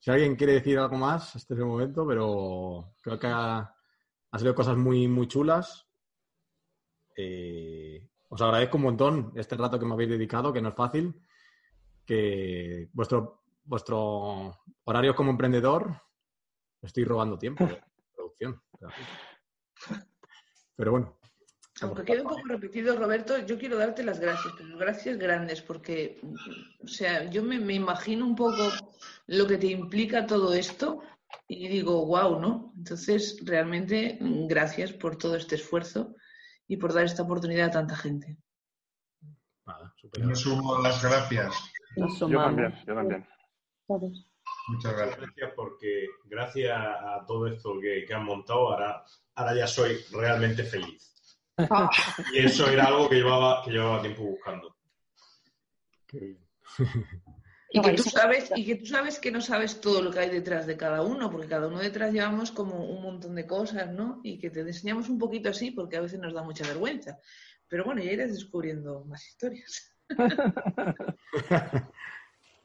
Si alguien quiere decir algo más, este es el momento, pero creo que ha, ha salido cosas muy, muy chulas. Eh, os agradezco un montón este rato que me habéis dedicado, que no es fácil, que vuestro, vuestro horario como emprendedor, me estoy robando tiempo de producción. Claro. Pero bueno. Aunque quede un poco repetido, Roberto, yo quiero darte las gracias, pero gracias grandes, porque, o sea, yo me, me imagino un poco lo que te implica todo esto y digo, wow, ¿no? Entonces, realmente, gracias por todo este esfuerzo y por dar esta oportunidad a tanta gente. Nada, super. Yo sumo las gracias. Yo también, yo también. Todos. Muchas gracias. gracias porque gracias a todo esto que, que han montado ahora, ahora ya soy realmente feliz. Y eso era algo que llevaba, que llevaba tiempo buscando. Qué bien. Y que tú sabes, y que tú sabes que no sabes todo lo que hay detrás de cada uno, porque cada uno detrás llevamos como un montón de cosas, ¿no? Y que te enseñamos un poquito así porque a veces nos da mucha vergüenza. Pero bueno, ya irás descubriendo más historias.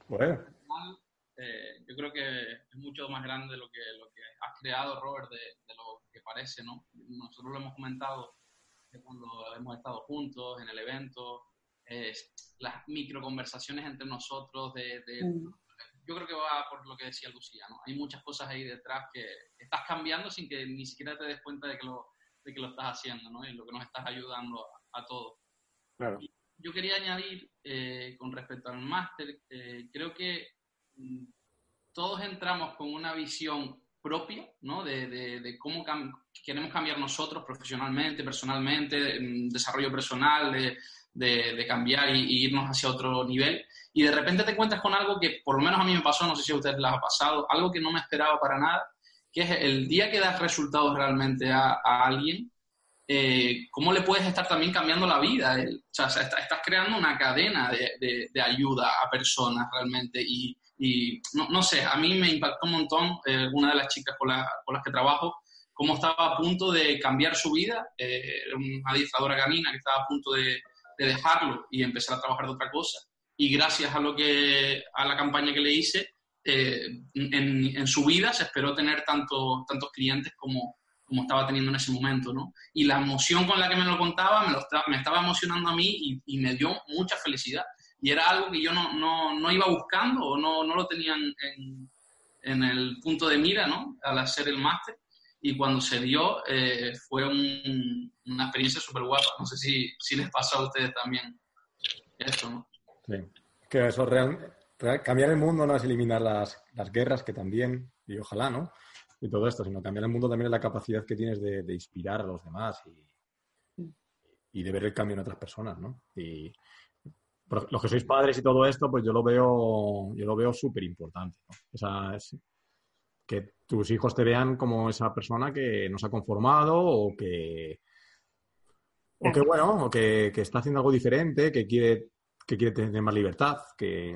Bueno. Eh, yo creo que es mucho más grande lo que, lo que has creado, Robert, de, de lo que parece, ¿no? Nosotros lo hemos comentado cuando hemos estado juntos en el evento, eh, las microconversaciones entre nosotros. De, de, mm. Yo creo que va por lo que decía Lucía, ¿no? Hay muchas cosas ahí detrás que estás cambiando sin que ni siquiera te des cuenta de que lo, de que lo estás haciendo, ¿no? Y lo que nos estás ayudando a, a todos. Claro. Y yo quería añadir, eh, con respecto al máster, eh, creo que todos entramos con una visión propia, ¿no? De, de, de cómo cam- queremos cambiar nosotros profesionalmente, personalmente, desarrollo personal, de, de, de cambiar y, y irnos hacia otro nivel. Y de repente te encuentras con algo que, por lo menos a mí me pasó, no sé si a ustedes les ha pasado, algo que no me esperaba para nada, que es el día que das resultados realmente a, a alguien, eh, ¿cómo le puedes estar también cambiando la vida a él? O sea, está, estás creando una cadena de, de, de ayuda a personas realmente y, y no, no sé, a mí me impactó un montón eh, una de las chicas con, la, con las que trabajo, cómo estaba a punto de cambiar su vida, eh, era una adiestradora canina que estaba a punto de, de dejarlo y empezar a trabajar de otra cosa. Y gracias a lo que a la campaña que le hice, eh, en, en su vida se esperó tener tanto, tantos clientes como, como estaba teniendo en ese momento, ¿no? Y la emoción con la que me lo contaba me, lo, me estaba emocionando a mí y, y me dio mucha felicidad. Y era algo que yo no, no, no iba buscando o no, no lo tenían en, en el punto de mira, ¿no? Al hacer el máster. Y cuando se dio, eh, fue un, una experiencia súper guapa. No sé si, si les pasó a ustedes también esto, ¿no? Sí, que eso real, real, cambiar el mundo no es eliminar las, las guerras, que también, y ojalá, ¿no? Y todo esto, sino cambiar el mundo también es la capacidad que tienes de, de inspirar a los demás y, y de ver el cambio en otras personas, ¿no? Y los que sois padres y todo esto, pues yo lo veo, yo lo veo súper importante, ¿no? Esa es, que tus hijos te vean como esa persona que no se ha conformado o que, o que bueno, o que, que está haciendo algo diferente, que quiere... que quiere tener más libertad, que...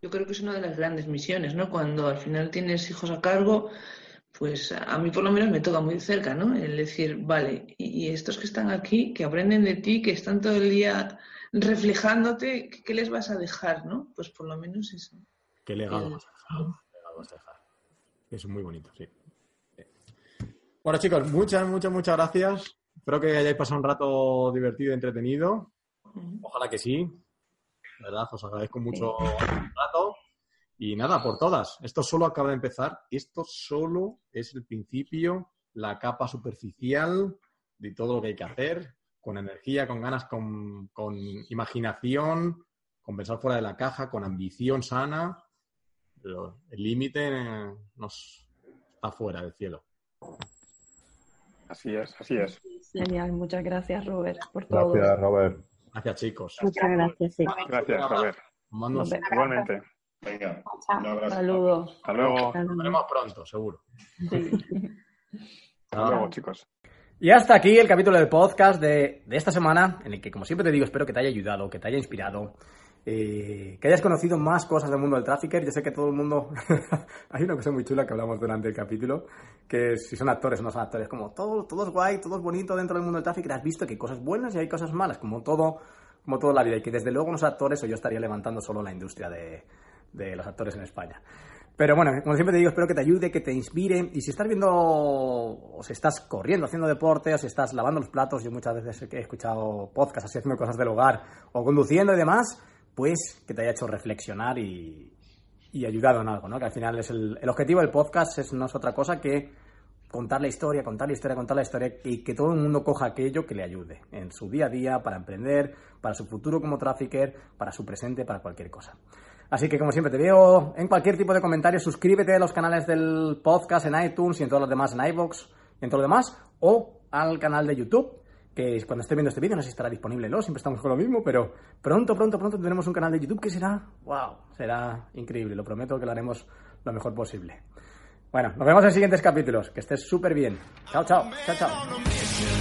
Yo creo que es una de las grandes misiones, ¿no? Cuando al final tienes hijos a cargo, pues a mí por lo menos me toca muy cerca, ¿no? El decir, vale, y estos que están aquí, que aprenden de ti, que están todo el día reflejándote, ¿qué les vas a dejar, no? Pues por lo menos eso. ¿Qué legado el... vas a dejar? ¿Qué legado vas a dejar? Es muy bonito, sí. Bueno, chicos, muchas, muchas, muchas gracias. Espero que hayáis pasado un rato divertido y entretenido. Ojalá que sí, la verdad, os agradezco mucho el rato y nada, por todas, esto solo acaba de empezar, esto solo es el principio, la capa superficial de todo lo que hay que hacer, con energía, con ganas, con, con imaginación, con pensar fuera de la caja, con ambición sana, pero el límite nos está fuera del cielo. Así es, así es. Genial, muchas gracias, Robert, por todo. Gracias, Robert. Gracias, chicos. Muchas gracias, sí. Gracias, Robert. Igualmente. Venga, un abrazo. Saludos. Hasta luego. Hasta luego. Nos veremos pronto, seguro. Sí. Hasta luego, chicos. Y hasta aquí el capítulo del podcast de, de esta semana, en el que, como siempre te digo, espero que te haya ayudado, que te haya inspirado, eh, que hayas conocido más cosas del mundo del Trafficker. Yo sé que todo el mundo... Hay una cosa muy chula que hablamos durante el capítulo, que si son actores o no son actores, como todo, todo es guay, todo es bonito dentro del mundo del Trafficker. Has visto que hay cosas buenas y hay cosas malas, como todo, como toda la vida. Y que desde luego los actores, o yo estaría levantando solo la industria de, de los actores en España. Pero bueno, como siempre te digo, espero que te ayude, que te inspire. Y si estás viendo, o si estás corriendo, haciendo deporte, o si estás lavando los platos, yo muchas veces he escuchado podcasts así, haciendo cosas del hogar, o conduciendo y demás... pues que te haya hecho reflexionar y, y ayudado en algo, ¿no? Que al final es el, el objetivo del podcast, es, no es otra cosa que contar la historia, contar la historia, contar la historia y que todo el mundo coja aquello que le ayude en su día a día, para emprender, para su futuro como trafficker, para su presente, para cualquier cosa. Así que, como siempre, te veo en cualquier tipo de comentario. Suscríbete a los canales del podcast en iTunes y en todos los demás, en iVoox y en todo lo demás, o al canal de YouTube. Que cuando esté viendo este vídeo no sé si estará disponible o no, siempre estamos con lo mismo, pero pronto, pronto, pronto tendremos un canal de YouTube que será, wow, será increíble, lo prometo que lo haremos lo mejor posible. Bueno, nos vemos en siguientes capítulos, que estés súper bien. Chao, chao, chao, chao.